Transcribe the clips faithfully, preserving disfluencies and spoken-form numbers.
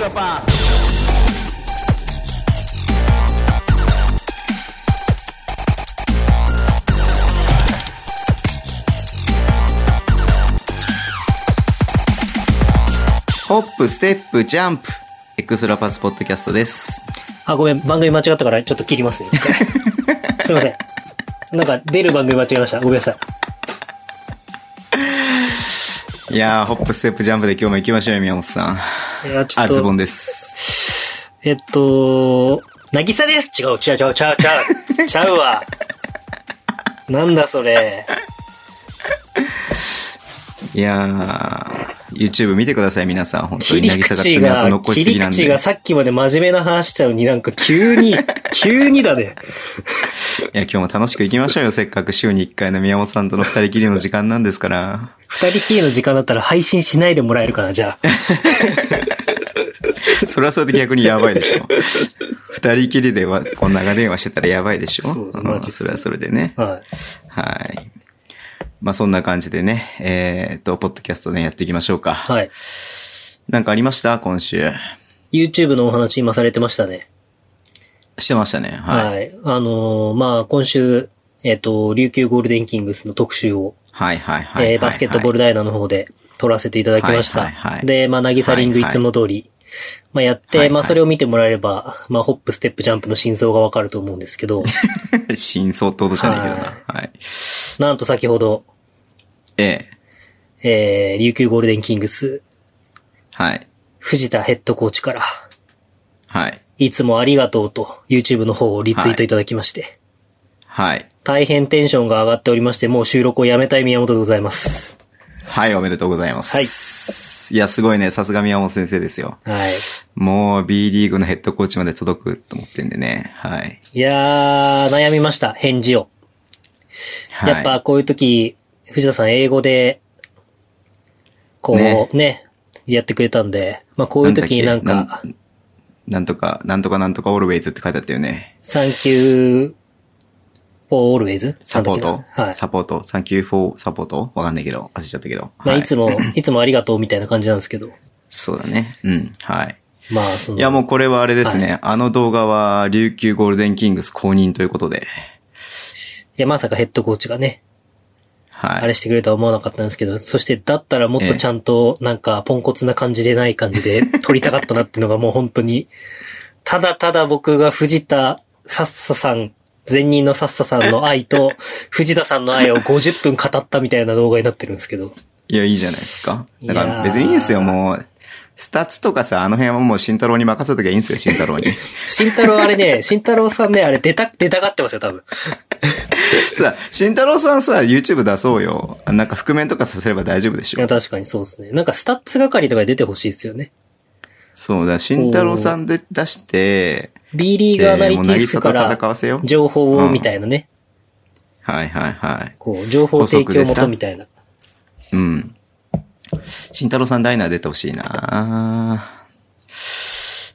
ショパス。ホップステップジャンプエクストラパスポッドキャストです。あ、ごめん、番組間違ったからちょっと切りますねすいません、なんか出る番組間違えました、ごめんなさい。いやー、ホップステップジャンプで今日も行きましょうよ宮本さん。いや、ちょっとあ、ズボンです。えっと渚です。違う違う違う違うちゃうわなんだそれ。いやー、YouTube 見てください皆さん。本当に渚が爪痕残しすぎなんで。切り口がさっきまで真面目な話したのになんか急に急にだねいや、今日も楽しく行きましょうよ。せっかく週にいっかいの宮本さんとの二人きりの時間なんですから二人きりの時間だったら配信しないでもらえるかな、じゃあそれはそれで逆にやばいでしょ二人きりではこんな長電話してたらやばいでしょ。そうだ、マジっす。それはそれでね、はい、はい。まあそんな感じでね、えー、っとポッドキャストねやっていきましょうか。はい。なんかありました今週。YouTube のお話今されてましたね。してましたね。はい。はい、あのー、まあ今週えー、っと琉球ゴールデンキングスの特集を、はいはいはい、はい、えー、バスケットボールダイナの方で撮らせていただきました。はいはいはい、で、まあなぎさリングいつも通り、はいはい、まあやって、はいはい、まあそれを見てもらえれば、まあホップステップジャンプの真相がわかると思うんですけど。真相ってことじゃないけどな。はい。はい、なんと先ほど。えええー、琉球ゴールデンキングス、はい、藤田ヘッドコーチから、はい、いつもありがとうと YouTube の方をリツイートいただきまして、はいはい、大変テンションが上がっておりまして、もう収録をやめたい宮本でございます。はい、おめでとうございます。はい、いやすごいね、さすが宮本先生ですよ。はい、もう B リーグのヘッドコーチまで届くと思ってんでね。はい、いやー悩みました、返事を。はい、やっぱこういう時藤田さん英語で、こうね、ね、やってくれたんで、まあこういう時になんか、なん、なんとか、なんとかなんとかオールウェイズって書いてあったよね。サンキューフォーオールウェイズ？サポート？はい。サポート？サンキューフォーサポート？わかんないけど、忘れちゃったけど。まあいつも、はい、いつもありがとうみたいな感じなんですけど。そうだね。うん。はい。まあその、いやもうこれはあれですね。はい、あの動画は琉球ゴールデンキングス公認ということで。いや、まさかヘッドコーチがね。はい、あれしてくれとは思わなかったんですけど、そしてだったらもっとちゃんとなんかポンコツな感じでない感じで撮りたかったなっていうのがもう本当に、ただただ僕が藤田サッサさん、前任のサッサさんの愛と藤田さんの愛をごじゅっぷん語ったみたいな動画になってるんですけど。いや、いいじゃないですか。だから別にいいですよ、もう。スタッツとかさ、あの辺はもう慎太郎に任せときゃいいんですよ、慎太郎に。慎太郎あれね、慎太郎さんね、あれ出た、出たがってますよ、多分。さ、慎太郎さんさ、YouTube 出そうよ。なんか覆面とかさせれば大丈夫でしょ。いや、確かにそうですね。なんかスタッツ係とかに出てほしいですよね。そうだ、慎太郎さんで出して、B リーグアナリティスから情報をみたいなね。うん、はいはいはい。こう、情報提供元みたいな。うん。慎太郎さんダイナー出てほしいな。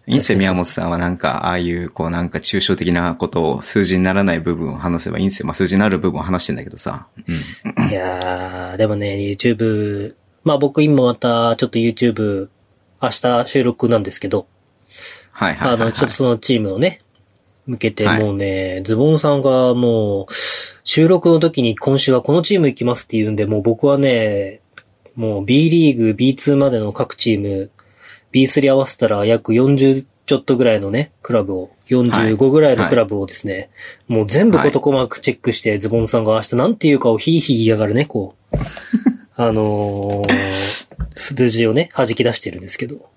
いいんですよ、宮本さんはなんか、ああいう、こうなんか抽象的なことを数字にならない部分を話せばいいんですよ。まあ数字になる部分を話してんだけどさ。うん、いやー、でもね、YouTube、まあ僕今またちょっと YouTube、明日収録なんですけど、はいはいはい、はい。あの、ちょっとそのチームをね、向けてもうね、はい、ズボンさんがもう、収録の時に今週はこのチーム行きますって言うんで、もう僕はね、もう B リーグ、ビーツー までの各チーム、ビースリー 合わせたら約よんじゅうちょっとぐらいのね、クラブを、よんじゅうごぐらいのクラブをですね、はいはい、もう全部事細かくチェックして、はい、ズボンさんが明日なんていうかをヒーヒー言いながらね、こう、あのー、数字をね、弾き出してるんですけど。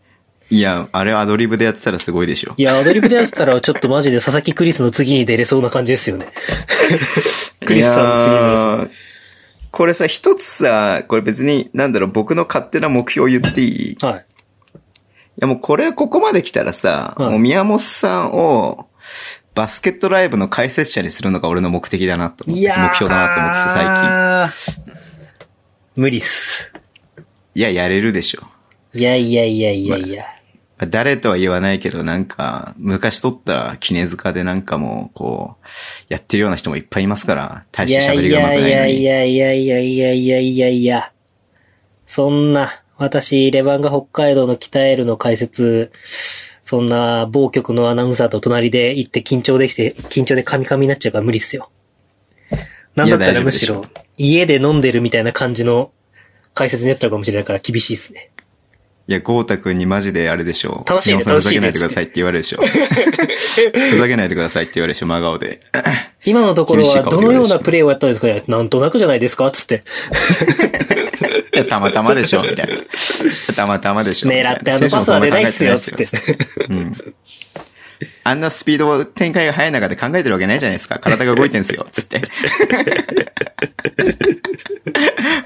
いや、あれアドリブでやってたらすごいでしょ。いや、アドリブでやってたらちょっとマジで佐々木クリスの次に出れそうな感じですよね。クリスさんの次に出れそうな。これさ、一つさ、これ別に、なんだろう、僕の勝手な目標言っていい？はい。いやもうこれ、ここまで来たらさ、はい、もう宮本さんを、バスケットライブの解説者にするのが俺の目的だなと思って、いや目標だなと思ってさ、最近。無理っす。いや、やれるでしょ。いやいやいやいやいや。まあ、誰とは言わないけど、なんか、昔撮った杵塚でなんかもう、こう、やってるような人もいっぱいいますから、大して喋りが上手くないのに。いやいやいやいやいやいやいやいやいや。そんな、私、レバンが北海道の北エールの解説、そんな某局のアナウンサーと隣で行って緊張できて、緊張でカミカミになっちゃうから無理っすよ。なんだったらむしろ、家で飲んでるみたいな感じの解説になっちゃうかもしれないから厳しいっすね。いや、ゴータくんにマジであれでしょう。楽しいね、楽しいね。ふざけないでくださいって言われるでしょ。ふざけないでくださいって言われるでしょ、真顔で。今のところはどのようなプレイをやったんですかね。なんとなくじゃないですかつって。いや、たまたまでしょ、みたいな。たまたまでしょ。狙ってあのパスは出ないっすよ、つって。うん。あんなスピード展開が速い中で考えてるわけないじゃないですか。体が動いてんすよ、つって。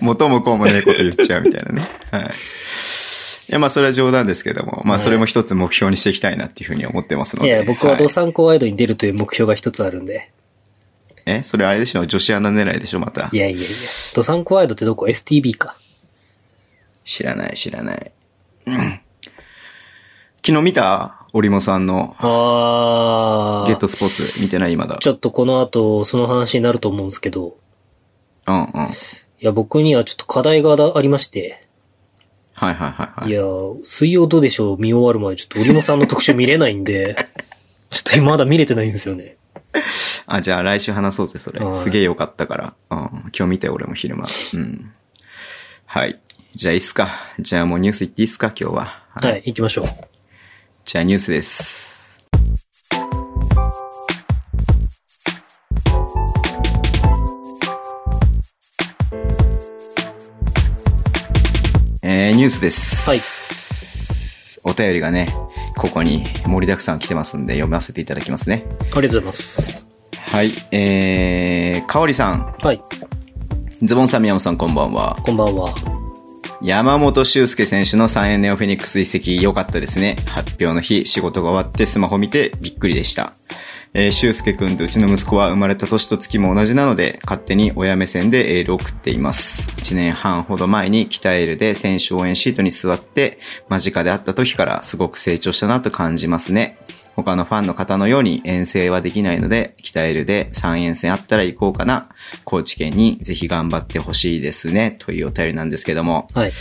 元も子もねえこと言っちゃうみたいなね。はい。いや、まあそれは冗談ですけども、まあそれも一つ目標にしていきたいなっていうふうに思ってますので。はい、いや、僕はドサンコワイドに出るという目標が一つあるんで。え、それあれでしょ、女子アナ狙いでしょ、また。いやいやいや。ドサンコワイドってどこ ?エスティービー か。知らない、知らない。うん。昨日見たオリモさんの。あー。ゲットスポーツ見てない今だ。ちょっとこの後、その話になると思うんですけど。うんうん。いや、僕にはちょっと課題がありまして。はいはいはい、はい。いや、水曜どうでしょう見終わるまでちょっとオリモさんの特集見れないんで、ちょっと今まだ見れてないんですよね。あ、じゃあ来週話そうぜ、それ。すげえよかったから。うん。今日見て、俺も昼間。うん。はい。じゃあいいっすか。じゃあもうニュースいっていいっすか、今日は。はい、はい、行きましょう。じゃあニュースです。えー、ニュースです。はい。お便りがね、ここに盛りだくさん来てますんで読ませていただきますね。ありがとうございます。はい。えー、かおりさん。はい。ズボンさん、宮本さん、こんばんは。こんばんは。山本修介選手のサンエネオフェニックス移籍良かったですね。発表の日、仕事が終わってスマホ見てびっくりでした。えー、修介くんとうちの息子は生まれた年と月も同じなので、勝手に親目線でエールを送っています。いちねんはんほど前に北エールで選手応援シートに座って間近で会った時からすごく成長したなと感じますね。他のファンの方のように遠征はできないので、北エールでさんえんせんあったら行こうかな。高知県にぜひ頑張ってほしいですね。というお便りなんですけども。はい。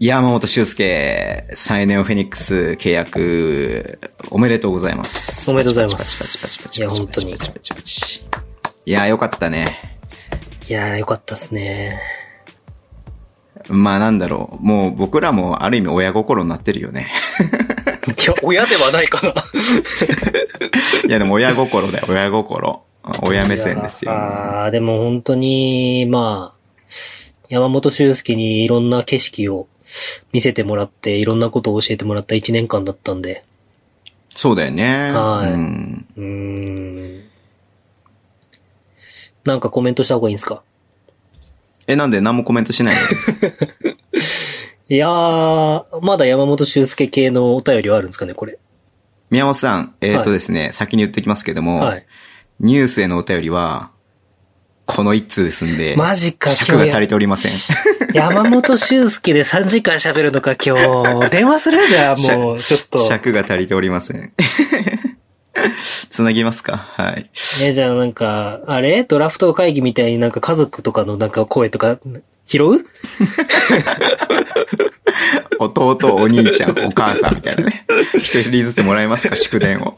山本修介、サンエネオフェニックス契約、おめでとうございます。おめでとうございます。パチパチパチパチパチパチパチパチ。いや、よかったね。いや、よかったっすね。まあなんだろう。もう僕らもある意味親心になってるよね。いや、親ではないかな。いや、でも親心だよ、親心。親目線ですよ。ああ、でも本当に、まあ、山本修介にいろんな景色を見せてもらって、いろんなことを教えてもらった一年間だったんで。そうだよね。はい。うん。うーん。なんかコメントした方がいいんですか？え、なんで何もコメントしないの？いやー、まだ山本修介系のお便りはあるんですかね、これ。宮本さん、えっとですね、はい、先に言っておきますけども、はい、ニュースへのお便りは、この一通ですんで、マジか尺が足りておりません。山本修介でさんじかん喋るのか、今日。電話するじゃあ、もう、ちょっと。尺が足りておりません。つなぎますか？はい。え、じゃあなんか、あれ？ドラフト会議みたいになんか家族とかのなんか声とか、拾う？弟、お兄ちゃん、お母さんみたいなね。一人ずつもらえますか、祝電を。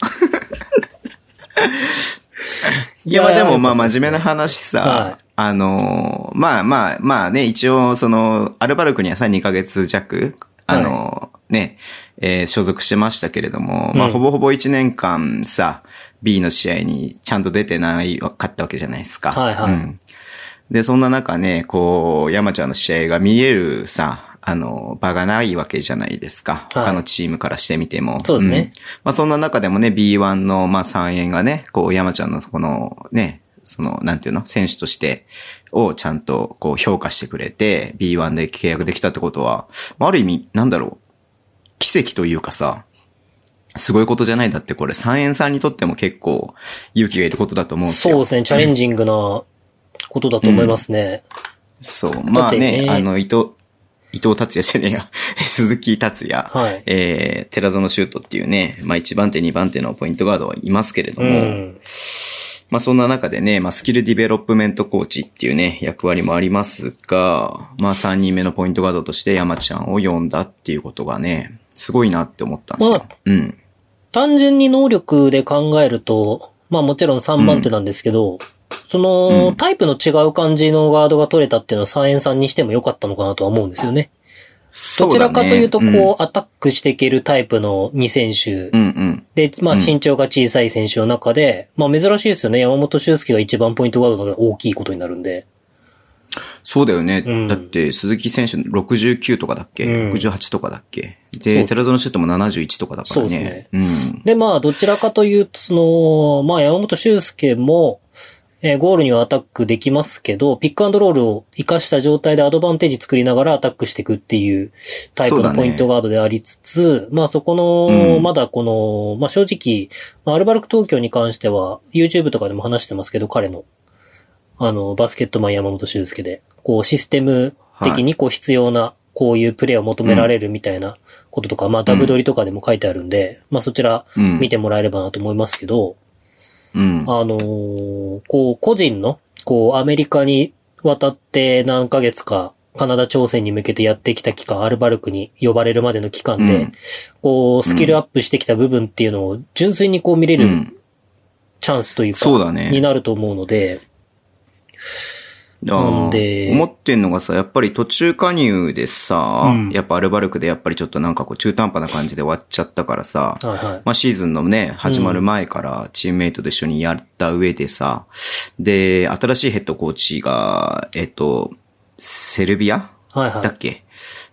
いや、まあでも、まあ真面目な話さ、はい、あの、まあまあまあね、一応、その、アルバルクにはさ、にかげつよわ、あの、はい、ね、えー、所属してましたけれども、うん、まあほぼほぼいちねんかんさ、B の試合にちゃんと出てない、勝ったわけじゃないですか。はいはい。うん、で、そんな中ね、こう、山ちゃんの試合が見えるさ、あの、場がないわけじゃないですか。はい、他のチームからしてみても。そうですね。うん、まあ、そんな中でもね、ビーワン の、まあ、さんえんがね、こう、山ちゃんのこの、ね、その、なんていうの、選手としてをちゃんと、こう、評価してくれて、ビーワン で契約できたってことは、ある意味、なんだろう、奇跡というかさ、すごいことじゃない。だってこれ、さんえんさんにとっても結構、勇気がいることだと思うんですよ。そうですね、チャレンジングな、うん、ことだと思いますね。うん、そう。まあね、ね、あの、伊藤、伊藤達也じゃねえや、鈴木達也、はい、えー、寺園シュートっていうね、まあいちばんてにばんてのポイントガードはいますけれども、うん、まあそんな中でね、まあスキルディベロップメントコーチっていうね、役割もありますが、まあさんにんめのポイントガードとして山ちゃんを呼んだっていうことがね、すごいなって思ったんですよ。まあ、うん。単純に能力で考えると、まあもちろんさんばん手なんですけど、うん、その、うん、タイプの違う感じのガードが取れたっていうのはサエンさんにしても良かったのかなとは思うんですよね。どちらかというとこう、う、ね、うん、アタックしていけるタイプのに選手、うんうん、で、まあ身長が小さい選手の中で、うん、まあ珍しいですよね。山本修介が一番ポイントガードが大きいことになるんで。そうだよね。うん、だって鈴木選手ろくじゅうきゅうとかだっけ、うん、ろくじゅうはちとかだっけ、で、寺園シュートもななじゅういちとかだからね。そうですね。うん、で、まあどちらかというと、その、まあ山本修介も、えー、ゴールにはアタックできますけど、ピックアンドロールを活かした状態でアドバンテージ作りながらアタックしていくっていうタイプのポイントガードでありつつ、ね、まあそこの、うん、まだこの、まあ正直、アルバルク東京に関しては、YouTube とかでも話してますけど、彼の、あの、バスケットマン山本修介で、こうシステム的にこう必要な、こういうプレーを求められるみたいなこととか、はい、まあダブドリとかでも書いてあるんで、うん、まあそちら見てもらえればなと思いますけど、うん、あのー、こう、個人の、こう、アメリカに渡って何ヶ月か、カナダ挑戦に向けてやってきた期間、アルバルクに呼ばれるまでの期間で、うん、こう、スキルアップしてきた部分っていうのを、純粋にこう見れるチャンスというか、うん、そうだね、になると思うので、なんで思ってんのがさ、やっぱり途中加入でさ、うん、やっぱアルバルクでやっぱりちょっとなんかこう中途半端な感じで終わっちゃったからさ、はいはい、まあシーズンのね、始まる前からチームメイトと一緒にやった上でさ、うん、で、新しいヘッドコーチが、えっと、セルビア、はいはい、だっけ、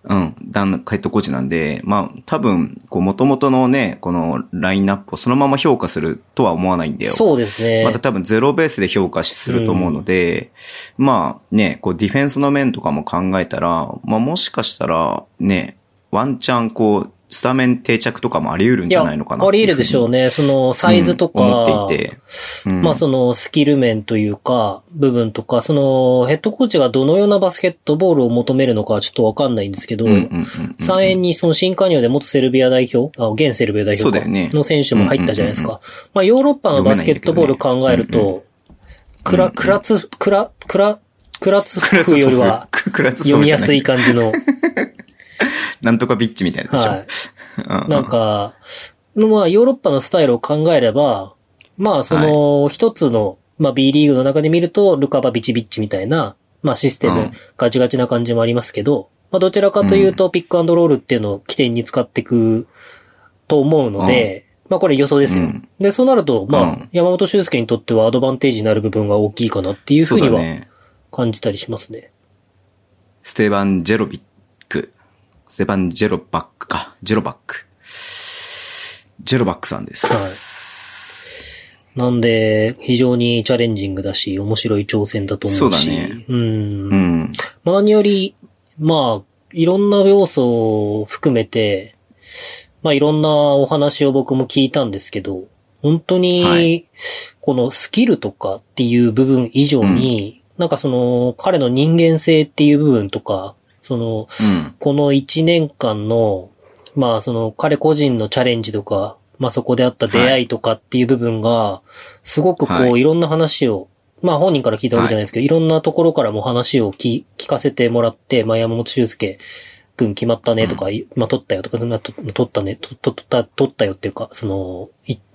うん、ヘッドコーチなんで、まあ、多分、こう、元々のね、このラインナップをそのまま評価するとは思わないんだよ。そうですね。また多分ゼロベースで評価すると思うので、うん、まあね、こう、ディフェンスの面とかも考えたら、まあもしかしたら、ね、ワンチャンこう、スタメン定着とかもあり得るんじゃないのかな。あり得るでしょうね。そのサイズとか、うん、思っていて、うん、まあそのスキル面というか部分とか、そのヘッドコーチがどのようなバスケットボールを求めるのかはちょっとわかんないんですけど、サエンにその新加入で元セルビア代表、あ、現セルビア代表かの選手も入ったじゃないですか。まあヨーロッパのバスケットボール考えると、クラクラツクラクラクラツフよりは読みやすい感じの。なんとかビッチみたいなでしょ。はい、なんか、まあヨーロッパのスタイルを考えれば、まあその一つの、まあ B リーグの中で見るとルカバビチビッチみたいな、まあシステムガチガチな感じもありますけど、まあどちらかというとピックアンドロールっていうのを起点に使っていくと思うので、まあこれ予想ですよ。で、そうなると、まあ山本修介にとってはアドバンテージになる部分が大きいかなっていうふうには感じたりしますね。ステバン・ジェロビック。セバン・ジェロバックか。ジェロバック。ジェロバックさんです。はい。なんで、非常にチャレンジングだし、面白い挑戦だと思うし。そうだね。うん。うん。まあ、何より、まあ、いろんな要素を含めて、まあ、いろんなお話を僕も聞いたんですけど、本当に、このスキルとかっていう部分以上に、うん、なんかその、彼の人間性っていう部分とか、その、うん、この一年間の、まあその彼個人のチャレンジとか、まあそこであった出会いとかっていう部分が、すごくこう、はい、いろんな話を、まあ本人から聞いたわけじゃないですけど、はい、いろんなところからも話をき聞かせてもらって、まあ山本修介くん決まったねとか、うん、まあ取ったよとか、まあ、取ったね、取った、取ったよっていうか、その、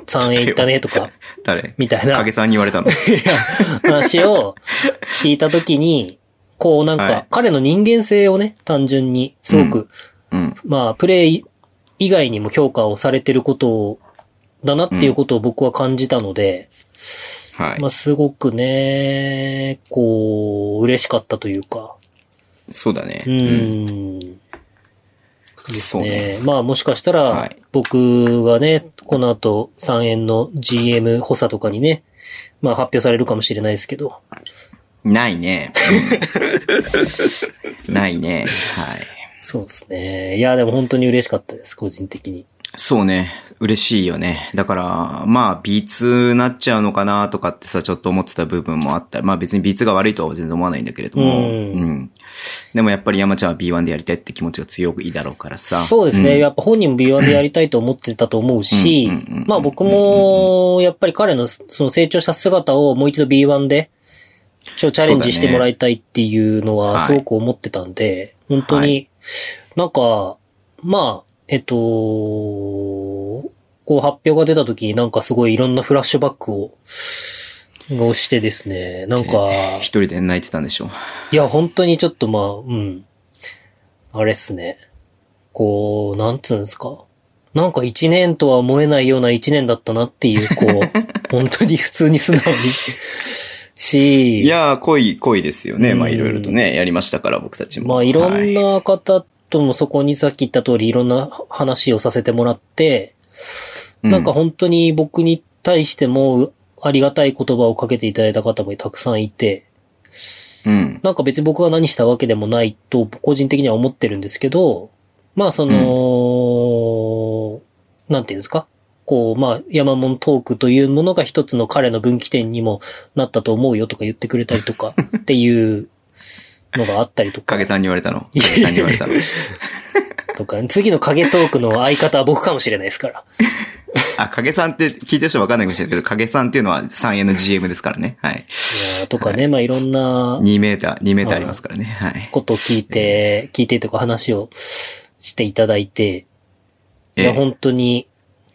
さんえんいったねとか、誰みたいな。影さんに言われたの。いや、話を聞いたときに、こうなんか、彼の人間性をね、単純に、すごく、まあ、プレイ以外にも評価をされてることを、だなっていうことを僕は感じたので、まあ、すごくね、こう、嬉しかったというか。そうだね。うん。ですね。まあ、もしかしたら、僕がね、この後、さんえんの ジーエム 補佐とかにね、まあ、発表されるかもしれないですけど、ないね。ないね。はい。そうですね。いや、でも本当に嬉しかったです、個人的に。そうね。嬉しいよね。だから、まあ、ビーツー なっちゃうのかなとかってさ、ちょっと思ってた部分もあった。まあ別に ビーツー が悪いとは全然思わないんだけれども。うん。うん、でもやっぱり山ちゃんは ビーワン でやりたいって気持ちが強いだろうからさ。そうですね。うん、やっぱ本人も ビーワン でやりたいと思ってたと思うし、まあ僕も、やっぱり彼のその成長した姿をもう一度 ビーワン で、ちょっとチャレンジしてもらいたいっていうのはすごく思ってたんで、ね、はい、本当に、なんか、まあ、えっと、こう発表が出た時になんかすごいいろんなフラッシュバックを、がしてですね、なんか。一人で泣いてたんでしょう。いや、本当にちょっとまあ、うん。あれっすね。こう、なんつうんですか。なんか一年とは思えないような一年だったなっていう、こう、本当に普通に素直にし。いや、濃い、濃いですよね。まあいろいろとね、やりましたから僕たちも。まあいろんな方、はい、ともそこにさっき言った通りいろんな話をさせてもらって、なんか本当に僕に対してもありがたい言葉をかけていただいた方もたくさんいて、うん、なんか別に僕が何したわけでもないと個人的には思ってるんですけど、まあその、うん、なんていうんですか、こうまあ山門トークというものが一つの彼の分岐点にもなったと思うよとか言ってくれたりとかっていう。のがあったりとか。影さんに言われたの。影さんに言われたの。とか、次の影トークの相方は僕かもしれないですから。あ、影さんって聞いてる人分かんないかもしれないけど、影さんっていうのは スリーエー の ジーエム ですからね。はい。いやとかね、はい、まあ、いろんな。にメーター、にメーターありますからね。はい。ことを聞いて、聞いてとか話をしていただいて、えー、いや、本当に、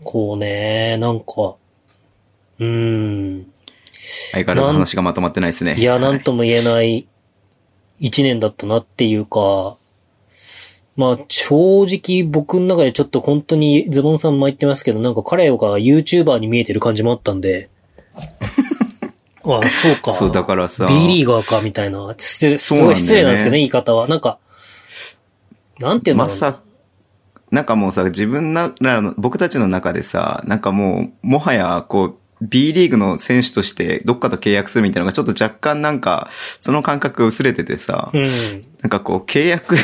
こうね、なんか、うーん。相変わらず話がまとまってないですね。いや、なんとも言えない、はい一年だったなっていうか、まあ正直僕の中でちょっと本当にズボンさんも言ってますけど、なんか彼が YouTuber に見えてる感じもあったんで、ああそうか、そうだからさ、B リーガーかみたいな、すごい失礼なんですけどね、言い方は、なんかなんていうんだろう。まさなんかもうさ自分らの僕たちの中でさ、なんかもうもはやこう。B リーグの選手としてどっかと契約するみたいなのがちょっと若干なんかその感覚薄れててさ、うん、なんかこう契約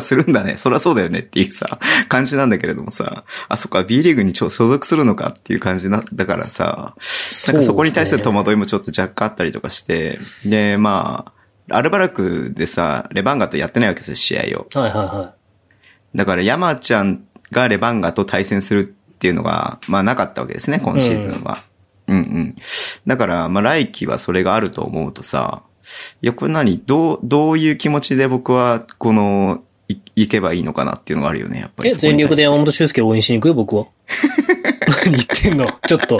するんだね、そりゃそうだよねっていうさ感じなんだけれどもさ、あそっか B リーグに所属するのかっていう感じなだからさ、なんかそこに対する戸惑いもちょっと若干あったりとかして、でまあアルバルクでさレバンガとやってないわけですよ試合を。はいはいはい。だから山ちゃんがレバンガと対戦するっていうのがまあなかったわけですね今シーズンは。うんうんうん。だから、まあ、来季はそれがあると思うとさ、いや、これ何、どう、どういう気持ちで僕は、この、い、いけばいいのかなっていうのがあるよね、やっぱり。え、全力で山本修介を応援しに行くよ、僕は。何言ってんのちょっと。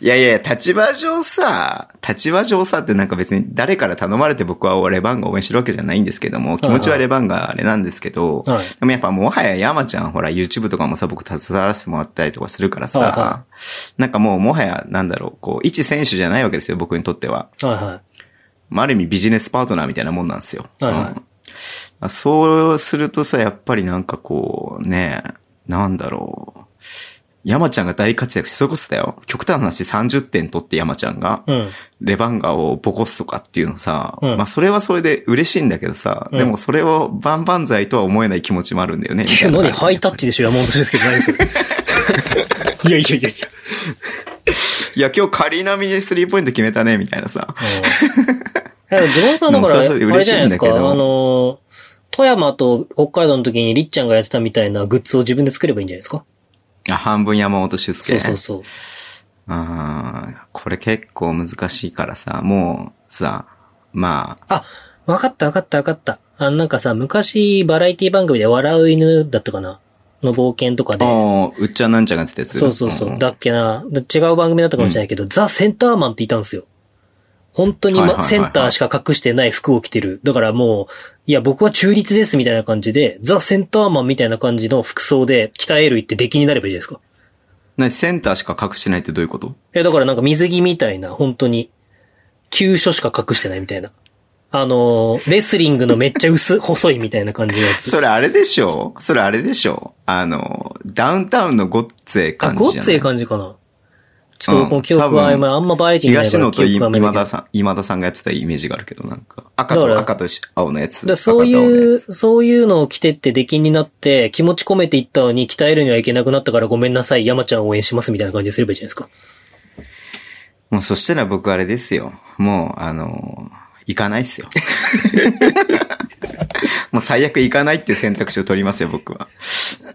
いやいや、立場上さ、立場上さってなんか別に誰から頼まれて僕はレバンガを応援してるわけじゃないんですけども、気持ちはレバンガあれなんですけど、はいはい、でもやっぱもはや山ちゃんほら YouTube とかもさ、僕携わらせてもらったりとかするからさ、はいはい、なんかもうもはやなんだろう、こう、一選手じゃないわけですよ、僕にとっては。はいはい、まあ、ある意味ビジネスパートナーみたいなもんなんですよ。はいはい、うん、そうするとさ、やっぱりなんかこう、ね、なんだろう。山ちゃんが大活躍して、それこそだよ。極端な話さんじゅってん取って山ちゃんが、レバンガをボコすとかっていうのさ、うん、まあそれはそれで嬉しいんだけどさ、うん、でもそれを万々歳とは思えない気持ちもあるんだよね。いや、何ハイタッチでしょ、山本ですけど、何それ。いやいやいやいや。いや、今日仮並みにスリーポイント決めたね、みたいなさ。いや、ズボンさんだから、あれじゃないですか、あの、富山と北海道の時にりっちゃんがやってたみたいなグッズを自分で作ればいいんじゃないですか。あ、半分山本修介。そうそうそう。ああ、これ結構難しいからさ、もうさ、まあ。あ、わかったわかったわかった。あのなんかさ、昔バラエティ番組で笑う犬だったかなの冒険とかで。ああ、うっちゃんなんちゃんがってたやつ。そうそうそう。うん、だっけな。違う番組だったかもしれないけど、うん、ザ・センターマンっていたんですよ。本当にセンターしか隠してない服を着てる。だからもう、いや僕は中立ですみたいな感じで、ザ・センターマンみたいな感じの服装で鍛えるって出来になればいいじゃないですか。な、センターしか隠してないってどういうこと？え、だからなんか水着みたいな、本当に、急所しか隠してないみたいな。あのー、レスリングのめっちゃ薄、細いみたいな感じのやつ。それあれでしょそれあれでしょあのー、ダウンタウンのごっつえ感じじゃない。あ、ごっつえ感じかな。ちょっとこの記憶は、うん、あんまバラエティーないから記憶は今田さん、今田さんがやってたイメージがあるけど、なんか、赤と、赤と青のやつ。だそういう、そういうのを着てって出禁になって、気持ち込めていったのに鍛えるにはいけなくなったからごめんなさい、山ちゃん応援しますみたいな感じすればいいじゃないですか。もうそしたら僕あれですよ。もう、あの、行かないっすよ。もう最悪行かないっていう選択肢を取りますよ、僕は。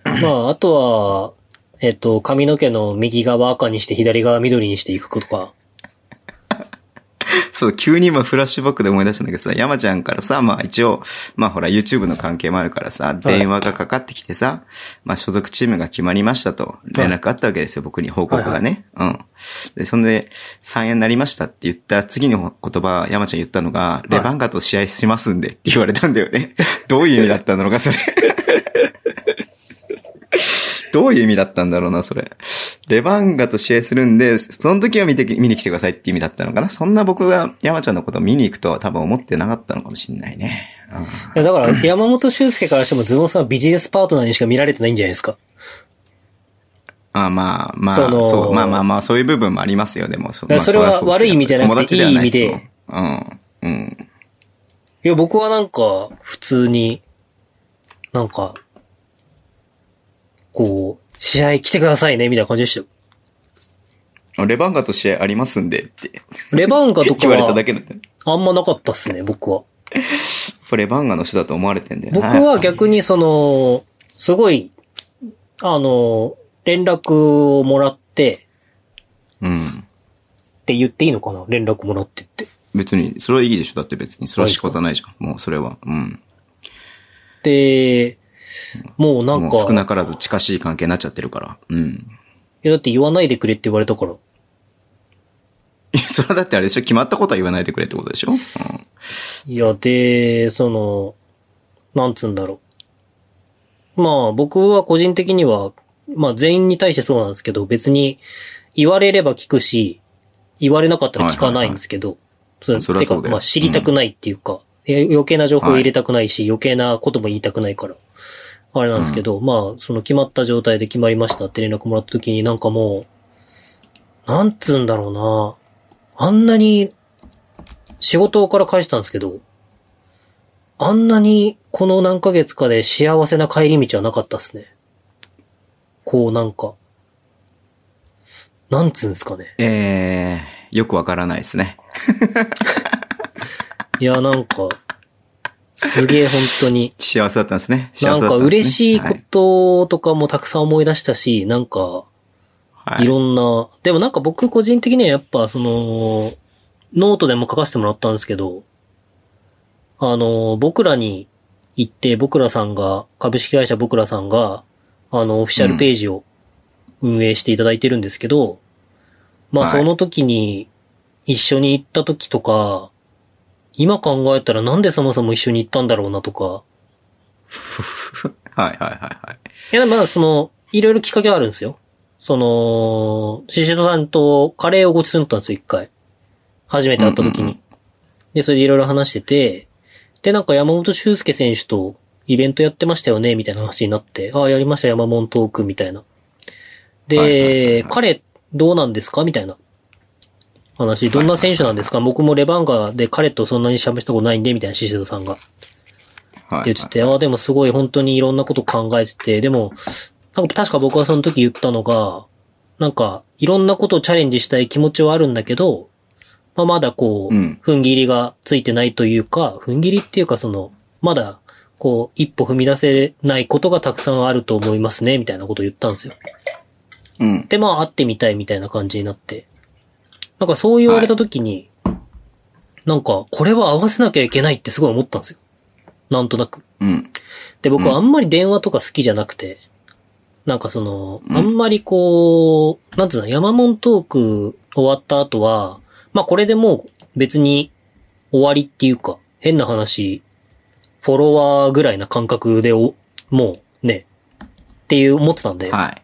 まあ、あとは、えっと、髪の毛の右側赤にして左側緑にしていくことか。そう、急に今フラッシュバックで思い出したんだけどさ、山ちゃんからさ、まあ一応、まあほら YouTube の関係もあるからさ、電話がかかってきてさ、はい、まあ所属チームが決まりましたと連絡あったわけですよ、はい、僕に報告がね。はいはい、うん。で、そんで、さんえんになりましたって言った次の言葉、山ちゃん言ったのが、はい、レバンガと試合しますんでって言われたんだよね。どういう意味だったんだろうか、それ。どういう意味だったんだろうな、それ。レバンガと試合するんで、その時は見て、見に来てくださいって意味だったのかな。そんな僕が山ちゃんのことを見に行くとは多分思ってなかったのかもしれないね。いやだから、山本修介からしてもズボンさんはビジネスパートナーにしか見られてないんじゃないですか。ああまあまあ、そのそう、まあまあまあ、そういう部分もありますよ、でも。そ, まあ、それは悪い意味じゃなくて、いい意味で。うん。うん。いや、僕はなんか、普通に、なんか、こう、試合来てくださいね、みたいな感じでしたよ。レバンガと試合ありますんでって。レバンガとかあんまなかったっすね、僕は。レバンガの人だと思われてんだよね。僕は逆にその、すごい、あの、連絡をもらって、うん。って言っていいのかな、連絡もらってって。別に、それはいいでしょ、だって別に。それは仕方ないじゃん、もうそれは。うん。で、もうなんか少なからず近しい関係になっちゃってるから。うん。いやだって言わないでくれって言われたから。いやそれはだってあれでしょ、決まったことは言わないでくれってことでしょ。うん、いやでそのなんつうんだろう。まあ僕は個人的にはまあ全員に対してそうなんですけど、別に言われれば聞くし、言われなかったら聞かないんですけど、はいはいはい、それてかまあ知りたくないっていうか、うん、余計な情報を入れたくないし、はい、余計なことも言いたくないから。あれなんですけど、うん、まあ、その決まった状態で決まりましたって連絡もらった時になんかもう、なんつうんだろうな。あんなに、仕事から帰ってたんですけど、あんなにこの何ヶ月かで幸せな帰り道はなかったっすね。こうなんか、なんつうんですかね。えー、よくわからないですね。いや、なんか、すげえ本当に。幸せだったんですね。なんか嬉しいこととかもたくさん思い出したし、なんか、いろんな、でもなんか僕個人的にはやっぱその、ノートでも書かせてもらったんですけど、あの、僕らに行って、僕らさんが、株式会社僕らさんが、あの、オフィシャルページを運営していただいてるんですけど、まあその時に一緒に行った時とか、今考えたらなんでそもそも一緒に行ったんだろうなとか。はいはいはいはい。いや、まあその、いろいろきっかけはあるんですよ。その、シシドさんとカレーをごちそうになったんですよ、一回。初めて会った時に。うんうんうん、で、それでいろいろ話してて、で、なんか山本修介選手とイベントやってましたよね、みたいな話になって、ああ、やりました、山本トーク、みたいな。で、はいはいはいはい、彼、どうなんですかみたいな。話、どんな選手なんですか、はいはいはい、僕もレバンガで彼とそんなに喋ったことないんで、みたいな、シシドさんが。はい。って言ってて、ああ、でもすごい本当にいろんなこと考えてて、でも、なんか確か僕はその時言ったのが、なんか、いろんなことをチャレンジしたい気持ちはあるんだけど、まあ、まだこう、踏ん切りがついてないというか、うん、踏ん切りっていうかその、まだ、こう、一歩踏み出せないことがたくさんあると思いますね、みたいなことを言ったんですよ。うん。で、まあ、会ってみたいみたいな感じになって。なんかそう言われた時に、はい、なんかこれは合わせなきゃいけないってすごい思ったんですよ。なんとなく。うん、で、僕はあんまり電話とか好きじゃなくて、なんかその、うん、あんまりこう、なんつうの、山門トーク終わった後は、まあこれでもう別に終わりっていうか、変な話、フォロワーぐらいな感覚でお、もうね、っていう思ってたんで、はい、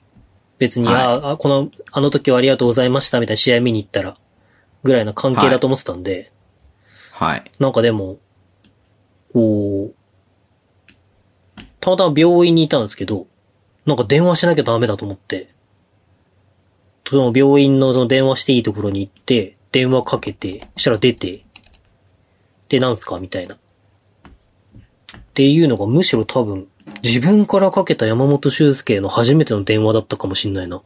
別に、はい、ああ、この、あの時はありがとうございましたみたいな試合見に行ったら、ぐらいな関係だと思ってたんで、はい。はい、なんかでも、こう、たまたま病院にいたんですけど、なんか電話しなきゃダメだと思って、その病院のその電話していいところに行って、電話かけて、したら出て、で、なんすかみたいな。っていうのがむしろ多分、自分からかけた山本修介の初めての電話だったかもしんないな。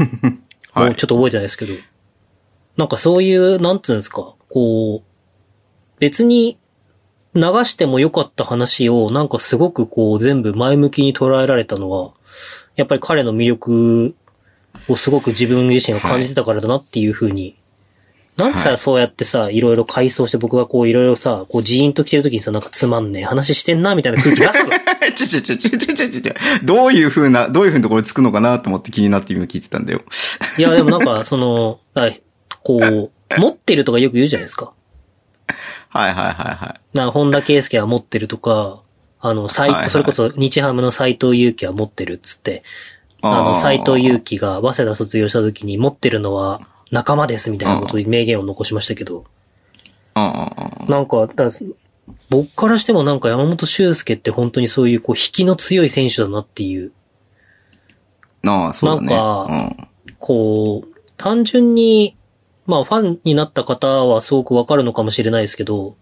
はい、もうちょっと覚えてないですけど。なんかそういう、なんつうんですか、こう、別に流しても良かった話をなんかすごくこう全部前向きに捉えられたのは、やっぱり彼の魅力をすごく自分自身が感じてたからだなっていう風に、はい、なんでさ、そうやってさ、いろいろ回想して僕がこういろいろさ、こうジーンと来てる時にさ、なんかつまんねえ話してんなみたいな空気出すの。ちょちょちょちょちょちょちょ。どういう風な、どういう風なところつくのかなと思って気になって今聞いてたんだよ。いやでもなんかその、こう、持ってるとかよく言うじゃないですか。はいはいはいはい。な、本田圭佑は持ってるとか、あの、斎、はいはい、それこそ日ハムの斎藤佑樹は持ってるっつって、あの、斎藤佑樹が早稲田卒業した時に持ってるのは仲間ですみたいなことで名言を残しましたけど、なんか、だから僕からしてもなんか山本修介って本当にそういうこう引きの強い選手だなっていう。ああ、そうだね。なんか、うん、こう、単純に、まあファンになった方はすごくわかるのかもしれないですけど、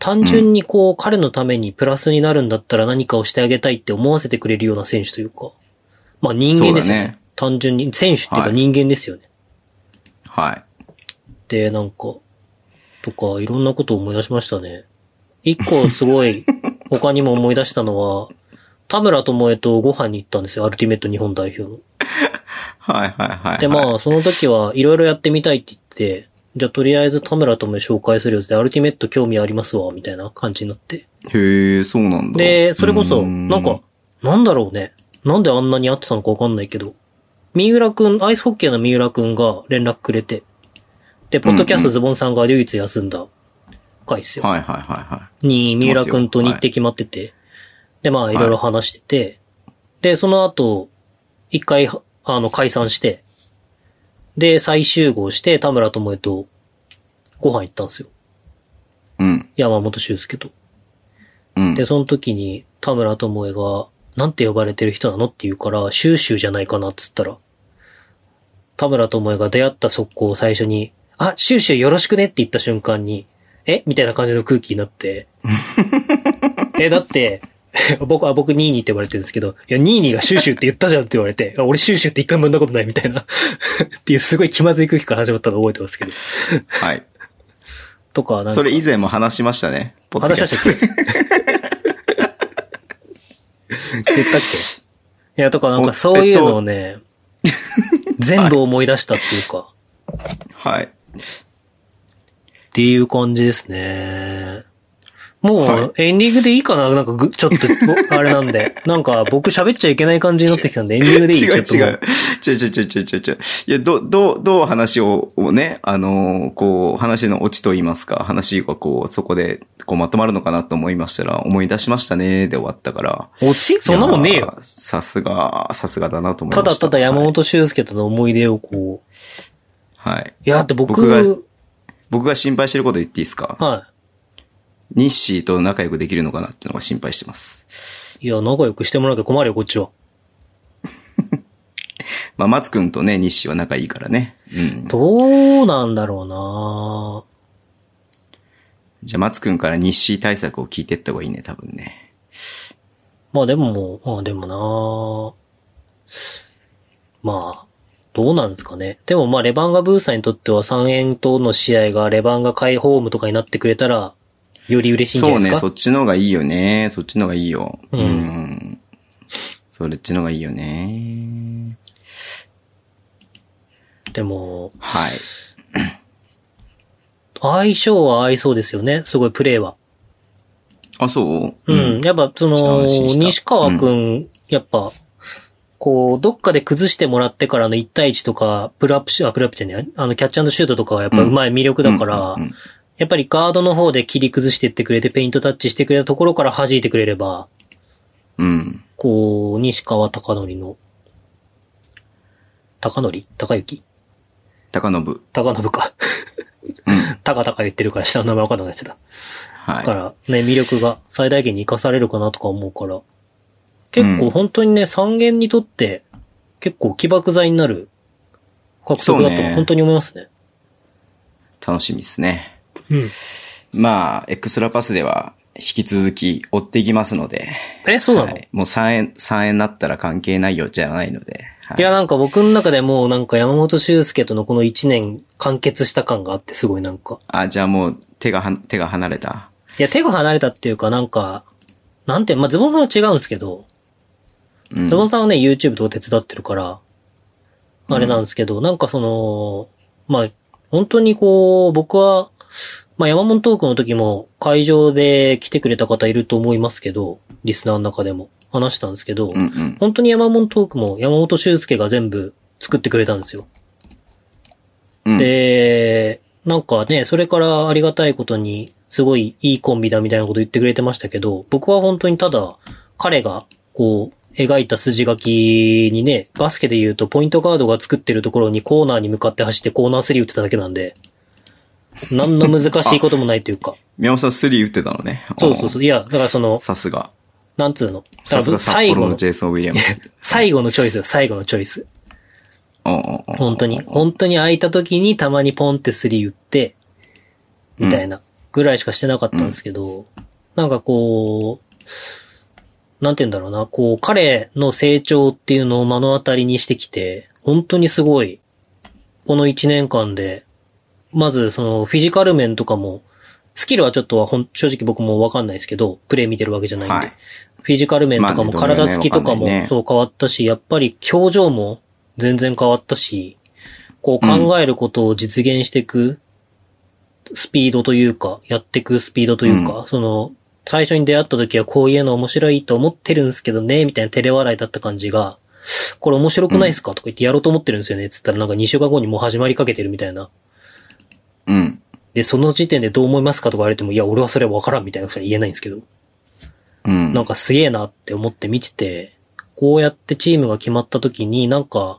単純にこう、うん、彼のためにプラスになるんだったら何かをしてあげたいって思わせてくれるような選手というか、まあ人間ですよね。ね、単純に選手っていうか人間ですよね。はい。で、なんかとかいろんなことを思い出しましたね。一個すごい他にも思い出したのは、田村智恵とご飯に行ったんですよ。アルティメット日本代表の。はいはいはい、はい。で、まあ、その時はいろいろやってみたいって言って、じゃあとりあえず田村とも紹介するよって、アルティメット興味ありますわ、みたいな感じになって。へえ、そうなんだ。で、それこそ、なんか、なんだろうね。なんであんなに会ってたのかわかんないけど、三浦くん、アイスホッケーの三浦くんが連絡くれて、で、ポッドキャストズボンさんが唯一休んだ回っすよ。うんうん、はいはいはいはい。に、三浦くんと日程決まってて、はい、で、まあ、いろいろ話してて、はい、で、その後、一回、あの、解散して、で、再集合して、田村智恵とご飯行ったんですよ。うん。山本修介と。うん。で、その時に、田村智恵が、なんて呼ばれてる人なのって言うから、シューシューじゃないかなっつったら、田村智恵が出会った速攻を最初に、あ、シューシューよろしくねって言った瞬間に、えみたいな感じの空気になって。え、だって、僕は僕ニーニーって呼ばれてるんですけど、いや、ニーニーがシューシューって言ったじゃんって言われて、俺シューシューって一回も呼んだことないみたいな、っていうすごい気まずい空気から始まったの覚えてますけど。はい。とか、なんか。それ以前も話しましたね。ポッドキャスト。話しましたっけ言ったっけ、いや、とかなんかそういうのをね、えっと、全部思い出したっていうか。はい。っていう感じですね。もう、エンディングでいいかな、はい、なんかぐ、ちょっと、あれなんで。なんか、僕喋っちゃいけない感じになってきたんで、エンディングでいい。違う違う。違う違う違う違う違う。いや、ど、どう、どう話を、をね、あの、こう、話のオチと言いますか、話がこう、そこで、こう、まとまるのかなと思いましたら、思い出しましたね、で終わったから。オチ？そんなもんねえよ。さすが、さすがだなと思いました。ただただ山本修介との思い出をこう。はい。いや、だって僕、僕が、僕が心配してること言っていいですか？はい。ニッシーと仲良くできるのかなってのが心配してます。いや、仲良くしてもらうけど困るよ、こっちは。まあ、松くんとね、ニッシーは仲いいからね。うん、どうなんだろうな。じゃあ、松くんからニッシー対策を聞いてった方がいいね、多分ね。まあでも、まあでもな。まあ。どうなんですかね。でもまあ、レバンガブーサにとっては三円との試合がレバンガ開ホームとかになってくれたら、より嬉しいんじゃないですか。そうね、そっちの方がいいよね。そっちの方がいいよ。うん。うん、そっちの方がいいよね。でも、はい。相性は合いそうですよね。すごいプレーは。あ、そう？うん。やっぱその西川くん、うん、やっぱこうどっかで崩してもらってからのいち対いちとかプルアップシュート、プルアップじゃない、あのキャッチアンドシュートとかはやっぱうまい魅力だから。うんうんうんうん、やっぱりガードの方で切り崩してってくれて、ペイントタッチしてくれたところから弾いてくれれば、うん。こう、西川貴則の、貴則？高幸？高信。高信か。高々言ってるから下の名前わかんなくなっちゃった。はい。から、ね、魅力が最大限に活かされるかなとか思うから、結構本当にね、三元にとって結構起爆剤になる獲得だと本当に思いますね。楽しみですね。うん。まあ、エクストラパスでは引き続き追っていきますので。え、そうなの、はい、もうさんえん、さんえんになったら関係ないよじゃないので。はい、いや、なんか僕の中でもうなんか山本修介とのこのいちねん完結した感があってすごいなんか。あ、じゃあもう手がは、手が離れた。いや、手が離れたっていうかなんか、なんて、まあ、ズボンさんは違うんですけど、うん、ズボンさんはね、YouTube とか手伝ってるから、あれなんですけど、うん、なんかその、まあ、本当にこう、僕は、まあ、山本トークの時も会場で来てくれた方いると思いますけど、リスナーの中でも話したんですけど、うんうん、本当に山本トークも山本修介が全部作ってくれたんですよ。うん、で、なんかね、それからありがたいことに、すごいいいコンビだみたいなこと言ってくれてましたけど、僕は本当にただ、彼がこう、描いた筋書きにね、バスケで言うとポイントガードが作ってるところにコーナーに向かって走ってコーナースリー打ってただけなんで、何の難しいこともないというか。宮本さんスリー打ってたのね。そうそうそう。いや、だからその、さすが。なんつうの。さすが札幌のジェイソン・ウィリアムズ。最後のチョイスよ、最後のチョイス。おうおうおう、本当に、本当に空いた時にたまにポンってスリー打って、みたいなぐらいしかしてなかったんですけど、うん、なんかこう、なんて言うんだろうな、こう、彼の成長っていうのを目の当たりにしてきて、本当にすごい、この一年間で、まずそのフィジカル面とかも、スキルはちょっとはほん正直僕もわかんないですけど、プレイ見てるわけじゃないんで、はい、フィジカル面とかも体つきとかもそう変わったし、やっぱり表情も全然変わったし、こう考えることを実現していくスピードというか、やっていくスピードというか、うん、その、最初に出会った時はこういうの面白いと思ってるんですけどねみたいな照れ笑いだった感じが、これ面白くないですかとか言ってやろうと思ってるんですよねつったらなんかにしゅうかんごにもう始まりかけてるみたいな。うん。でその時点でどう思いますかとか言われてもいや俺はそれはわからんみたいなことは言えないんですけど。うん。なんかすげえなって思って見てて、こうやってチームが決まった時になんか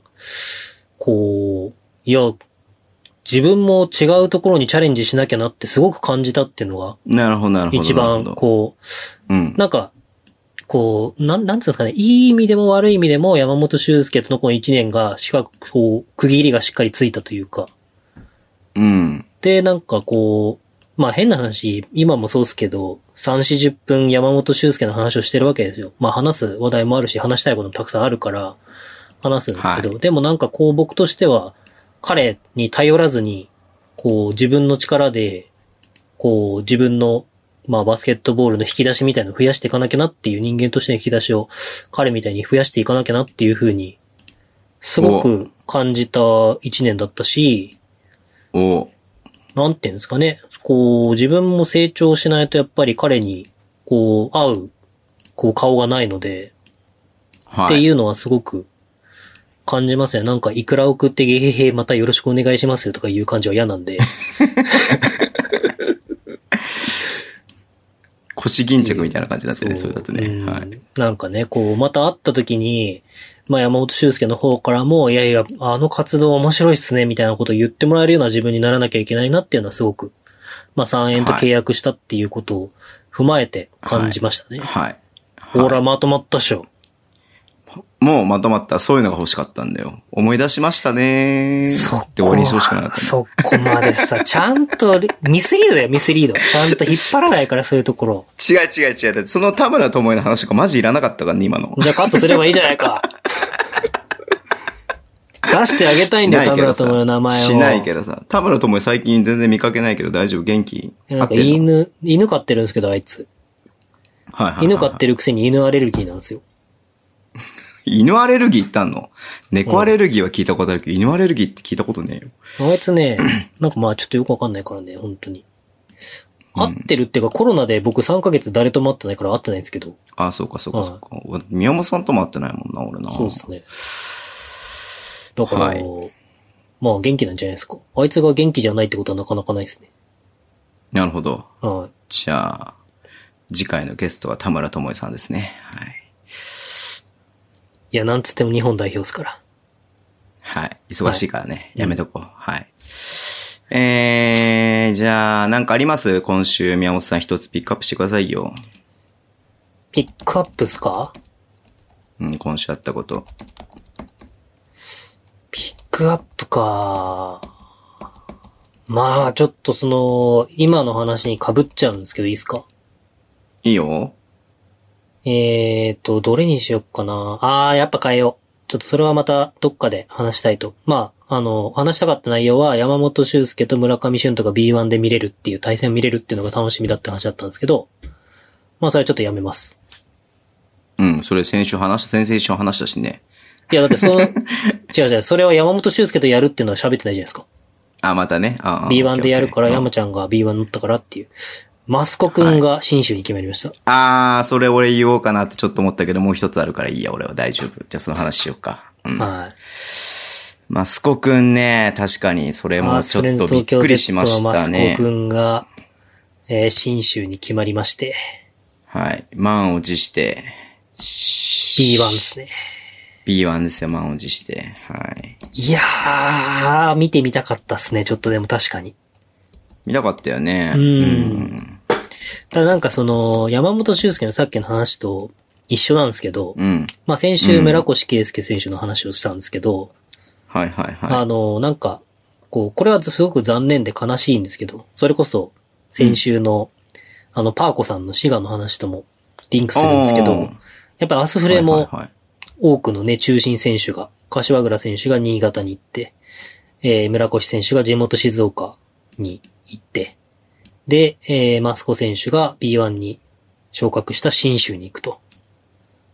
こういや自分も違うところにチャレンジしなきゃなってすごく感じたっていうのが。なるほど、なるほど。一番、こう、うん、なんか、こう、なん、なんていうんですかね、いい意味でも悪い意味でも山本修介とのこの一年が、しか、こう、区切りがしっかりついたというか。うん。で、なんかこう、まあ変な話、今もそうですけど、さん、よんじゅっぷん山本修介の話をしてるわけですよ。まあ話す話題もあるし、話したいこともたくさんあるから、話すんですけど、はい、でもなんかこう僕としては、彼に頼らずに、こう自分の力で、こう自分の、まあバスケットボールの引き出しみたいなのを増やしていかなきゃなっていう人間としての引き出しを彼みたいに増やしていかなきゃなっていう風に、すごく感じた一年だったし、お、なんていうんですかね、こう自分も成長しないとやっぱり彼に、こう合う、こう顔がないので、はい、っていうのはすごく、感じますね。なんか、いくら送ってゲヘヘ、またよろしくお願いしますとかいう感じは嫌なんで。腰巾着みたいな感じだったね、そ, それだとね、はい。なんかね、こう、また会った時に、まあ、山本修介の方からも、いやいや、あの活動面白いっすね、みたいなことを言ってもらえるような自分にならなきゃいけないなっていうのはすごく、まあ、さんえんと契約したっていうことを踏まえて感じましたね。はい。はいはい、ほら、まとまったっしょ。もうまとまった。そういうのが欲しかったんだよ。思い出しましたねーって終わりにしてほしくなかった、ね。そこまでさ、ちゃんと、ミスリードだよ、ミスリード。ちゃんと引っ張らないから、そういうところ。違う違う違う。だってその田村智恵の話とかマジいらなかったからね、今の。じゃあカットすればいいじゃないか。出してあげたいんだよ、田村智恵の名前を。しないけどさ、田村智恵最近全然見かけないけど大丈夫、元気。なんか犬、犬飼ってるんですけど、あいつ。はいはいはいはい、犬飼ってるくせに犬アレルギーなんですよ。犬アレルギー言ったんの？猫アレルギーは聞いたことあるけど、うん、犬アレルギーって聞いたことねえよ。あいつね、なんかまあちょっとよくわかんないからね、本当に。合ってるっていうか、うん、コロナで僕さんかげつ誰とも会ってないから会ってないんですけど。ああ、そうかそうかそうか。はい、宮本さんとも会ってないもんな、俺な。そうですね。だから、はい、まあ元気なんじゃないですか。あいつが元気じゃないってことはなかなかないですね。なるほど。はい。じゃあ、次回のゲストは田村智恵さんですね。はい。いや、なんつっても日本代表ですから。はい。忙しいからね。はい、やめとこう。はい。えー、じゃあ、なんかあります？今週、宮本さん一つピックアップしてくださいよ。ピックアップっすか？うん、今週あったこと。クアップか。まあ、ちょっとその、今の話に被っちゃうんですけど、いいっすか？いいよ。えーと、どれにしよっかな。あー、やっぱ変えよう。ちょっとそれはまたどっかで話したいと。まあ、あの、話したかった内容は山本修介と村上俊斗が ビーワン で見れるっていう、対戦見れるっていうのが楽しみだって話だったんですけど、まあそれはちょっとやめます。うん、それ先週話した、先々週話したしね。いやだってその、違う違う、それは山本修介とやるっていうのは喋ってないじゃないですか。あ、またね。ああ ビーワン でやるから、山ちゃんが ビーワン 乗ったからっていう。マスコくんが新州に決まりました。はい、あー、それ俺言おうかなってちょっと思ったけど、もう一つあるからいいや、俺は大丈夫。じゃあその話しようか。うん、はい。マスコくんね、確かに、それもちょっとびっくりしましたね。マスコくんが、えー、新州に決まりまして。はい。満を持して。ビーワン ですね。ビーワン ですよ、満を持して。はい。いやー、見てみたかったっすね、ちょっとでも確かに。見たかったよね。うん。うん、ただなんかその、山本修介のさっきの話と一緒なんですけど、うん、まあ先週村越圭介選手の話をしたんですけど、うん、はいはいはい。あの、なんか、こう、これはすごく残念で悲しいんですけど、それこそ先週の、うん、あの、パーコさんの滋賀の話ともリンクするんですけど、やっぱりアスフレも多くのね、中心選手が、柏倉選手が新潟に行って、えー、村越選手が地元静岡に、行って、で、えー、マスコ選手が ビーワン に昇格した新州に行くと。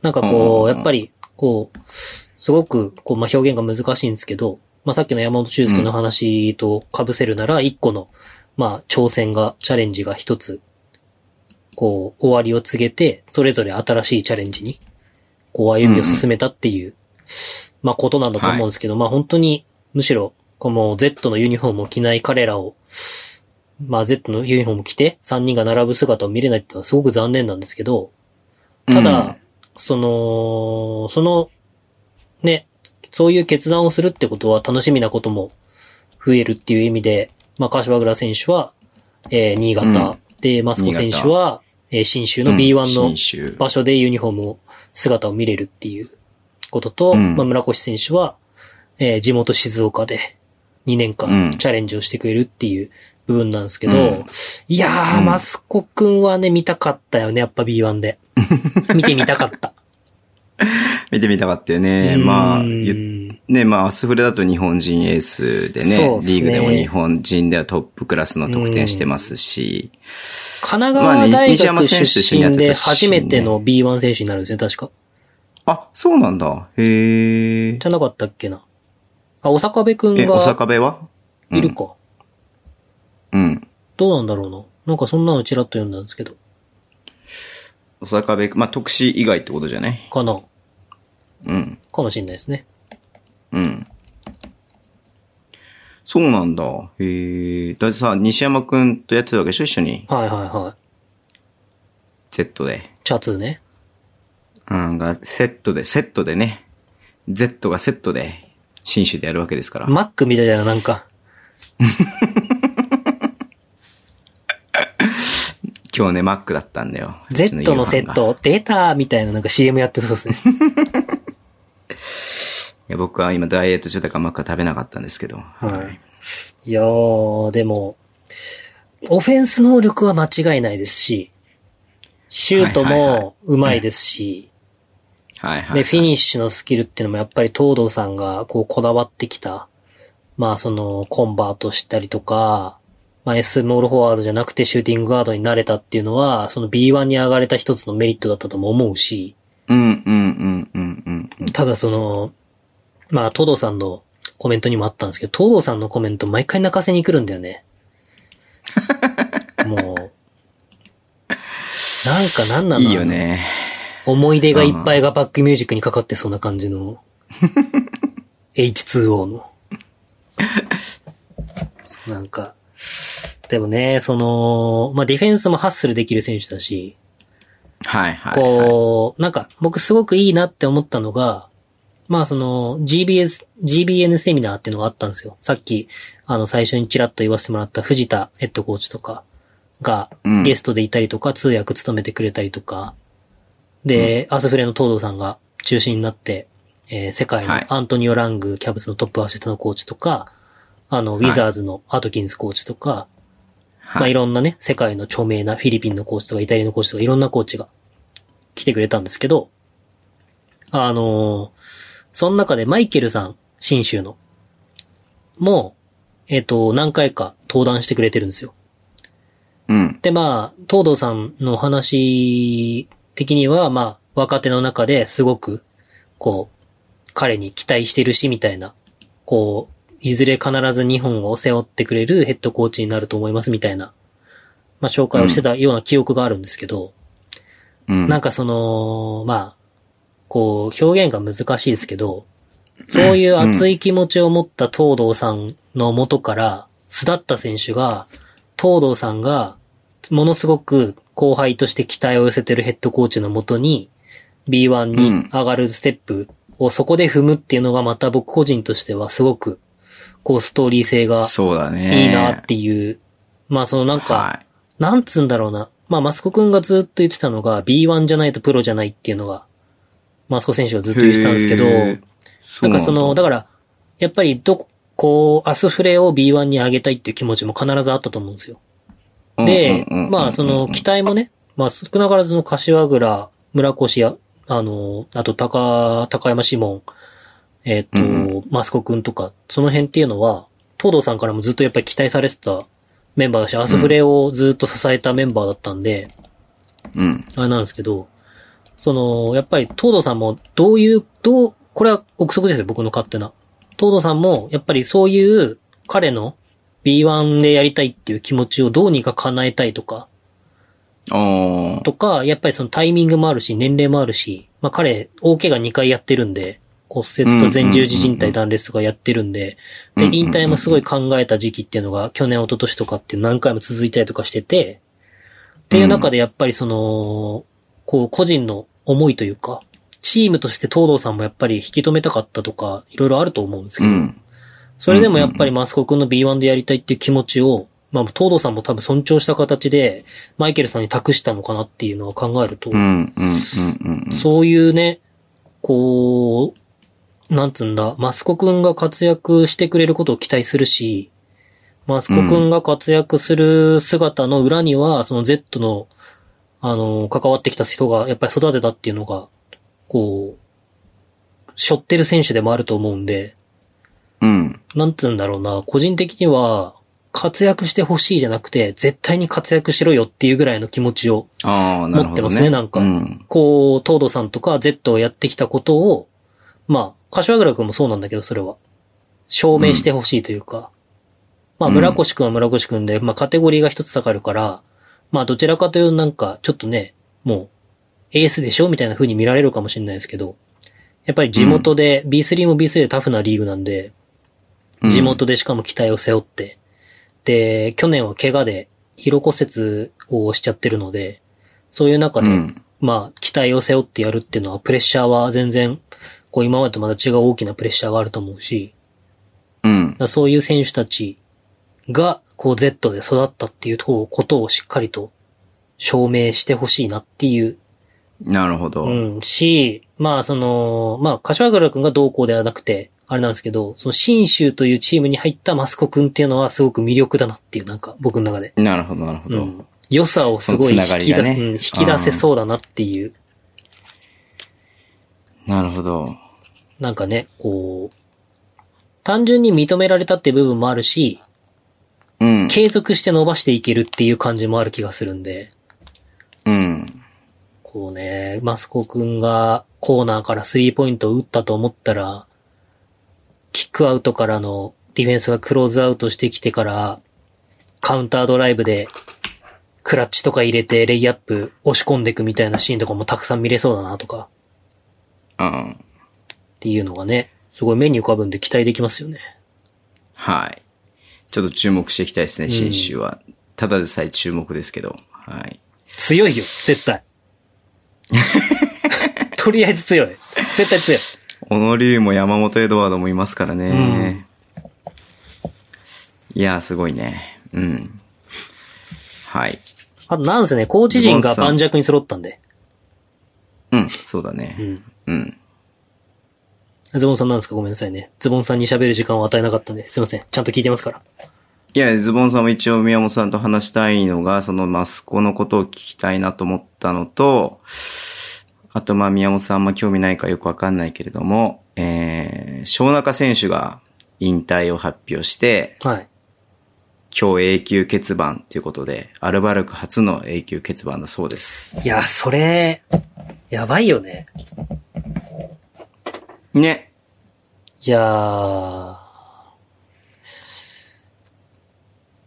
なんかこう、やっぱり、こう、すごく、こう、まあ、表現が難しいんですけど、まあ、さっきの山本修介の話と被せるなら、一個の、まあ、挑戦が、チャレンジが一つ、こう、終わりを告げて、それぞれ新しいチャレンジに、こう、歩みを進めたっていう、まあ、ことなんだと思うんですけど、はい、まあ、本当に、むしろ、この Z のユニフォームを着ない彼らを、まあ Z のユニフォーム着てさんにんが並ぶ姿を見れないってのはすごく残念なんですけど、ただ、うん、その、その、ね、そういう決断をするってことは楽しみなことも増えるっていう意味で、まあ柏倉選手は、えー、新潟、うん、で、マスコ選手は、えー、新州の ビーワン の場所でユニフォームを、姿を見れるっていうことと、うん、まあ村越選手は、えー、地元静岡でにねんかんチャレンジをしてくれるっていう、うん部分なんですけど、うん、いやー、うん、マスコくんはね、見たかったよね、やっぱ ビーワン で。見てみたかった。見てみたかったよね。まあ、ね、まあ、アスフレだと日本人エースでね、そうですね、リーグでも日本人ではトップクラスの得点してますし、神奈川大学出身で初めての ビーワン 選手になるんですよ、確か。あ、そうなんだ。へー。じゃなかったっけな。あ、おさかべくんが。え、おさかべはいるか。うんうん。どうなんだろうな。なんかそんなのちらっと読んだんですけど。おさかべ、まあ、特使以外ってことじゃないかな。うん。かもしれないですね。うん。そうなんだ。へえ。だってさ、西山くんとやってたわけでしょ、一緒に。はいはいはい。Z で。チャーツーね。うん、が、セットで、セットでね。Z がセットで、新種でやるわけですから。マックみたいだな、なんか。今日ね、マックだったんだよ。Z のセット、出たみたいななんか シーエム やってそうですね。いや、僕は今ダイエット中だからマックは食べなかったんですけど。はい。いやー、でも、オフェンス能力は間違いないですし、シュートも上手いですし、はいはい。で、フィニッシュのスキルっていうのもやっぱり東堂さんがこうこだわってきた、まあその、コンバートしたりとか、まあ、スモールフォワードじゃなくてシューティングガードになれたっていうのは、その ビーワン に上がれた一つのメリットだったとも思うし。うん、うん、うん、うん、うん。ただその、まあ、東堂さんのコメントにもあったんですけど、東堂さんのコメント毎回泣かせに来るんだよね。もう、なんかなんなの？いいよね。思い出がいっぱいがバックミュージックにかかってそうな感じの、エイチツーオー の。なんか、でもね、その、まあ、ディフェンスもハッスルできる選手だし、はいはい、はい。こう、なんか、僕すごくいいなって思ったのが、まあ、その、ジービーエス、ジービーエヌ セミナーっていうのがあったんですよ。さっき、あの、最初にチラッと言わせてもらった藤田ヘッドコーチとかが、ゲストでいたりとか、うん、通訳務めてくれたりとか、で、うん、アスフレの東堂さんが中心になって、えー、世界のアントニオ・ラング、キャブスのトップアシスタントコーチとか、あの、ウィザーズのアトキンスコーチとか、はい、まあ、いろんなね、世界の著名なフィリピンのコーチとか、イタリアのコーチとか、いろんなコーチが来てくれたんですけど、あのー、その中でマイケルさん、新州の、もう、えっと、何回か登壇してくれてるんですよ。うん。で、まあ、東堂さんの話的には、まあ、若手の中ですごく、こう、彼に期待してるし、みたいな、こう、いずれ必ず日本を背負ってくれるヘッドコーチになると思います、みたいな、まあ、紹介をしてたような記憶があるんですけど、うん。なんかその、まあ、こう、表現が難しいですけど、そういう熱い気持ちを持った東堂さんの元から巣立った選手が、東堂さんがものすごく後輩として期待を寄せてるヘッドコーチの元に ビーワン に上がるステップをそこで踏むっていうのがまた僕個人としてはすごくこうストーリー性がいいなっていう。そうだね、まあそのなんか、はい、なんつうんだろうな。まあマスコ君がずっと言ってたのが ビーワン じゃないとプロじゃないっていうのがマスコ選手がずっと言ってたんですけど、なんかその、だから、やっぱりど、こう、アスフレを ビーワン に上げたいっていう気持ちも必ずあったと思うんですよ。で、まあその期待もね、まあ少なからずの柏倉、村越や、あの、あと高、高山志門、えっと、マスコ君とか、その辺っていうのは、東堂さんからもずっとやっぱり期待されてたメンバーだし、アスフレをずっと支えたメンバーだったんで、うん、あれなんですけど、その、やっぱり東堂さんもどういう、どう、これは憶測ですよ、僕の勝手な。東堂さんも、やっぱりそういう彼の ビーワン でやりたいっていう気持ちをどうにか叶えたいとか、あとか、やっぱりそのタイミングもあるし、年齢もあるし、まあ彼、大怪我にかいやってるんで、骨折と前十字靭帯断裂とかやってるんで、で、引退もすごい考えた時期っていうのが、去年、一昨年とかって何回も続いたりとかしてて、っていう中でやっぱりその、こう、個人の思いというか、チームとして東堂さんもやっぱり引き止めたかったとか、いろいろあると思うんですけど、うん、それでもやっぱりマスコ君の ビーワン でやりたいっていう気持ちを、まあ東堂さんも多分尊重した形で、マイケルさんに託したのかなっていうのを考えると、そういうね、こう、なんつうんだ、マスコ君が活躍してくれることを期待するし、マスコ君が活躍する姿の裏には、その Z の、あの、関わってきた人がやっぱり育てたっていうのが、こう、背負ってる選手でもあると思うんで、うん。なんつうんだろうな、個人的には、活躍してほしいじゃなくて、絶対に活躍しろよっていうぐらいの気持ちを持ってますね、ねなんか。うん、こう、東堂さんとか Z をやってきたことを、まあ、柏倉君もそうなんだけど、それは。証明してほしいというか、うん、まあ、村越君は村越君で、まあ、カテゴリーが一つ下がるから、まあ、どちらかというとなんか、ちょっとね、もう、エースでしょみたいな風に見られるかもしれないですけど、やっぱり地元で、うん、ビースリー も ビースリー でタフなリーグなんで、地元でしかも期待を背負って、うん、で、去年は怪我で、疲労骨折をしちゃってるので、そういう中で、うん、まあ、期待を背負ってやるっていうのは、プレッシャーは全然、こう今までとまた違う大きなプレッシャーがあると思うし、うん、だそういう選手たちが、こう Z で育ったっていうことをしっかりと証明してほしいなっていう、なるほど。うん。し、まあその、まあ、柏倉くんがどうこうではなくて、あれなんですけど、その新州というチームに入ったマスコくんっていうのはすごく魅力だなっていう、なんか僕の中で。なるほど、なるほど、うん。良さをすごい引き出、ねうん、引き出せそうだなっていう。なるほど。なんかね、こう、単純に認められたっていう部分もあるし、うん、継続して伸ばしていけるっていう感じもある気がするんで。うん。こうね、マスコ君がコーナーからスリーポイントを打ったと思ったら、キックアウトからのディフェンスがクローズアウトしてきてから、カウンタードライブでクラッチとか入れてレイアップ押し込んでいくみたいなシーンとかもたくさん見れそうだなとか。うん。っていうのがね、すごい目に浮かぶんで期待できますよね。はい。ちょっと注目していきたいですね、新州は。うん、ただでさえ注目ですけど。はい。強いよ、絶対。とりあえず強い。絶対強い。小野龍も山本エドワードもいますからね。うん、いやーすごいね。うん。はい。あとなんですね、コーチ陣が盤石に揃ったんで。うん、そうだね。うん。うん、ズボンさんなんですか？ごめんなさいね。ズボンさんに喋る時間を与えなかったんで、すいません。ちゃんと聞いてますから。いや、ズボンさんも一応宮本さんと話したいのが、そのマスコのことを聞きたいなと思ったのと、あとまあ宮本さんも興味ないかよくわかんないけれども、えー、小中選手が引退を発表して、はい。今日永久欠番ということで、アルバルク初の永久欠番だそうです。いや、それ、やばいよね。ね。いやー、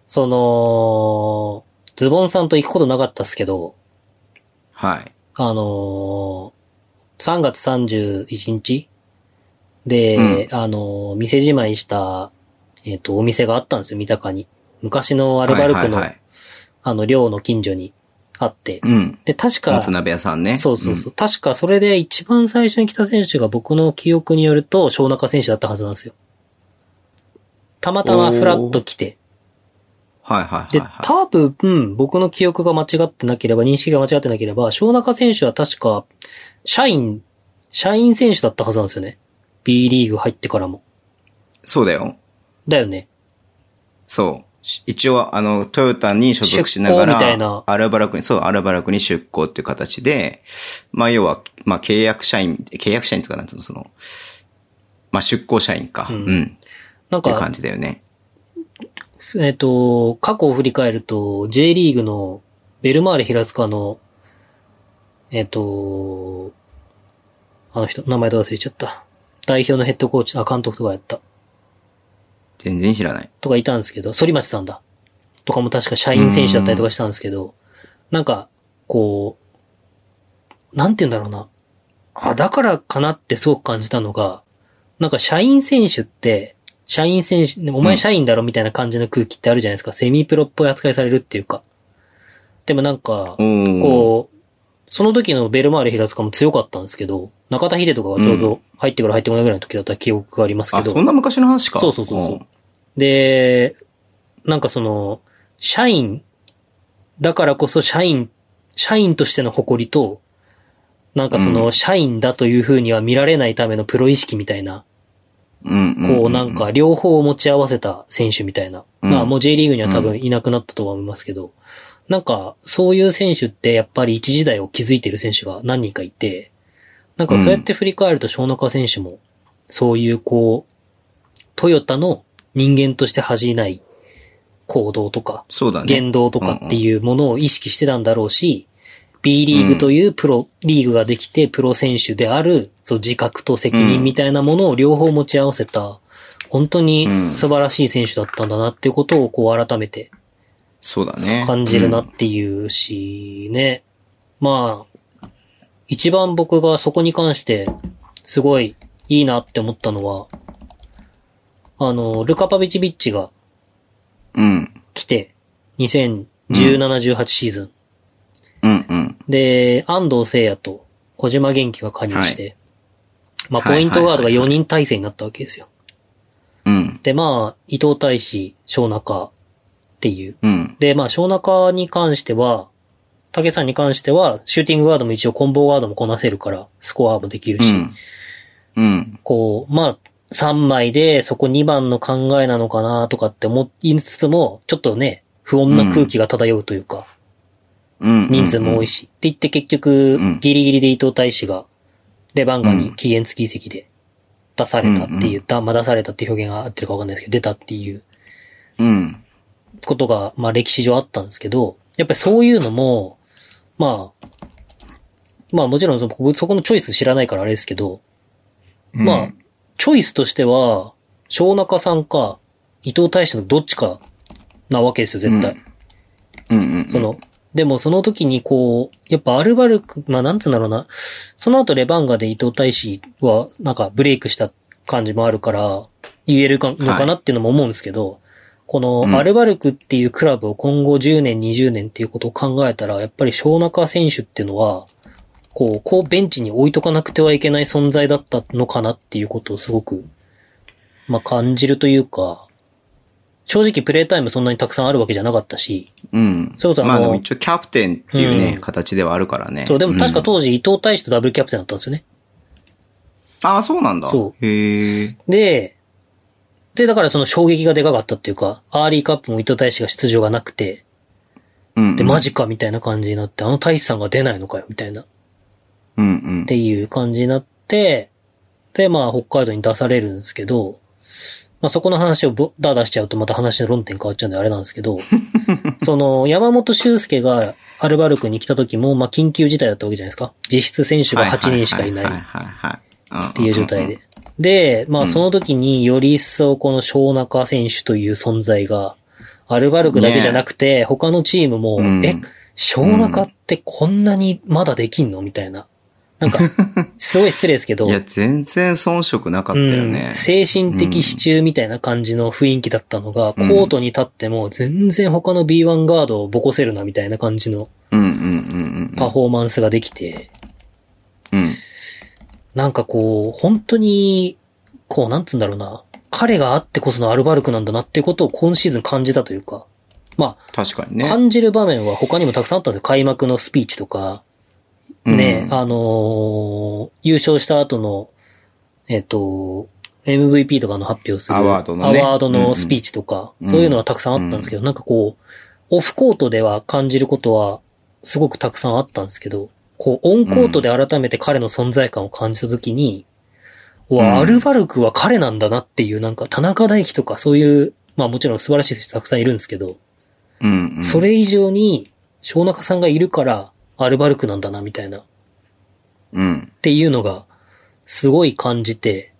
その、ズボンさんと行くことなかったっすけど、はい。あのー、さんがつさんじゅういちにちで、うん、あのー、店じまいした、えっと、お店があったんですよ、三鷹に。昔のアルバルクの、はいはいはい、あの、寮の近所にあって。うん、で、確か。もつ鍋屋さんね。そうそうそう。うん、確か、それで一番最初に来た選手が僕の記憶によると、小中選手だったはずなんですよ。たまたまフラッと来て。はい、はいはいはい。で、多分、うん、僕の記憶が間違ってなければ、認識が間違ってなければ、小中選手は確か、社員、社員選手だったはずなんですよね。B リーグ入ってからも。そうだよ。だよね。そう。一応、あの、トヨタに所属しながら、アルバルクに、そう、アルバルクに出向っていう形で、まあ、要は、まあ、契約社員、契約社員とかなんつうの、その、まあ、出向社員か。うん。うん、なんか、って感じだよね。えっと、過去を振り返ると、J リーグの、ベルマーレ平塚の、えっと、あの人、名前と忘れちゃった。代表のヘッドコーチ、あ、監督とかやった。全然知らない。とかいたんですけど、反町さんだ。とかも確か社員選手だったりとかしたんですけど、なんか、こう、なんて言うんだろうな。あ、だからかなってすごく感じたのが、なんか社員選手って、社員選手、お前社員だろみたいな感じの空気ってあるじゃないですか。うん、セミプロっぽい扱いされるっていうか。でもなんか、こう、その時のベルマーレ平塚も強かったんですけど、中田秀とかがちょうど入ってから入ってこないぐらいの時だった記憶がありますけど。あ、そんな昔の話か。そうそうそうそう。で、なんかその、社員、だからこそ社員、社員としての誇りと、なんかその、社員だという風には見られないためのプロ意識みたいな、うん、こうなんか両方を持ち合わせた選手みたいな。うん、まあもう J リーグには多分いなくなったとは思いますけど、うん、なんかそういう選手ってやっぱり一時代を築いてる選手が何人かいて、なんかそうやって振り返ると小中選手も、そういうこう、トヨタの、人間として恥じない行動とか、そうだね、言動とかっていうものを意識してたんだろうし、うんうん、B リーグというプロリーグができてプロ選手である、そう自覚と責任みたいなものを両方持ち合わせた、うん、本当に素晴らしい選手だったんだなっていうことをこう改めて、そうだね、感じるなっていうしね、うん、まあ一番僕がそこに関してすごいいいなって思ったのは。あの、ルカ・パビチビッチが、うん。来て、にせんじゅうなな、じゅうはちシーズン。うんうん。で、安藤聖也と小島元気が加入して、はい、まあ、ポイントガードがよにん体制になったわけですよ。うん、はいはい。で、まあ、伊藤大志、小中っていう。うん。で、まあ、小中に関しては、竹さんに関しては、シューティングガードも一応コンボガードもこなせるから、スコアもできるし、うん。うん、こう、まあ、さんまいでそこにばんの考えなのかなとかって思いつつも、ちょっとね、不穏な空気が漂うというか、うん、人数も多いし、うん、って言って結局、うん、ギリギリで伊藤大使がレバンガに期限付き移籍で出されたって言った、うん、まあ、出されたって表現が合ってるかわかんないですけど、出たっていうことが、まあ歴史上あったんですけど、やっぱりそういうのも、まあ、まあもちろんそこ、そこのチョイス知らないからあれですけど、うん、まあ、チョイスとしては、小中さんか、伊藤大使のどっちかなわけですよ、絶対。うん。うんうんうん、その、でもその時にこう、やっぱアルバルク、まあなんつうんだろうな、その後レバンガで伊藤大使はなんかブレイクした感じもあるから、言えるのかなっていうのも思うんですけど、はい、このアルバルクっていうクラブを今後じゅうねん、にじゅうねんっていうことを考えたら、やっぱり小中選手っていうのは、こう、こうベンチに置いとかなくてはいけない存在だったのかなっていうことをすごく、まあ感じるというか、正直プレイタイムそんなにたくさんあるわけじゃなかったし、うん。そういうことはあの、まあ一応キャプテンっていうね、うん、形ではあるからね。そう、でも確か当時伊藤大使とダブルキャプテンだったんですよね。ああ、そうなんだ。そう。へえ。で、で、だからその衝撃がでかかったっていうか、アーリーカップも伊藤大使が出場がなくて、うんうん、で、マジかみたいな感じになって、あの大使さんが出ないのかよ、みたいな。うんうん。っていう感じになって、で、まあ、北海道に出されるんですけど、まあ、そこの話をダーダーしちゃうとまた話の論点変わっちゃうんであれなんですけど、その、山本修介がアルバルクに来た時も、まあ、緊急事態だったわけじゃないですか。実質選手がはちにんしかいない。っていう状態で。で、まあ、その時により一層この小中選手という存在が、アルバルクだけじゃなくて、他のチームも、ね、え、小中ってこんなにまだできんのみたいな。なんか、すごい失礼ですけど。いや、全然遜色なかったよね、うん。精神的支柱みたいな感じの雰囲気だったのが、うん、コートに立っても全然他の ビーワン ガードをボコせるなみたいな感じのパフォーマンスができて、うん、なんかこう、本当に、こう、なんつうんだろうな、彼があってこそのアルバルクなんだなっていうことを今シーズン感じたというか、まあ、確かにね、感じる場面は他にもたくさんあったんですよ。開幕のスピーチとか、ね、うん、あのー、優勝した後の、えっと、エムブイピー とかの発表するアワードの、ね、アワードのスピーチとか、うんうん、そういうのはたくさんあったんですけど、うん、なんかこう、オフコートでは感じることはすごくたくさんあったんですけど、こう、オンコートで改めて彼の存在感を感じたときに、うん、わ、アルバルクは彼なんだなっていう、なんか田中大輝とかそういう、まあもちろん素晴らしい選手たくさんいるんですけど、うんうん、それ以上に、小中さんがいるから、アルバルクなんだなみたいな、うん、っていうのがすごい感じて、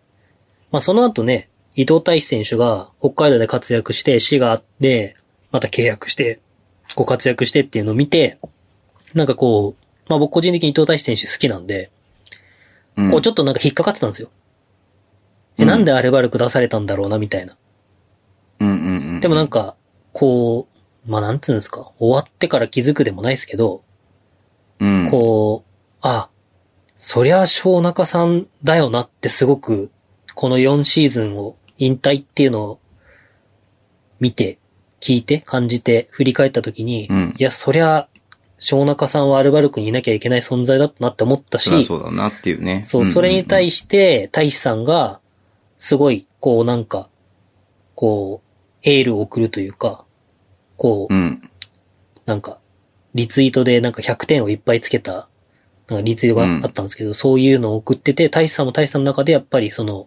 まあその後ね、伊藤大志選手が北海道で活躍して、市があってまた契約して、こう活躍してっていうのを見て、なんかこう、まあ僕個人的に伊藤大志選手好きなんで、うん、こうちょっとなんか引っかかってたんですよ。うん、え、なんでアルバルク出されたんだろうなみたいな。うんうんうん、でもなんかこう、まあなんつうんですか、終わってから気づくでもないですけど。うん、こう、あ、そりゃ小中さんだよなってすごく、このよんシーズンを引退っていうのを見て、聞いて、感じて、振り返ったときに、うん、いや、そりゃ小中さんはアルバルクにいなきゃいけない存在だったなって思ったし、そりゃそうだなっていうね。そう、それに対して、大志さんが、すごい、こうなんか、こう、エールを送るというか、こう、うん、なんか、リツイートでなんかひゃくてんをいっぱいつけた、なんかリツイートがあったんですけど、うん、そういうのを送ってて、大志さんも大志さんの中でやっぱりその、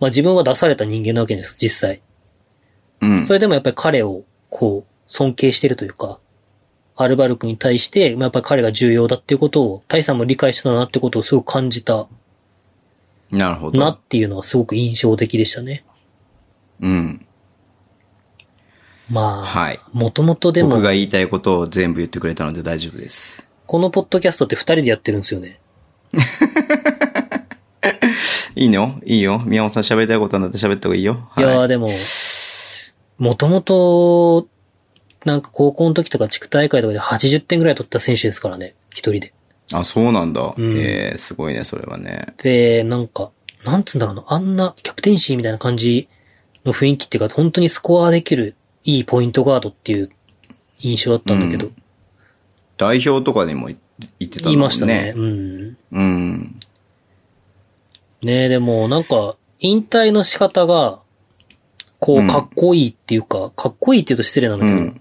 まあ自分は出された人間なわけです、実際。うん。それでもやっぱり彼をこう、尊敬してるというか、アルバルクに対して、まあやっぱり彼が重要だっていうことを、大志さんも理解したなってことをすごく感じた。なるほど。なっていうのはすごく印象的でしたね。うん。まあ、はい。もともとでも。僕が言いたいことを全部言ってくれたので大丈夫です。このポッドキャストって二人でやってるんですよね。いいのいいよ。宮本さん喋りたいことなんて喋った方がいいよ。はい、いやーでも、もともと、なんか高校の時とか地区大会とかではちじゅってんぐらい取った選手ですからね。一人で。あ、そうなんだ。うん、えー、すごいね、それはね。で、なんか、なんつうんだろうな。あんなキャプテンシーみたいな感じの雰囲気っていうか、本当にスコアできる。いいポイントガードっていう印象だったんだけど。うん、代表とかにも行ってたんだもんね。いましたね。うん。うん。ねえ、でもなんか、引退の仕方が、こう、かっこいいっていうか、うん、かっこいいって言うと失礼なんだけど、うん、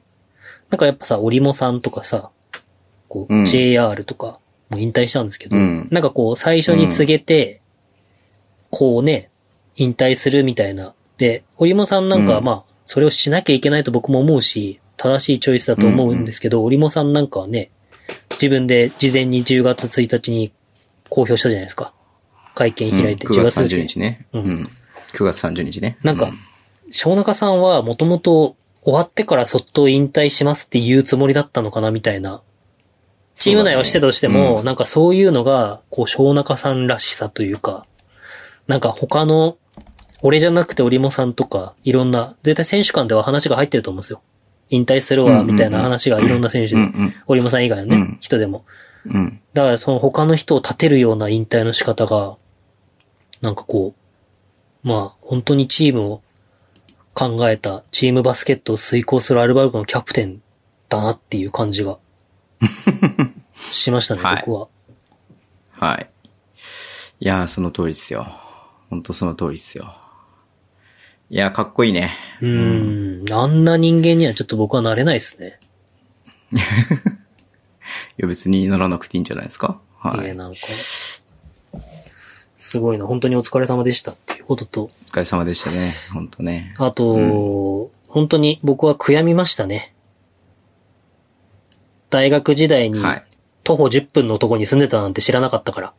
なんかやっぱさ、折茂さんとかさ、こう、ジェイアール とか、もう引退したんですけど、うん、なんかこう、最初に告げて、うん、こうね、引退するみたいな。で、折茂さんなんかはまあ、うんそれをしなきゃいけないと僕も思うし、正しいチョイスだと思うんですけど、折茂、うん、さんなんかはね、自分で事前にじゅうがつついたちに公表したじゃないですか。会見開いて。うん、くがつさんじゅうにちね。うん。うん、くがつさんじゅうにちね。なんか、小中さんはもともと終わってからそっと引退しますって言うつもりだったのかなみたいな。チーム内はしてたとしても、ねうん、なんかそういうのが、こう、小中さんらしさというか、なんか他の、俺じゃなくて折茂さんとか、いろんな、絶対選手間では話が入ってると思うんですよ。引退するわ、みたいな話がいろんな選手で、折茂さん以外のね、人でも。だからその他の人を立てるような引退の仕方が、なんかこう、まあ本当にチームを考えた、チームバスケットを遂行するアルバルクのキャプテンだなっていう感じが、しましたね、僕は。はい。いやー、その通りですよ。ほんとその通りですよ。いやー、かっこいいね。うーん。あんな人間にはちょっと僕はなれないですね。いや、別にならなくていいんじゃないですか。はい。いや、なんか、すごいな。本当にお疲れ様でしたっていうことと。お疲れ様でしたね。本当ね。あと、うん、本当に僕は悔やみましたね。大学時代に徒歩じゅっぷんのとこに住んでたなんて知らなかったから。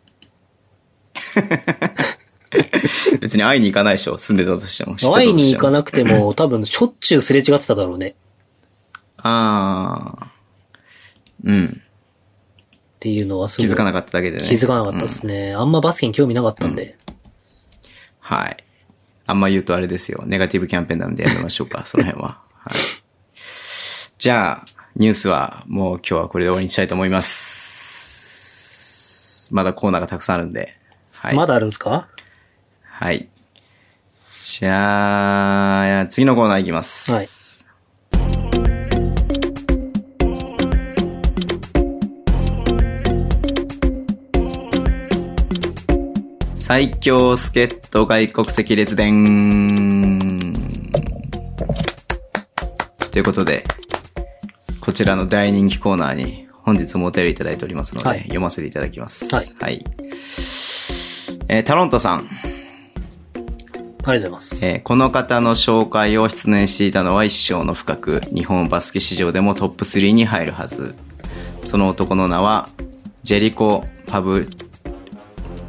別に会いに行かないでしょ。住んでたとしても。会いに行かなくても多分しょっちゅうすれ違ってただろうね。ああ。うん。っていうのはすごい気づかなかっただけでね。気づかなかったですね。うん、あんまバスケに興味なかったんで、うん。はい。あんま言うとあれですよ。ネガティブキャンペーンなんでやめましょうか。その辺は。はい。じゃあ、ニュースはもう今日はこれで終わりにしたいと思います。まだコーナーがたくさんあるんで。はい。まだあるんですか？はい。じゃあ、次のコーナーいきます。はい。最強助っ人外国籍列伝ということで、こちらの大人気コーナーに本日もお手入れいただいておりますので、はい、読ませていただきます。はい。はい、えー、タロントさん。ありがとうございます。えー、この方の紹介を出演していたのは一生の深く、日本バスケ史上でもトップスリーに入るはず。その男の名は、ジェリコ・パブ、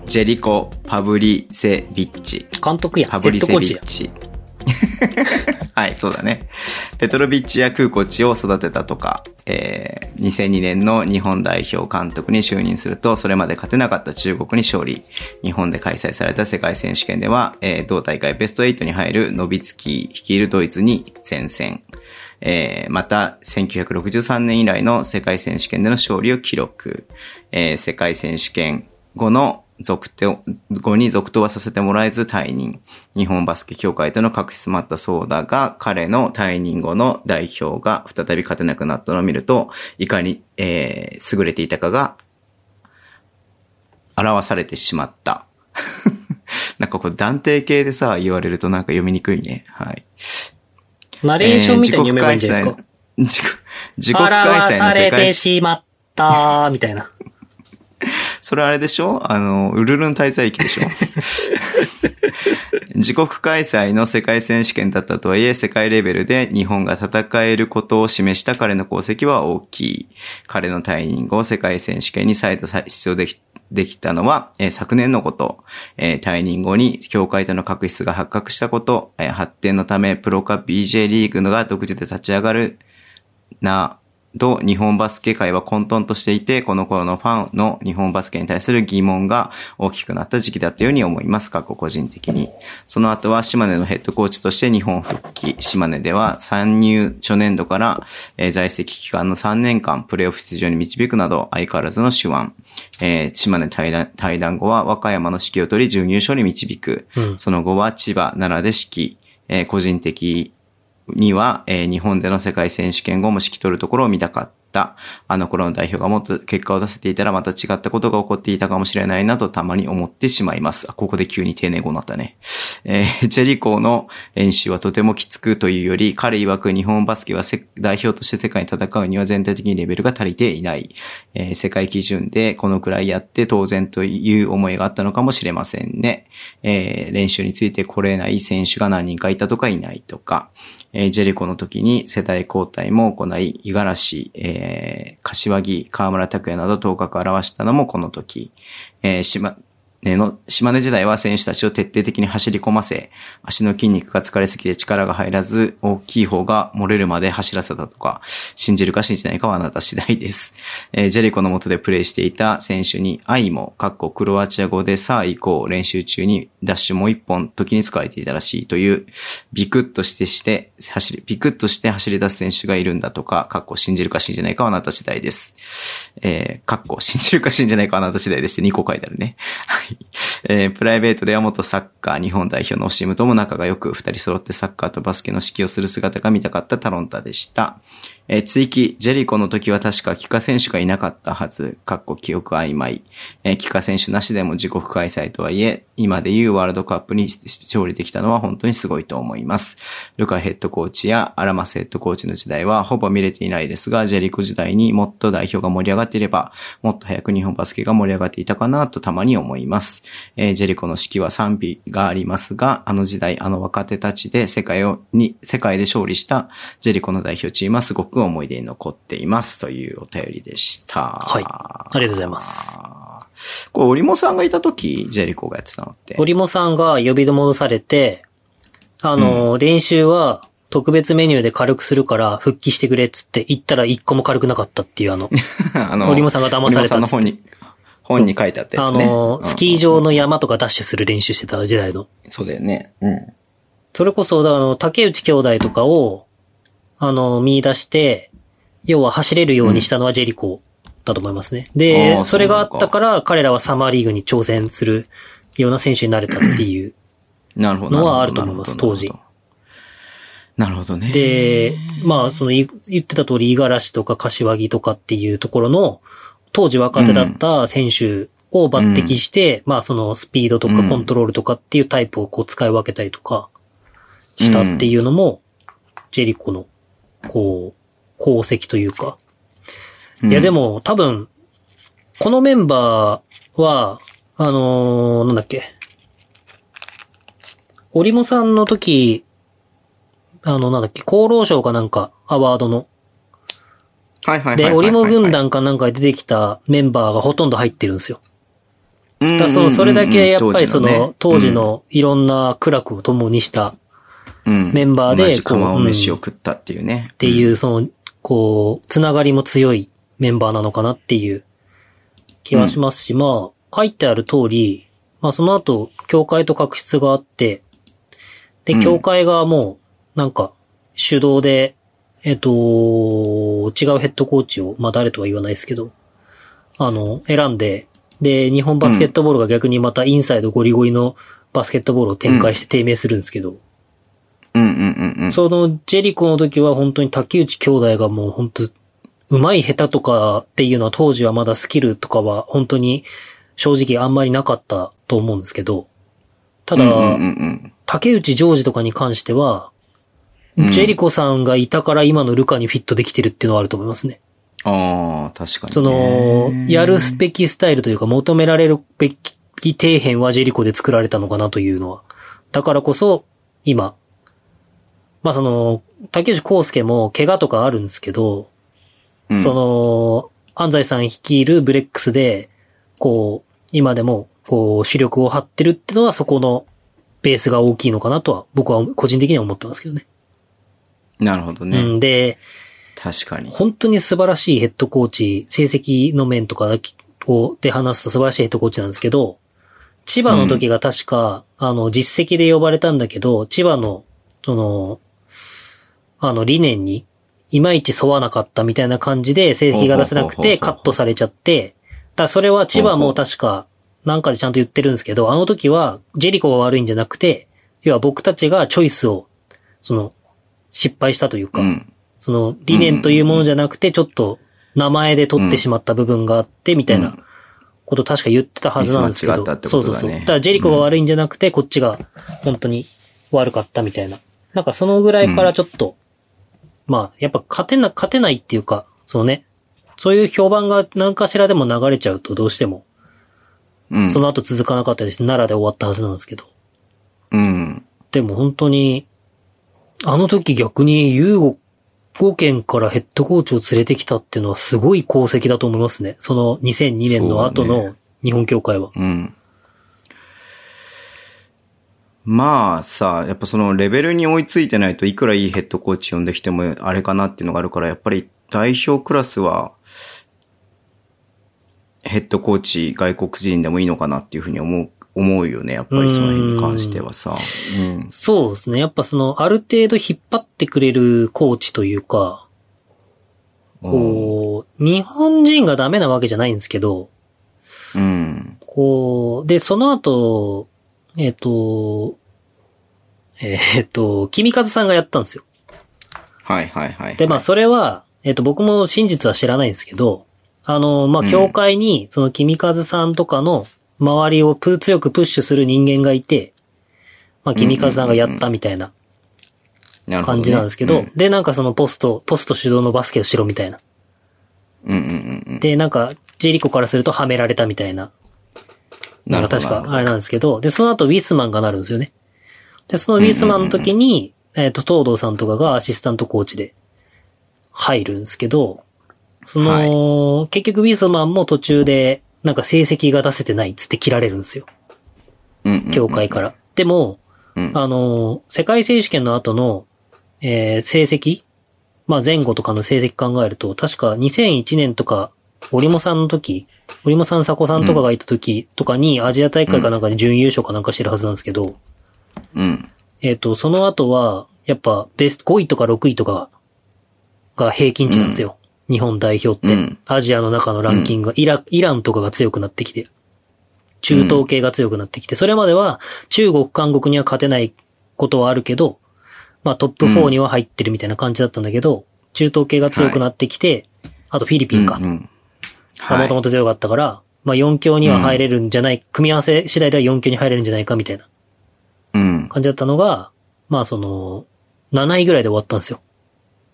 ジェリコ・パブリセビッチ。監督や。パブリセビッチ。はい、そうだね。ペトロビッチやクーコッチを育てたとか、えー、にせんにねんの日本代表監督に就任すると、それまで勝てなかった中国に勝利。日本で開催された世界選手権では、えー、同大会ベストはちに入るノビツキー率いるドイツに善戦。えー、また、せんきゅうひゃくろくじゅうさんねん以来の世界選手権での勝利を記録。えー、世界選手権後の続投、後に続投はさせてもらえず退任。日本バスケ協会との確執もあったそうだが、彼の退任後の代表が再び勝てなくなったのを見ると、いかに、えー、優れていたかが、表されてしまった。なんかこう断定系でさ、言われるとなんか読みにくいね。はい。ナレーションみたいに読めばいいんじゃないですか。自国、自国開催の世界。表されてしまった、みたいな。それあれでしょ？あの、ウルルン滞在期でしょ？自国開催の世界選手権だったとはいえ、世界レベルで日本が戦えることを示した彼の功績は大きい。彼の退任後、世界選手権に再度出場でき、できたのは、えー、昨年のこと、えー、退任後に協会との確執が発覚したこと、えー、発展のためプロか ビージェー リーグのが独自で立ち上がるな、と日本バスケ界は混沌としていて、この頃のファンの日本バスケに対する疑問が大きくなった時期だったように思います。過去個人的に。その後は島根のヘッドコーチとして日本復帰。島根では参入初年度から、えー、在籍期間のさんねんかんプレーオフ出場に導くなど相変わらずの手腕。えー、島根対談、対談後は和歌山の指揮を取り準優勝に導く。うん、その後は千葉、奈良で指揮。えー、個人的には、えー、日本での世界選手権後も指揮取るところを見たかった。あの頃の代表がもっと結果を出せていたらまた違ったことが起こっていたかもしれないなとたまに思ってしまいます。あ、ここで急に丁寧語になったね。えー、ジェリコの練習はとてもきつくというより、彼曰く日本バスケは代表として世界に戦うには全体的にレベルが足りていない。えー、世界基準でこのくらいやって当然という思いがあったのかもしれませんね。えー、練習について来れない選手が何人かいたとかいないとか。えー、ジェリコの時に世代交代も行い、五十嵐、えー、柏木、河村拓也など頭角を現したのもこの時。えー、島根の、島根時代は選手たちを徹底的に走り込ませ、足の筋肉が疲れすぎて力が入らず、大きい方が漏れるまで走らせたとか、信じるか信じないかはあなた次第です。えー、ジェリコの下でプレーしていた選手に愛も、かっこクロアチア語でさあ行こう、練習中にダッシュもう一本時に使われていたらしいという、ビクッとしてして、走り、ビクッとして走り出す選手がいるんだとか、かっこ信じるか信じないかはあなた次第です。えー、かっこ信じるか信じないかはあなた次第です。にこ書いてあるね。はい。えー、プライベートでは元サッカー日本代表のオシムとも仲が良く、二人揃ってサッカーとバスケの指揮をする姿が見たかったタロンタでした。えー、追記、ジェリコの時は確か帰化選手がいなかったはず、かっこ記憶曖昧、えー、帰化選手なしでも自国開催とはいえ、今でいうワールドカップに勝利できたのは本当にすごいと思います。ルカヘッドコーチやアラマスヘッドコーチの時代はほぼ見れていないですが、ジェリコ時代にもっと代表が盛り上がっていれば、もっと早く日本バスケが盛り上がっていたかなとたまに思います。えー、ジェリコの指揮は賛否がありますが、あの時代、あの若手たちで世界をに世界で勝利したジェリコの代表チームはすごく思い出に残っていますというお便りでした。はい、ありがとうございます。これオリモさんがいた時ジェリコがやってたのって。オリモさんが呼び戻されて、あの、うん、練習は特別メニューで軽くするから復帰してくれっつって行ったら一個も軽くなかったっていうあの、あのオリモさんが騙されたっつって。オリモさんの本に本に書いてあったやつね。あの、うん、スキー場の山とかダッシュする練習してた時代の。そうだよね。うん。それこそ、あの、竹内兄弟とかを、あの、見出して、要は走れるようにしたのはジェリコだと思いますね。うん、で、それがあったから、彼らはサマーリーグに挑戦するような選手になれたっていうのはあると思います、当時。なるほどね。で、まあ、その、言ってた通り、五十嵐とか柏木とかっていうところの、当時若手だった選手を抜擢して、うん、まあ、その、スピードとかコントロールとかっていうタイプをこう使い分けたりとか、したっていうのも、ジェリコの、こう、功績というか。いやでも、多分、このメンバーは、あのー、なんだっけ。オリモさんの時、あの、なんだっけ、厚労省かなんか、アワードの。はいはいはい。で、オリモ軍団かなんか出てきたメンバーがほとんど入ってるんですよ。だそう、それだけやっぱりその、当時のいろんな苦楽を共にした、うん、メンバーで、同じ釜を飯を食ったっていうね。うん、っていう、その、こう、つながりも強いメンバーなのかなっていう気はしますし、うん、まあ、書いてある通り、まあその後、協会と確執があって、で、協会がもう、なんか、主導で、えっと、違うヘッドコーチを、まあ誰とは言わないですけど、あの、選んで、で、日本バスケットボールが逆にまたインサイドゴリゴリのバスケットボールを展開して低迷するんですけど、うんうんうんうん、そのジェリコの時は本当に竹内兄弟がもう本当上手い下手とかっていうのは当時はまだスキルとかは本当に正直あんまりなかったと思うんですけど、ただ、うんうんうん、竹内ジョージとかに関しては、うん、ジェリコさんがいたから今のルカにフィットできてるっていうのはあると思いますね。ああ、確かに。そのやるべきスタイルというか求められるべき底辺はジェリコで作られたのかなというのは、だからこそ今まあその、竹内康介も怪我とかあるんですけど、うん、その、安西さん率いるブレックスで、こう、今でも、こう、主力を張ってるってのはそこのベースが大きいのかなとは、僕は個人的には思ってますけどね。なるほどね。うん、で、確かに。本当に素晴らしいヘッドコーチ、成績の面とかをで話すと素晴らしいヘッドコーチなんですけど、千葉の時が確か、うん、あの、実績で呼ばれたんだけど、千葉の、その、あの理念にいまいち沿わなかったみたいな感じで成績が出せなくてカットされちゃって、だそれは千葉も確かなんかでちゃんと言ってるんですけど、あの時はジェリコが悪いんじゃなくて、要は僕たちがチョイスを、その失敗したというか、うん、その理念というものじゃなくてちょっと名前で取ってしまった部分があってみたいなこと確か言ってたはずなんですけど、ね、そうそうそう。だからジェリコが悪いんじゃなくてこっちが本当に悪かったみたいな。なんかそのぐらいからちょっと、うんまあ、やっぱ勝てな、勝てないっていうか、そのね、そういう評判が何かしらでも流れちゃうとどうしても、うん、その後続かなかったりして、奈良で終わったはずなんですけど。うん。でも本当に、あの時逆にユーゴ県からヘッドコーチを連れてきたっていうのはすごい功績だと思いますね。そのにせんにねんの後の日本協会は。う, ね、うん。まあさ、やっぱそのレベルに追いついてないといくらいいヘッドコーチ呼んできてもあれかなっていうのがあるから、やっぱり代表クラスはヘッドコーチ外国人でもいいのかなっていうふうに思う、思うよね。やっぱりその辺に関してはさ。うんうん、そうですね。やっぱそのある程度引っ張ってくれるコーチというか、こう、日本人がダメなわけじゃないんですけど、うん、こう、で、その後、えっと、えっと、君和さんがやったんですよ。はいはいはい、はい。で、まあそれは、えっと、僕も真実は知らないんですけど、あの、まあ、教会に、その、君和さんとかの周りをプ強くプッシュする人間がいて、まあ、君和さんがやったみたいな感じなんですけど、で、なんかそのポスト、ポスト主導のバスケをしろみたいな。うんうんうん、で、なんか、ジェリコからするとはめられたみたいな。なんか確か、あれなんですけど、で、その後ウィスマンがなるんですよね。で、そのウィスマンの時に、うんうんうん、えっと、東堂さんとかがアシスタントコーチで入るんですけど、その、はい、結局ウィスマンも途中で、なんか成績が出せてないっつって切られるんですよ。うんうんうん、教会から。でも、うん、あの、世界選手権の後の、えー、成績まあ、前後とかの成績考えると、確かにせんいちねんとか、折茂さんの時、折茂さん、佐古さんとかがいた時とかにアジア大会かなんかで準優勝かなんかしてるはずなんですけど、うん。えっと、その後は、やっぱ、ベストごいとかろくいとかが平均値なんですよ。うん、日本代表って、うん。アジアの中のランキングが、イラ、イランとかが強くなってきて、中東系が強くなってきて、それまでは中国、韓国には勝てないことはあるけど、まあトップよんには入ってるみたいな感じだったんだけど、うん、中東系が強くなってきて、はい、あとフィリピンか。うんうん、はい。もともと強かったから、まあよん強には入れるんじゃない、うん、組み合わせ次第ではよん強に入れるんじゃないかみたいな。うん。感じだったのが、まあその、なないぐらいで終わったんですよ。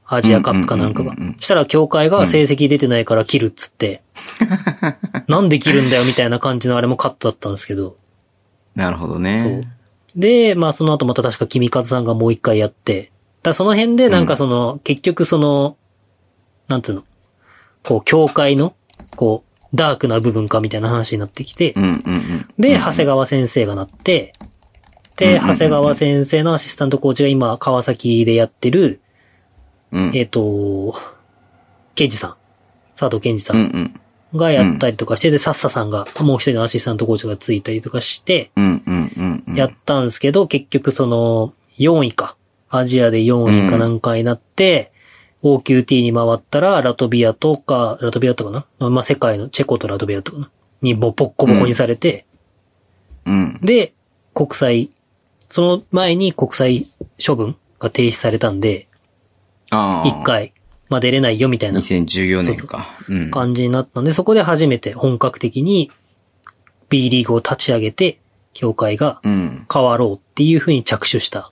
アジアカップかなんかが。うんうんうんうん、したら協会が成績出てないから切るっつって、うん、なんで切るんだよみたいな感じのあれもカットだったんですけど。なるほどね。そう。で、まあその後また確か君和さんがもう一回やって、だその辺でなんかその、うん、結局その、なんつうの、こう、教会の、こう、ダークな部分かみたいな話になってきて、うんうんうん、で、長谷川先生がなって、で、長谷川先生のアシスタントコーチが今、川崎でやってる、うん、えっ、ー、と、健二さん、佐藤健二さんがやったりとかして、で、サッサさんが、もう一人のアシスタントコーチがついたりとかして、うんうんうんうん、やったんですけど、結局その、よんいか、アジアでよんいかなんかになって、うん、オーキューティー に回ったら、ラトビアとか、ラトビアとかなまあ、世界の、チェコとラトビアとかなにボッコボコにされて、うん、で、国際、その前に国際処分が停止されたんで、一回、まあ、出れないよみたいな。にせんじゅうよねんか。うん、感じになったんで、そこで初めて本格的に B リーグを立ち上げて、協会が変わろうっていう風に着手した。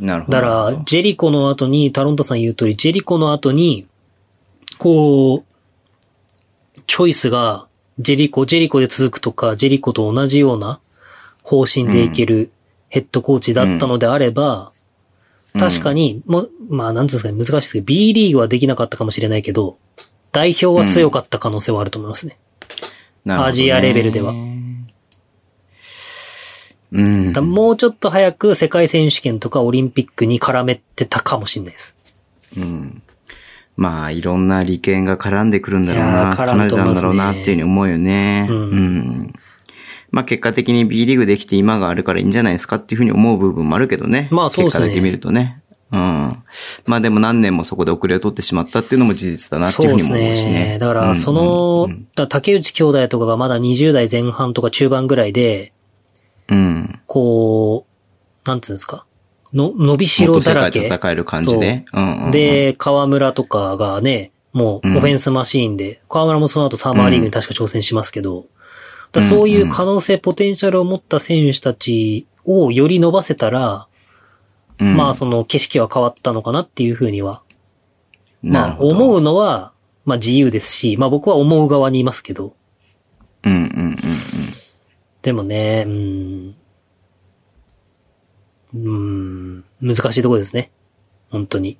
うん、なるほど。だから、ジェリコの後に、タロンタさん言う通り、ジェリコの後に、こう、チョイスが、ジェリコ、ジェリコで続くとか、ジェリコと同じような方針でいける、うんヘッドコーチだったのであれば、うん、確かに、も、まあ、なんつうんですかね、難しいですけど、B リーグはできなかったかもしれないけど、代表は強かった可能性はあると思いますね。うん、なるほどね。アジアレベルでは。うん、だもうちょっと早く世界選手権とかオリンピックに絡めてたかもしれないです。うん。まあ、いろんな利権が絡んでくるんだろうな、絡んでたんだろうな、っていうふうに思うよね。うん。うんまあ結果的に B リーグできて今があるからいいんじゃないですかっていうふうに思う部分もあるけどね。まあそうですね。結果だけ見るとね。うん。まあでも何年もそこで遅れを取ってしまったっていうのも事実だなっていうふうにも思うしね。そうですね。だからその、うんうんうん、だ竹内兄弟とかがまだにじゅう代前半とか中盤ぐらいで、うん。こう、なんつうんですか。の、伸びしろだらけ。世界と戦える感じで。うんうんうん、で、河村とかがね、もうオフェンスマシーンで、うん、河村もその後サーマーリーグに確か挑戦しますけど、うんだそういう可能性、うんうん、ポテンシャルを持った選手たちをより伸ばせたら、うん、まあその景色は変わったのかなっていうふうには、まあ思うのは、まあ自由ですし、まあ僕は思う側にいますけど。うんうんうんうん、でもね、うん、うん、難しいところですね。本当に。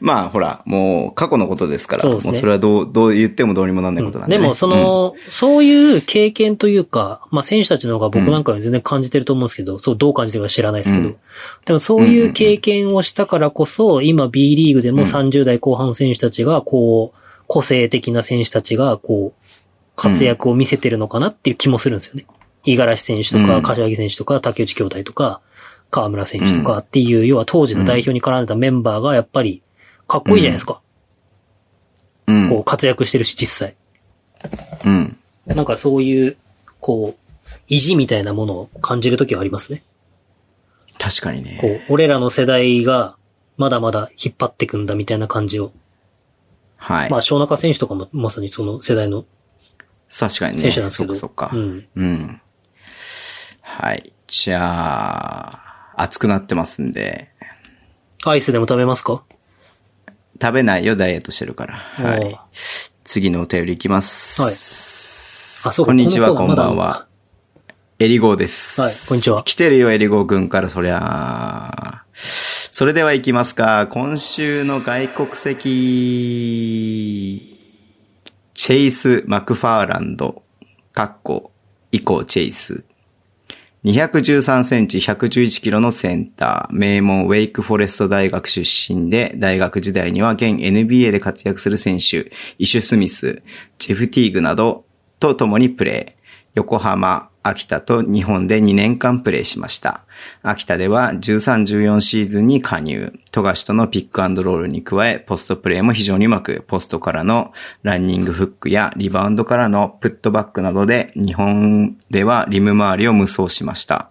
まあほらもう過去のことですから、そうですね、もうそれはどうどう言ってもどうにもなんないことなんで、ねうん、でもその、うん、そういう経験というかまあ選手たちの方が僕なんかより全然感じてると思うんですけど、うん、そうどう感じてるか知らないですけど、うん、でもそういう経験をしたからこそ、うん、今 B リーグでもさんじゅう代後半の選手たちがこう個性的な選手たちがこう活躍を見せてるのかなっていう気もするんですよね。五十嵐選手とか柏木選手とか竹内兄弟とか。河村選手とかっていう、うん、要は当時の代表に絡んでたメンバーがやっぱりかっこいいじゃないですか。うん、こう活躍してるし実際。うん。なんかそういうこう意地みたいなものを感じるときはありますね。確かにね。こう俺らの世代がまだまだ引っ張ってくんだみたいな感じを。はい。まあ、小中選手とかもまさにその世代の選手なんですけど。確かにね。そうかそうか。うん。うん。はい。じゃあ、暑くなってますんで。アイスでも食べますか？食べないよ、ダイエットしてるから。はい。次のお便りいきます。はい。あ、そうか。こんにちは、こんばんは。エリゴーです。はい、こんにちは。来てるよ、エリゴーくんから、そりゃあ。それでは行きますか。今週の外国籍、チェイス・マクファーランド、カッコ、以降チェイス。にひゃくじゅうさんセンチ、ひゃくじゅういちキロのセンター、名門ウェイクフォレスト大学出身で、大学時代には現 エヌビーエー で活躍する選手、イシュ・スミス、ジェフ・ティーグなどと共にプレー。横浜、秋田と日本でにねんかんプレーしました。秋田ではじゅうさん、じゅうよんシーズンに加入。富樫とのピックアンドロールに加え、ポストプレーも非常にうまく、ポストからのランニングフックやリバウンドからのプットバックなどで、日本ではリム周りを無双しました。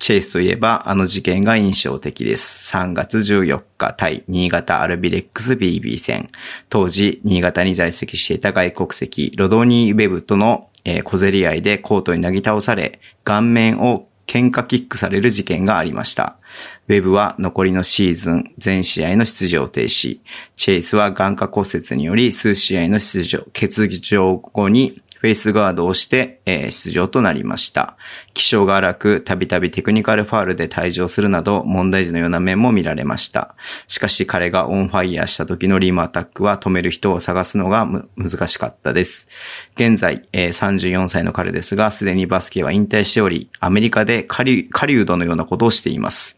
チェイスといえば、あの事件が印象的です。さんがつじゅうよっか、対新潟アルビレックス ビービー 戦。当時、新潟に在籍していた外国籍、ロドニー・ウェブとのえー、小競り合いでコートになぎ倒され、顔面を喧嘩キックされる事件がありました。ウェブは残りのシーズン全試合の出場停止。チェイスは眼下骨折により数試合の出場、欠場後にフェイスガードをして、えー、出場となりました。気性が荒く、たびたびテクニカルファウルで退場するなど問題児のような面も見られました。しかし彼がオンファイヤーした時のリムアタックは止める人を探すのが難しかったです。現在、えー、さんじゅうよんさいの彼ですが、すでにバスケは引退しており、アメリカで狩人のようなことをしています。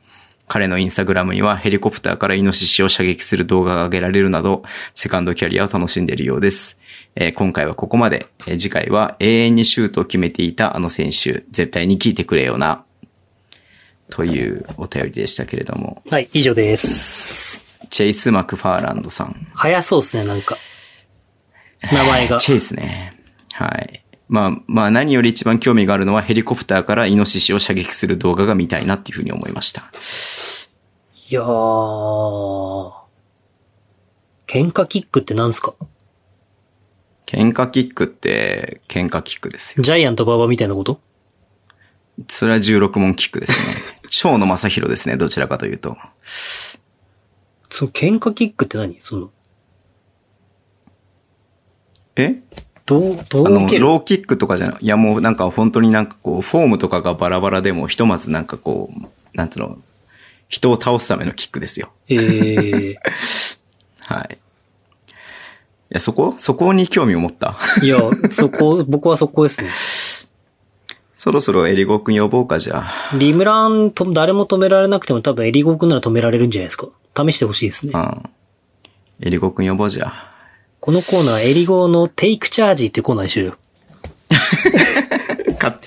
彼のインスタグラムにはヘリコプターからイノシシを射撃する動画が上げられるなど、セカンドキャリアを楽しんでいるようです。えー、今回はここまで、えー。次回は永遠にシュートを決めていたあの選手、絶対に聞いてくれよな。というお便りでしたけれども。はい、以上です。チェイス・マクファーランドさん。早そうですね、なんか。名前が。チェイスね。はい。まあまあ何より一番興味があるのはヘリコプターからイノシシを射撃する動画が見たいなっていうふうに思いました。いやー。喧嘩キックって何すか？喧嘩キックって喧嘩キックですよ。ジャイアント馬場みたいなこと？それはじゅうろくもんキックですね。蝶野正宏ですね、どちらかというと。その喧嘩キックって何？その。え？どう、どう受ける？あの、ローキックとかじゃない。いや、もうなんか本当になんかこう、フォームとかがバラバラでも、ひとまずなんかこう、なんつうの、人を倒すためのキックですよ。えー、はい。いや、そこそこに興味を持った。いや、そこ、僕はそこですね。そろそろエリゴーくん呼ぼうか、じゃあ。リムランと、誰も止められなくても多分エリゴーくんなら止められるんじゃないですか。試してほしいですね。うん。エリゴーくん呼ぼうじゃあ。このコーナーはエリゴーのテイクチャージっていうコーナーにしようよ。勝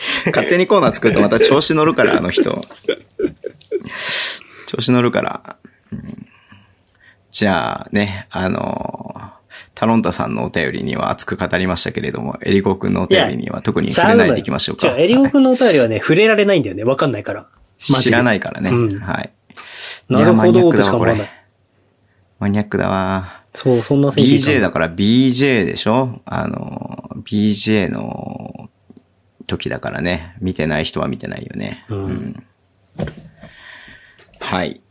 手にコーナー作るとまた調子乗るから、あの人。調子乗るから。うん、じゃあね、あのー、タロンタさんのお便りには熱く語りましたけれども、エリゴーくんのお便りには特に触れないでいきましょうか。エリゴーくんのお便りはね、はい、触れられないんだよね。わかんないから。知らないからね。うん、はい。なるほど、としか思わない。マニアックだわ。そう、そんな選手。ビージェー だから ビージェー でしょ？あの、ビージェー の時だからね。見てない人は見てないよね。うんうん、はい。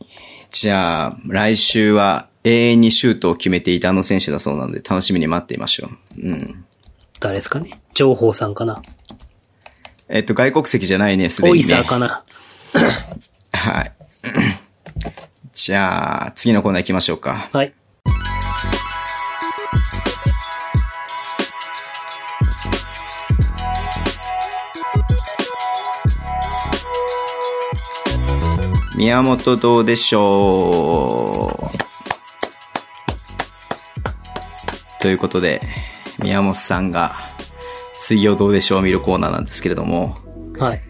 じゃあ、来週は永遠にシュートを決めていたあの選手だそうなので、楽しみに待っていましょう。うん。誰ですかね？情報さんかな？えっと、外国籍じゃないね、すでにね。オイサーかな？はい。じゃあ、次のコーナー行きましょうか。はい。宮本どうでしょうということで、宮本さんが水曜どうでしょうを見るコーナーなんですけれども、はい。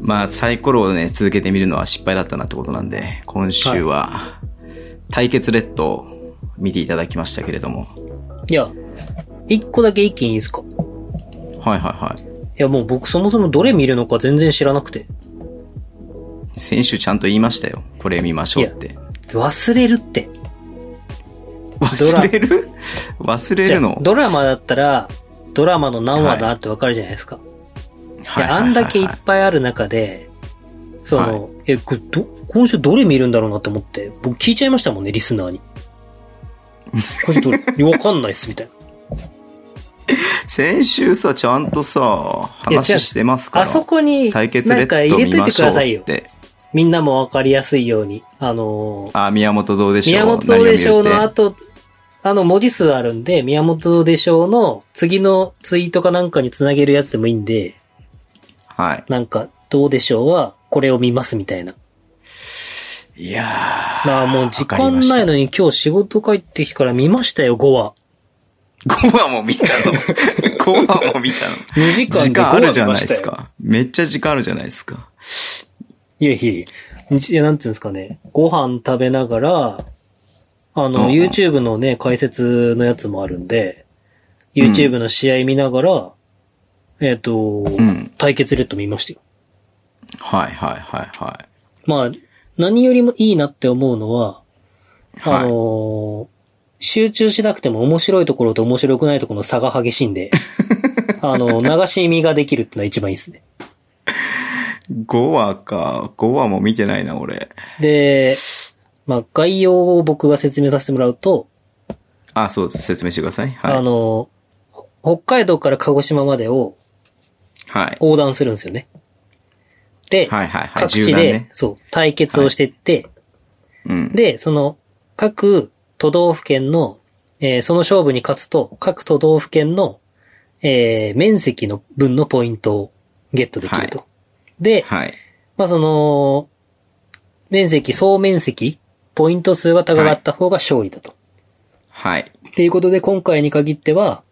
まあサイコロをね、続けてみるのは失敗だったなってことなんで、今週は対決レッドを見ていただきましたけれども。いや、一個だけ一気にいいですか？はいはいはい。いやもう僕そもそもどれ見るのか全然知らなくて。先週ちゃんと言いましたよ。これ見ましょうって。忘れるって。忘れる？忘れるの？ドラマだったら、ドラマの何話だってわかるじゃないですか。はい、で、あんだけいっぱいある中で、その、はい、え、これど、今週どれ見るんだろうなって思って、僕聞いちゃいましたもんね、リスナーに。今週どれ、わかんないっす、みたいな。先週さ、ちゃんとさ、話してますから。あそこに、なんか入れといてくださいよ。みんなもわかりやすいように。あのー、あ、宮本どうでしょう。宮本どうでしょうの後、あの、文字数あるんで、宮本どうでしょうの次のツイートかなんかにつなげるやつでもいいんで。はい。なんか、どうでしょうは、これを見ますみたいな。いやー。なあ、もう時間ないのに今日仕事帰ってきから見ましたよ、ごわ。ごわも見たのごわも見たのにじかんでごわ見ましたよ。時間あるじゃないですか。めっちゃ時間あるじゃないですか。いやいや、なんつうんですかね。ご飯食べながら、あの、うん、YouTube のね、解説のやつもあるんで、YouTube の試合見ながら、うん、えっと、うん、対決レッド見ましたよ。はいはいはいはい。まあ、何よりもいいなって思うのは、あのー、はい、集中しなくても面白いところと面白くないところの差が激しいんで、あの、流し見ができるってのは一番いいですね。ごわか。ごわも見てないな、俺。で、まあ、概要を僕が説明させてもらうと。あ、そうです。説明してください。はい。あの、北海道から鹿児島までを、はい。横断するんですよね。で、はいはいはい、各地で、ね、そう、対決をしていって、はい、うん。で、その、各都道府県の、えー、その勝負に勝つと、各都道府県の、えー、面積の分のポイントをゲットできると。はい、で、はい、まあ、その、面積、総面積、ポイント数が高かった方が勝利だと。はい。っていうことで、今回に限っては、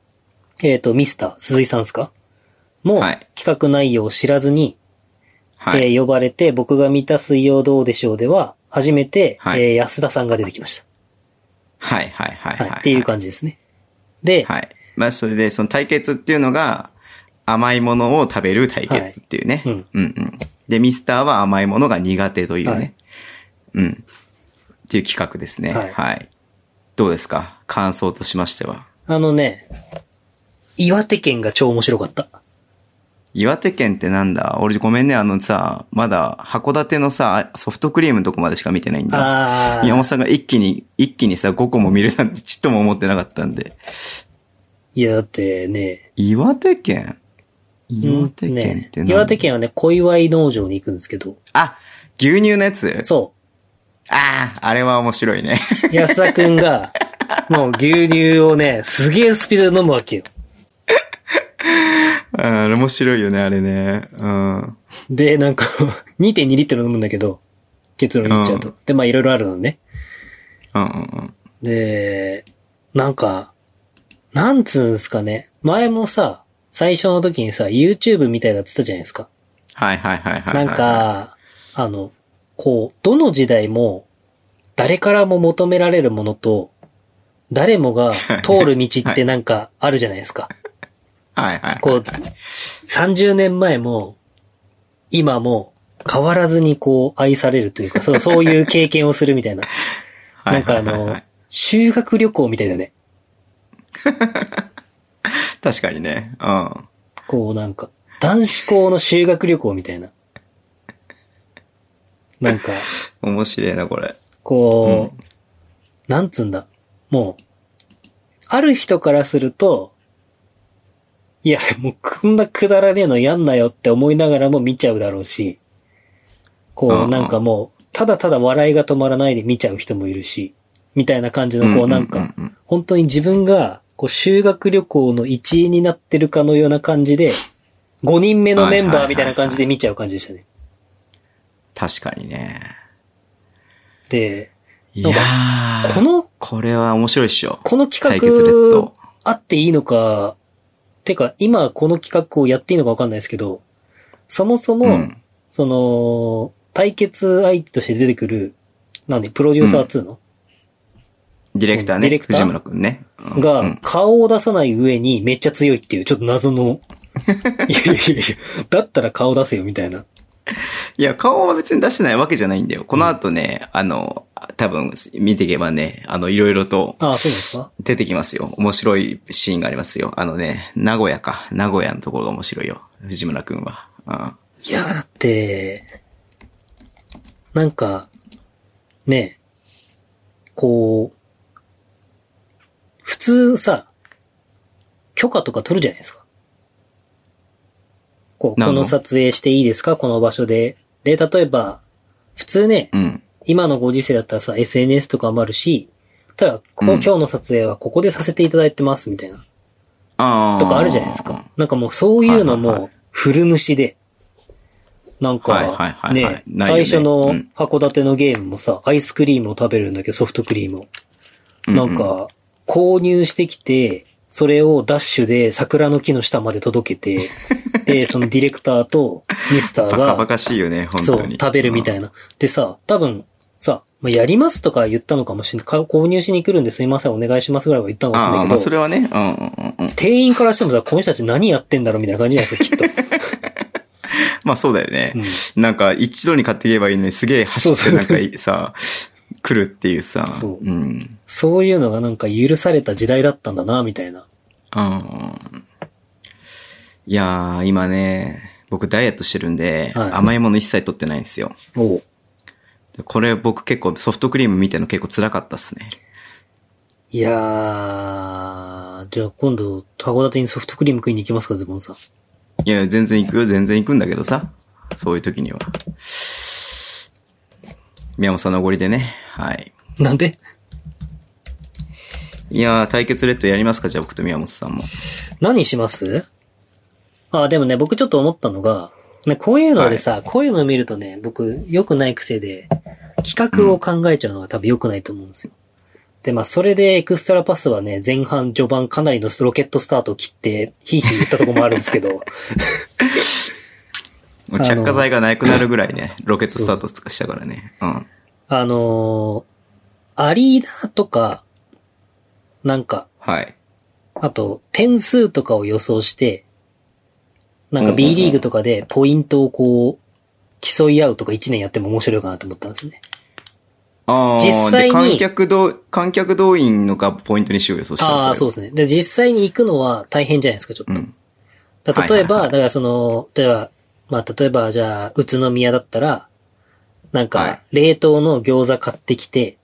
えっと、ミスター、鈴井さんですかも、はい、企画内容を知らずに、はい、えー、呼ばれて、僕が見た水曜どうでしょうでは、初めて、はい、えー、安田さんが出てきました。はい、はい、はい、はい。っていう感じですね。で、はい。まあ、それで、その対決っていうのが、甘いものを食べる対決っていうね、はい、うん。うんうん。で、ミスターは甘いものが苦手というね。はい、うん。っていう企画ですね。はい。はい、どうですか？感想としましては。あのね、岩手県が超面白かった。岩手県ってなんだ？俺ごめんね、あのさ、まだ函館のさ、ソフトクリームのとこまでしか見てないんだ。宮本さんが一気に、一気にさ、ごこも見るなんてちっとも思ってなかったんで。いや、だってね。岩手県岩手県って、ね、岩手県はね、小岩農場に行くんですけど。あ、牛乳のやつ？そう。ああ、あれは面白いね。安田くんが、もう牛乳をね、すげえスピードで飲むわけよ。あれ面白いよね、あれね。うん。で、なんか、にてんに リットル飲むんだけど、結論言っちゃうと。うん、で、まあいろいろあるのね。うんうんうん。で、なんか、なんつうんですかね。前もさ、最初の時にさ、YouTube みたいだってたじゃないですか。はいはいはいはい、はい。なんか、あの、こう、どの時代も、誰からも求められるものと、誰もが通る道ってなんかあるじゃないですか。はいはい。こう、さんじゅうねんまえも、今も、変わらずにこう、愛されるというか、そう、そういう経験をするみたいな。なんかあの、修学旅行みたいだね。確かにね。うん。こうなんか、男子校の修学旅行みたいな。なんか。面白いな、これ。こう、うん、なんつうんだ。もう、ある人からすると、いや、もうこんなくだらねえのやんなよって思いながらも見ちゃうだろうし、こう、うんうん、なんかもう、ただただ笑いが止まらないで見ちゃう人もいるし、みたいな感じの、こうなんか、うんうんうんうん、本当に自分が、こう修学旅行の一員になってるかのような感じで、ごにんめのメンバーみたいな感じで見ちゃう感じでしたね。確かにね。で、いやー、この、これは面白いっしょ。この企画、あっていいのか、てか今この企画をやっていいのかわかんないですけど、そもそも、うん、その、対決相手として出てくる、なんで、プロデューサーにの、うん、ディレクターね。ディレクター藤村くんね。が、顔を出さない上にめっちゃ強いっていう、ちょっと謎の。いやいやいや、だったら顔出せよみたいな。いや、顔は別に出してないわけじゃないんだよ。この後ね、うん、あの、多分見ていけばね、あの、いろいろと出てきますよ。面白いシーンがありますよ。あのね、名古屋か。名古屋のところが面白いよ。藤村くんは。うん、いや、だって、なんか、ね、こう、普通さ、許可とか取るじゃないですか。こう、この撮影していいですか？この場所で。で、例えば、普通ね、うん、今のご時世だったらさ、エスエヌエス とかもあるし、ただ、こう、うん、今日の撮影はここでさせていただいてます、みたいな。ああ。とかあるじゃないですか。なんかもうそういうのも、古虫で。なんか、ね、最初の函館のゲームもさ、アイスクリームを食べるんだけど、ソフトクリームを。なんか、購入してきて、それをダッシュで桜の木の下まで届けて、で、そのディレクターとミスターが、バカバカしいよね、本当に。そう、食べるみたいな。でさ、多分、さ、まあ、やりますとか言ったのかもしれない。購入しに来るんですいません、お願いしますぐらいは言ったのかもしれないけど。あ、まあ、それはね、うんうんうん。店員からしてもさ、この人たち何やってんだろうみたいな感じじゃないですか、きっと。まあそうだよね。うん、なんか一度に買っていけばいいのにすげえ走ってなんかさ、来るっていうさ、そう、うん、そういうのがなんか許された時代だったんだなみたいな。うん。いやー今ね、僕ダイエットしてるんで、はい、甘いもの一切取ってないんですよ。おう。これ僕結構ソフトクリームみたいなの結構辛かったっすね。いやー、じゃあ今度函館にソフトクリーム食いに行きますかズボンさん。いや、全然行くよ。全然行くんだけどさ。そういう時には。宮本さんのおごりでね。はい。なんで？いやー、対決レッドやりますか？じゃあ僕と宮本さんも。何します？あ、でもね、僕ちょっと思ったのが、ね、こういうのでさ、はい、こういうの見るとね、僕、良くない癖で、企画を考えちゃうのが多分良くないと思うんですよ。うん、で、まあ、それでエクストラパスはね、前半序盤かなりのロケットスタートを切って、ヒーヒー言ったとこもあるんですけど。もう着火剤がなくなるぐらいね、ロケットスタートとかしたからね。うん。あのー、アリーナとか、なんか、はい。あと、点数とかを予想して、なんか B リーグとかでポイントをこう、競い合うとかいちねんやっても面白いかなと思ったんですね。ああ、実際に。観客動、観客動員のがポイントにしよう予想したんですよ。ああ、そうですね。で、実際に行くのは大変じゃないですか、ちょっと。うん、だ例えば、はいはいはい、だからその、例えば、まあ、例えば、じゃあ、宇都宮だったら、なんか、冷凍の餃子買ってきて、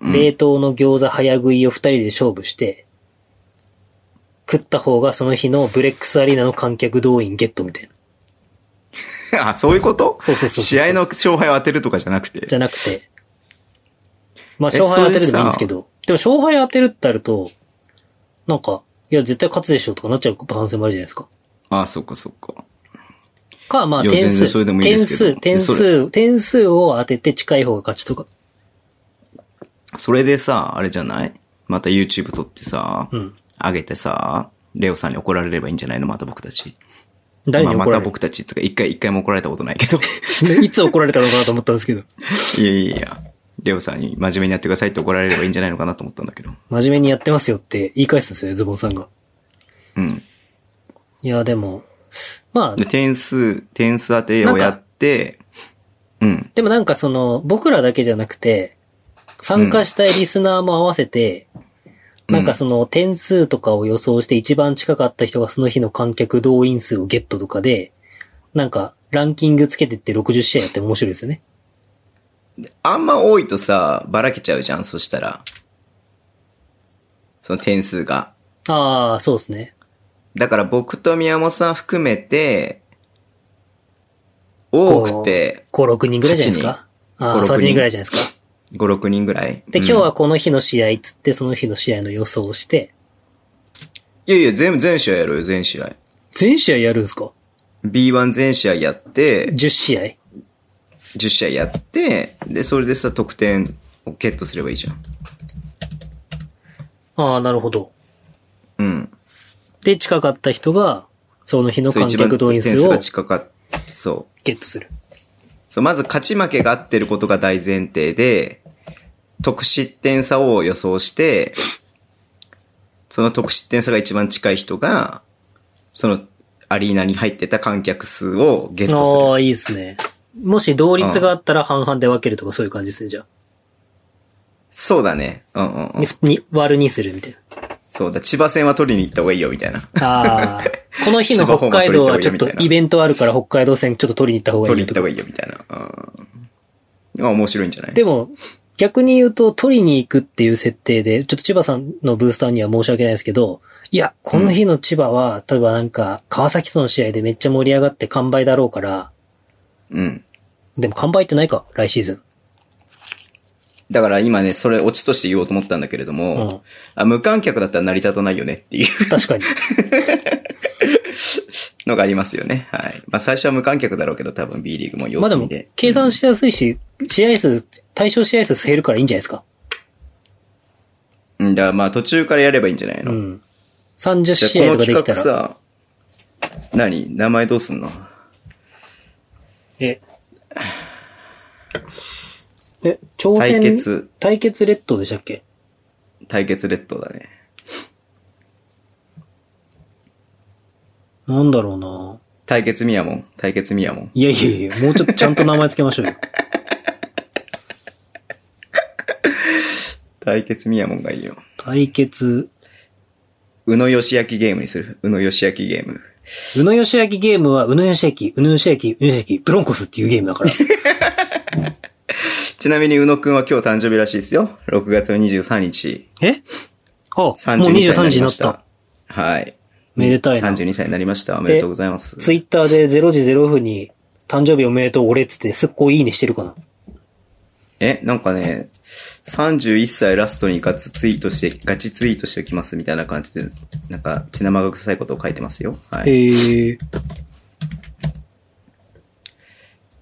はい、冷凍の餃子早食いを二人で勝負して、うん、食った方がその日のブレックスアリーナの観客動員ゲットみたいな。あ、そういうこと？そうそうそうそう。試合の勝敗を当てるとかじゃなくて。じゃなくて。まあ、勝敗を当てるでもいいんですけど、でも勝敗を当てるってなると、なんか、いや、絶対勝つでしょとかなっちゃう可能性もあるじゃないですか。ああ、そっかそっか。か、まあ、点数、点数、点数、点数を当てて近い方が勝ちとか。それでさ、あれじゃない？また YouTube 撮ってさ、うん、上げてさ、レオさんに怒られればいいんじゃないの？また僕たち。誰に怒られる？まあ、また僕たちとか、一回、一回も怒られたことないけど。いつ怒られたのかなと思ったんですけど。いやいやいや、レオさんに真面目にやってくださいって怒られればいいんじゃないのかなと思ったんだけど。真面目にやってますよって言い返すんですよね、ズボンさんが。うん。いや、でも、まあ、で点数点数当てをやって、うん。でもなんかその僕らだけじゃなくて参加したいリスナーも合わせて、うん、なんかその点数とかを予想して一番近かった人がその日の観客動員数をゲットとかで、なんかランキングつけてってろくじゅう試合やって面白いですよね。あんま多いとさばらけちゃうじゃん。そしたらその点数が。ああ、そうですね。だから僕と宮本さん含めて、多くてご、ろくにんぐらいじゃないですか。ああ、さんにんぐらいじゃないですか。ご、ろくにんぐらいで、今日はこの日の試合つって、その日の試合の予想をして。いやいや、全、全試合やろうよ、全試合。全試合やるんですか？ ビーワン 全試合やって、じゅう試合 ?じゅう 試合やって、で、それでさ、得点をゲットすればいいじゃん。ああ、なるほど。うん。で、近かった人が、その日の観客動員数をゲットする。そう、まず勝ち負けが合ってることが大前提で、得失点差を予想して、その得失点差が一番近い人が、そのアリーナに入ってた観客数をゲットする。ああ、いいですね。もし同率があったら半々で分けるとかそういう感じですね、じゃあ。そうだね。うんうん、うん。に、割るにするみたいな。そうだ、千葉戦は取りに行った方がいいよ、みたいな。ああ。この日の北海道はちょっとイベントあるから北海道戦ちょっと取りに行った方がいい。取りに行った方がいいよ、みたいな。うん。まあ面白いんじゃない？でも、逆に言うと取りに行くっていう設定で、ちょっと千葉さんのブースターには申し訳ないですけど、いや、この日の千葉は、うん、例えばなんか、川崎との試合でめっちゃ盛り上がって完売だろうから、うん。でも完売ってないか、来シーズン。だから今ね、それオチとして言おうと思ったんだけれども、うん、あ、無観客だったら成り立たないよねっていう。確かに。のがありますよね。はい。まあ最初は無観客だろうけど、多分 B リーグも様子見で。まあでも、計算しやすいし、うん、試合数、対象試合数減るからいいんじゃないですか。うんだ、まあ途中からやればいいんじゃないの。うん。さんじゅう試合とかできたら。じゃあこの企画さ、何？名前どうすんの？え。え、挑戦対決。対決列島でしたっけ？対決列島だね。なんだろうな。対決ミヤモン。対決ミヤモン。いやいやいや、もうちょっとちゃんと名前つけましょうよ。対決ミヤモンがいいよ。対決。宇野義明ゲームにする。宇野義明ゲーム。宇野義明ゲームは、宇野義明、宇野義明、宇野義明、ブロンコスっていうゲームだから。ちなみに宇野くんは今日誕生日らしいですよ。ろくがつのにじゅうさんにち。え？あ、もうにじゅうさんにちになった。はい。めでたいな。さんじゅうにさいになりました。おめでとうございます。ツイッターでれいじぜろふんに誕生日おめでとう俺っつってすっごいいいねしてるかな。え、なんかね、さんじゅういっさいラストにガチツイートして、ガチツイートしておきますみたいな感じで、なんか血生臭いことを書いてますよ。はい。へえ。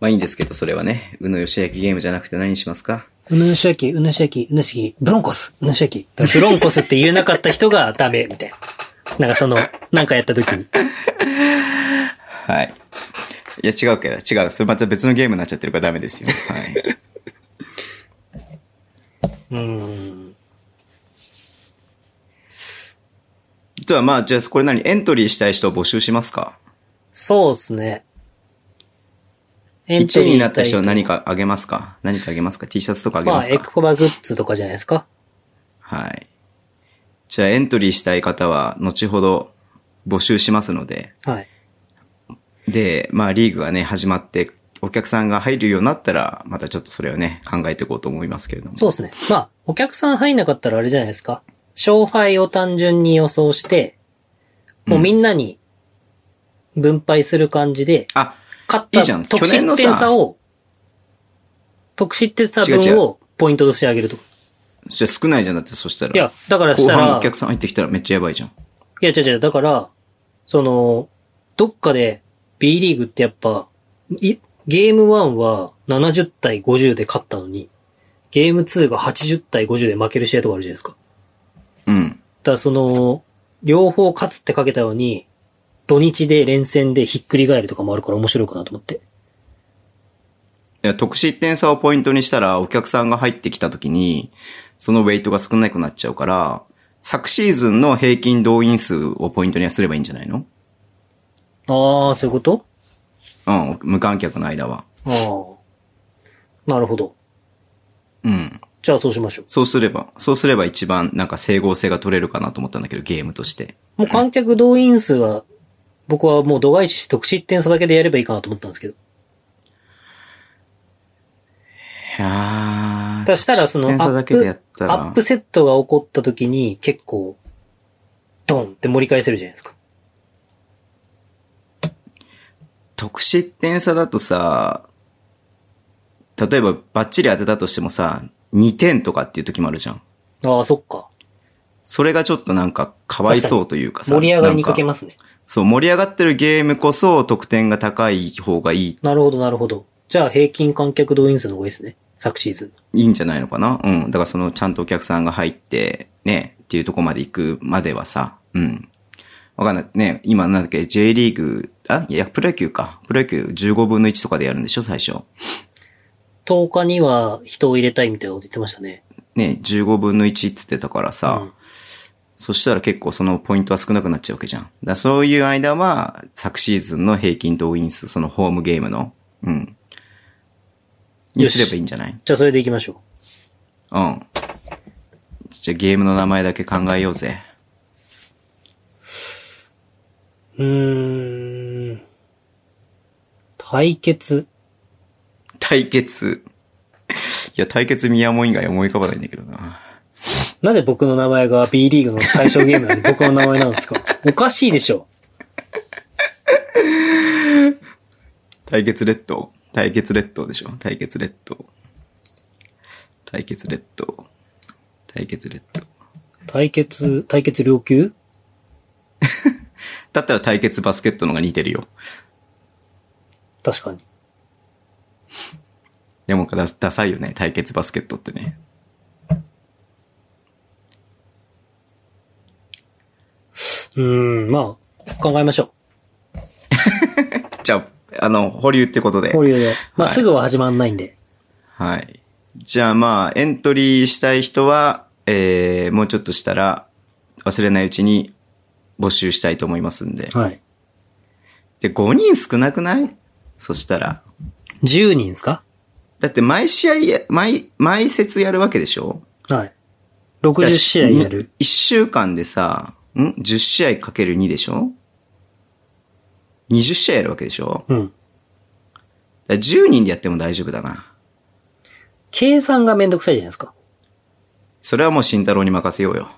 まあいいんですけど、それはね、宇野義明ゲームじゃなくて何にしますか？宇野義明、宇野義明、宇野義明、ブロンコス、宇野義明。ブロンコスって言えなかった人がダメ、みたいな。なんかその、なんかやった時に。はい。いや違うけど、違う。それまた別のゲームになっちゃってるからダメですよ。はい。うん。じゃあまあ、じゃあこれ何？エントリーしたい人を募集しますか？そうですね。エントリーしたい人。いちいになった人は何かあげますか？何かあげますか？ T シャツとかあげますか？まあ、エクコバグッズとかじゃないですか。はい。じゃあエントリーしたい方は後ほど募集しますので。はい。で、まあリーグがね、始まって、お客さんが入るようになったら、またちょっとそれをね、考えていこうと思いますけれども。そうですね。まあ、お客さん入んなかったらあれじゃないですか。勝敗を単純に予想して、もうみんなに分配する感じで、うん、あ、勝ったいいじゃん得失点差を、得失点差分をポイントとしてあげるとか。じゃ少ないじゃんだって、そしたら。いや、だからしたら。後半お客さん入ってきたらめっちゃやばいじゃん。いや、違う違う、だから、その、どっかで B リーグってやっぱ、いゲームいちはななじゅうたいごじゅうで勝ったのに、ゲームにがはちじゅうたいごじゅうで負ける試合とかあるじゃないですか。うん。だからその、両方勝つってかけたように、土日で連戦でひっくり返るとかもあるから面白いかなと思って。いや、得失点差をポイントにしたら、お客さんが入ってきた時に、そのウェイトが少なくなっちゃうから、昨シーズンの平均動員数をポイントにはすればいいんじゃないの？ああ、そういうこと？うん、無観客の間は。ああ。なるほど。うん。じゃあそうしましょう。そうすれば、そうすれば一番なんか整合性が取れるかなと思ったんだけど、ゲームとして。もう観客動員数は、僕はもう度外視し得失点差だけでやればいいかなと思ったんですけど。いやー。だしたらそのアップ、アップセットが起こった時に結構、ドンって盛り返せるじゃないですか。得失点差だとさ、例えばバッチリ当てたとしてもさ、にてんとかっていう時もあるじゃん。ああ、そっか。それがちょっとなんかかわいそうというかさ。盛り上がりにかけますね。そう、盛り上がってるゲームこそ得点が高い方がいい。なるほど、なるほど。じゃあ平均観客動員数の方がいいですね。昨シーズン。いいんじゃないのかな？うん。だからそのちゃんとお客さんが入って、ね、っていうとこまで行くまではさ、うん。わかんない。ね、今なんだっけ、J リーグ、あ、いや、プロ野球か。プロ野球じゅうごぶんのいちとかでやるんでしょ、最初。とおかには人を入れたいみたいなこと言ってましたね。ね、じゅうごぶんのいちって言ってたからさ、うん、そしたら結構そのポイントは少なくなっちゃうわけじゃん。だからそういう間は昨シーズンの平均動員数、そのホームゲームの、うん。にすればいいんじゃない？じゃあそれでいきましょう。うん。じゃあゲームの名前だけ考えようぜ。うーん。対決。対決。いや、対決宮本以外思い浮かばないんだけどな。なんで僕の名前が B リーグの対象ゲームなのに僕の名前なんですか？おかしいでしょ。対決列島。対決列島でしょ。対決列島。対決列島。対決列島。対決、対決両級だったら対決バスケットのが似てるよ。確かに。でもダ、ダサいよね。対決バスケットってね。うーん、まあ、考えましょう。じゃあ、あの、保留ってことで。保留で。まあ、はい、すぐは始まんないんで。はい。じゃあ、まあ、エントリーしたい人は、えー、もうちょっとしたら、忘れないうちに募集したいと思いますんで。はい。で、ごにん少なくない？そしたら。じゅうにんですか？だって毎試合、毎、毎節やるわけでしょ？はい。ろくじゅっしあいやる。いっしゅうかんでさ、ん？ じゅう 試合かけるにでしょ？ にじゅう 試合やるわけでしょ？うん。だじゅうにんでやっても大丈夫だな。計算がめんどくさいじゃないですか。それはもう慎太郎に任せようよ。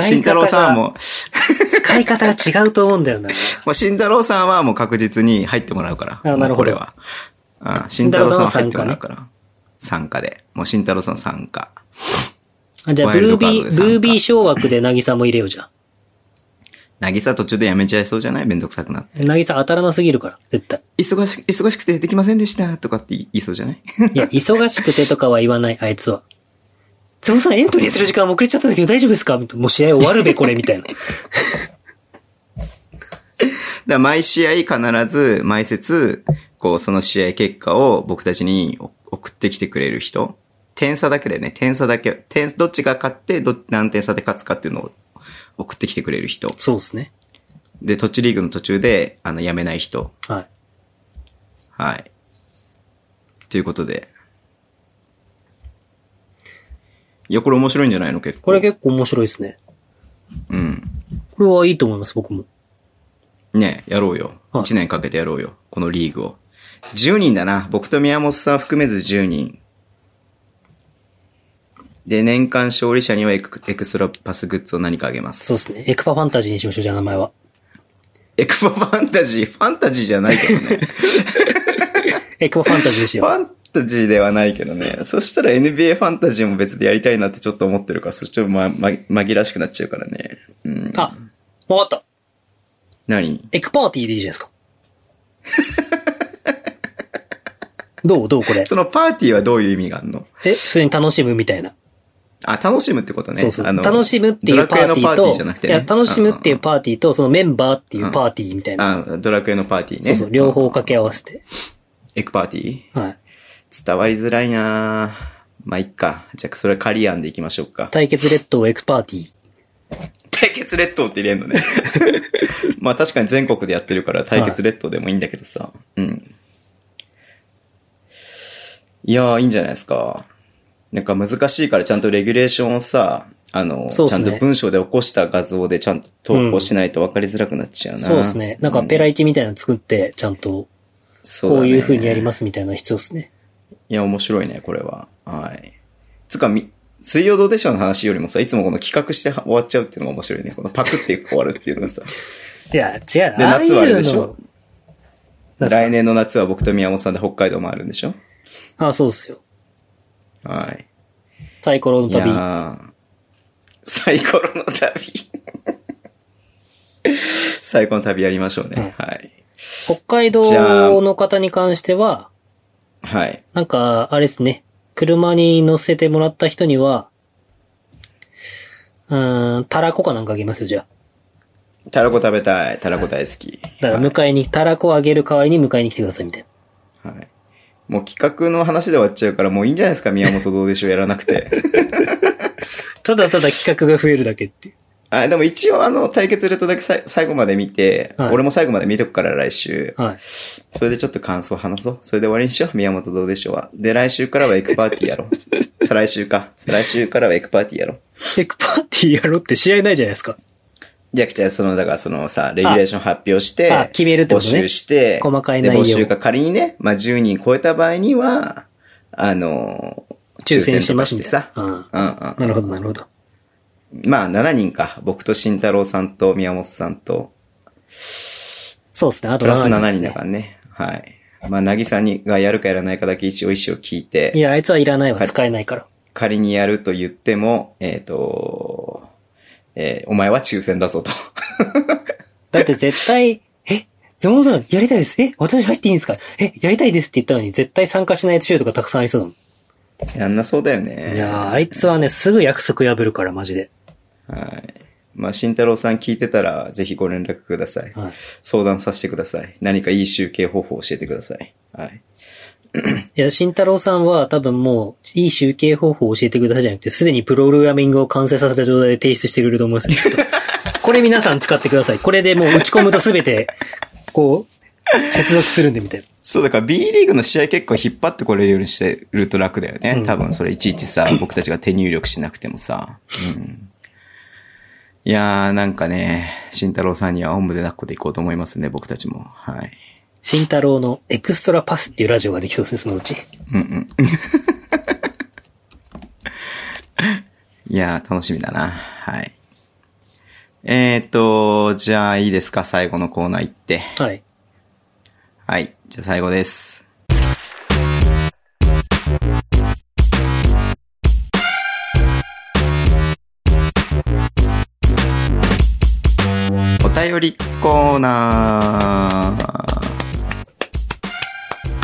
慎太郎さんも使い方が違うと思うんだよな。もう慎太郎さんはもう確実に入ってもらうから。あ、なるほど。これは。あ、慎太郎さんは入ってもらうから。参加で。もう慎太郎さん参加。あ、じゃあブルービー、ブルービー小枠で渚も入れようじゃん。渚途中でやめちゃいそうじゃない？めんどくさくなって。渚当たらなすぎるから、絶対。忙し、忙しくてできませんでしたとかって言いそうじゃない？いや、忙しくてとかは言わない、あいつは。つぼさんエントリーする時間遅れちゃったんだけど大丈夫ですか？もう試合終わるべ、これ、みたいな。だ毎試合必ず、毎節、こう、その試合結果を僕たちに送ってきてくれる人。点差だけでね、点差だけ、点、どっちが勝って、ど、何点差で勝つかっていうのを送ってきてくれる人。そうですね。で、途中リーグの途中で、あの、やめない人。はい。はい。ということで。いや、これ面白いんじゃないの？結構。これ結構面白いですね。うん。これはいいと思います、僕も。ねえ、やろうよ。はい、いちねんかけてやろうよ。このリーグを。じゅうにんだな。僕と宮本さん含めずじゅうにん。で、年間勝利者にはエク、エクストラパスグッズを何かあげます。そうですね。エクパファンタジーにしましょう、じゃあ名前は。エクパファンタジー、ファンタジーじゃないけどね。エクパファンタジーにしよう。ファンタジーではないけどね。そしたら エヌビーエー ファンタジーも別でやりたいなってちょっと思ってるから、そっちも、ま、ま、紛らしくなっちゃうからね。うん。あ、わかった。何？エクパーティーでいいじゃないですか。どうどうこれ。そのパーティーはどういう意味があるの？え、普通に楽しむみたいな。あ、楽しむってことね。そうそう。あの楽しむっていうパーティーと、ね、いや、楽しむっていうパーティーと、そのメンバーっていうパーティーみたいな。あ、ドラクエのパーティーね。そうそう、両方掛け合わせて。エクパーティー？はい。伝わりづらいなぁ。まあ、いっか。じゃあ、それカリアンでいきましょうか。対決列島エクパーティー。対決列島って入れんのね。まあ、確かに全国でやってるから、対決列島でもいいんだけどさ。はい、うん。いやー、いいんじゃないですか。なんか難しいからちゃんとレギュレーションをさ、あの、ね、ちゃんと文章で起こした画像でちゃんと投稿しないと分かりづらくなっちゃうな。うん、そうですね。なんかペライチみたいなの作って、ちゃんと、こういう風にやりますみたいなの必要ですね。いや、面白いね、これは。はい。つか、み、水曜どうでしょうの話よりもさ、いつもこの企画して終わっちゃうっていうのが面白いね。このパクって終わるっていうのがさ。いや、違う。で、夏はあれでしょ？来年の夏は僕と宮本さんで北海道もあるんでしょ？ああ、そうっすよ。はい。サイコロの旅。いやサイコロの旅。サイコロの旅やりましょうね。うん、はい。北海道の方に関しては、はい。なんか、あれですね。車に乗せてもらった人には、うーん、タラコかなんかあげますよ、じゃあ。タラコ食べたい。タラコ大好き。だから、迎えに、はい、タラコあげる代わりに迎えに来てください、みたいな。はい。もう企画の話で終わっちゃうから、もういいんじゃないですか、宮本どうでしょうやらなくて。ただただ企画が増えるだけっていう。あ、でも一応あの対決ルートだけさ最後まで見て、はい、俺も最後まで見とくから来週、はい、それでちょっと感想話そう。それで終わりにしよう。宮本どうでしょうは。で、来週からはエクパーティーやろう。再来週か。来週からはエクパーティーやろう。エクパーティーやろうって試合ないじゃないですか。じゃあ、じゃあその、だからそのさ、レギュレーション発表して、ああ決めるってことね、募集して、細かい内容。募集が仮にね、まあ、じゅうにん超えた場合には、あの、抽選しましてさ。うん。うんうん。なるほど、なるほど。まあ、ななにんか。僕と慎太郎さんと宮本さんと。そうですね、あとななにん、ね。プラスななにんだからね。はい。まあ、なぎさんにがやるかやらないかだけ一応意思を聞いて。いや、あいつはいらないわ、使えないから。仮にやると言っても、えっと、えー、お前は抽選だぞと。だって絶対、え、ゾノさんやりたいです。え、私入っていいんですか。え、やりたいですって言ったのに絶対参加しない週とかたくさんありそうだもん。やんなそうだよね。いやー、あいつはね、すぐ約束破るから、マジで。はい。まあ、慎太郎さん聞いてたら、ぜひご連絡ください。はい、相談させてください。何かいい集計方法を教えてください。はい。いや、慎太郎さんは多分もう、いい集計方法を教えてくださいじゃなくて、すでにプログラミングを完成させた状態で提出してくれると思いますけど、これ皆さん使ってください。これでもう打ち込むとすべて、こう、接続するんでみたいな。そう、だから B リーグの試合結構引っ張ってこれるようにしてると楽だよね。うん、多分それいちいちさ、僕たちが手入力しなくてもさ。うん、いやー、なんかね、慎太郎さんにはおんぶで抱っこでいこうと思いますね、僕たちも。はい。慎太郎のエクストラパスっていうラジオができそうですね、そのうち。うんうん。いやー、楽しみだな。はい。えーと、じゃあいいですか、最後のコーナー行って。はい。はい、じゃあ最後です。お便りコーナー。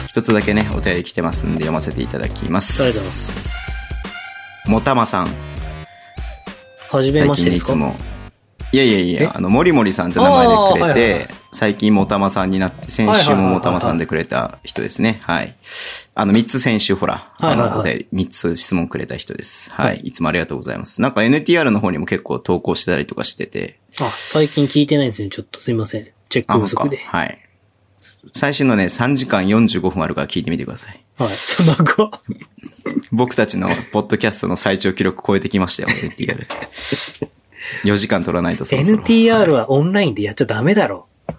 一つだけねお便り来てますんで読ませていただきます。ありがとうございます。もたまさん。はじめましてですか。最近いつもいやいやいやあのもりもりさんって名前でくれて、はいはいはい、最近もたまさんになって先週ももたまさんでくれた人ですね。はい、はいはい、あのみっつ先週ほら、はいはいはい、あのお便りみっつ質問くれた人です。はい、はい、いつもありがとうございます。なんか エヌティーアール の方にも結構投稿してたりとかしてて。あ最近聞いてないんですねちょっとすいませんチェック不足で。はい。最新のね、さんじかんよんじゅうごふんあるから聞いてみてください。はい。長っ。僕たちのポッドキャストの最長記録超えてきましたよ、エヌティーアール。よじかん取らないとそろそろ エヌティーアール はオンラインでやっちゃダメだろ。はい、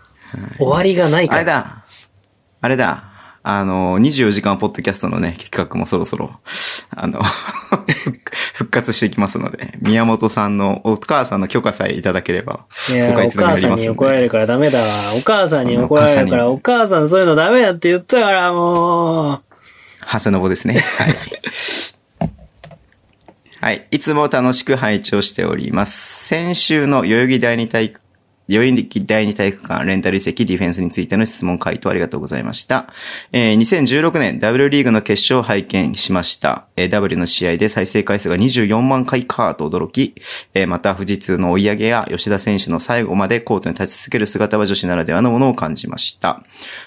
終わりがないから。あれだ。あれだ。あの、にじゅうよじかんポッドキャストのね、企画もそろそろ、あの、復活していきますので、宮本さんのお母さんの許可さえいただければ、いやお母さんに怒られるからダメだわ。お母さんに怒られるから、お母さんそういうのダメだって言ったから、もう。長谷信ですね。はい。はい。いつも楽しく拝聴しております。先週の代々木第二体育代々木第二体育館レンタル移籍ディフェンスについての質問回答ありがとうございました。えー、にせんじゅうろくねん W リーグの決勝を拝見しました。えー、W の試合で再生回数がにじゅうよんまんかいかと驚き、えー、また富士通の追い上げや吉田選手の最後までコートに立ち続ける姿は女子ならではのものを感じました。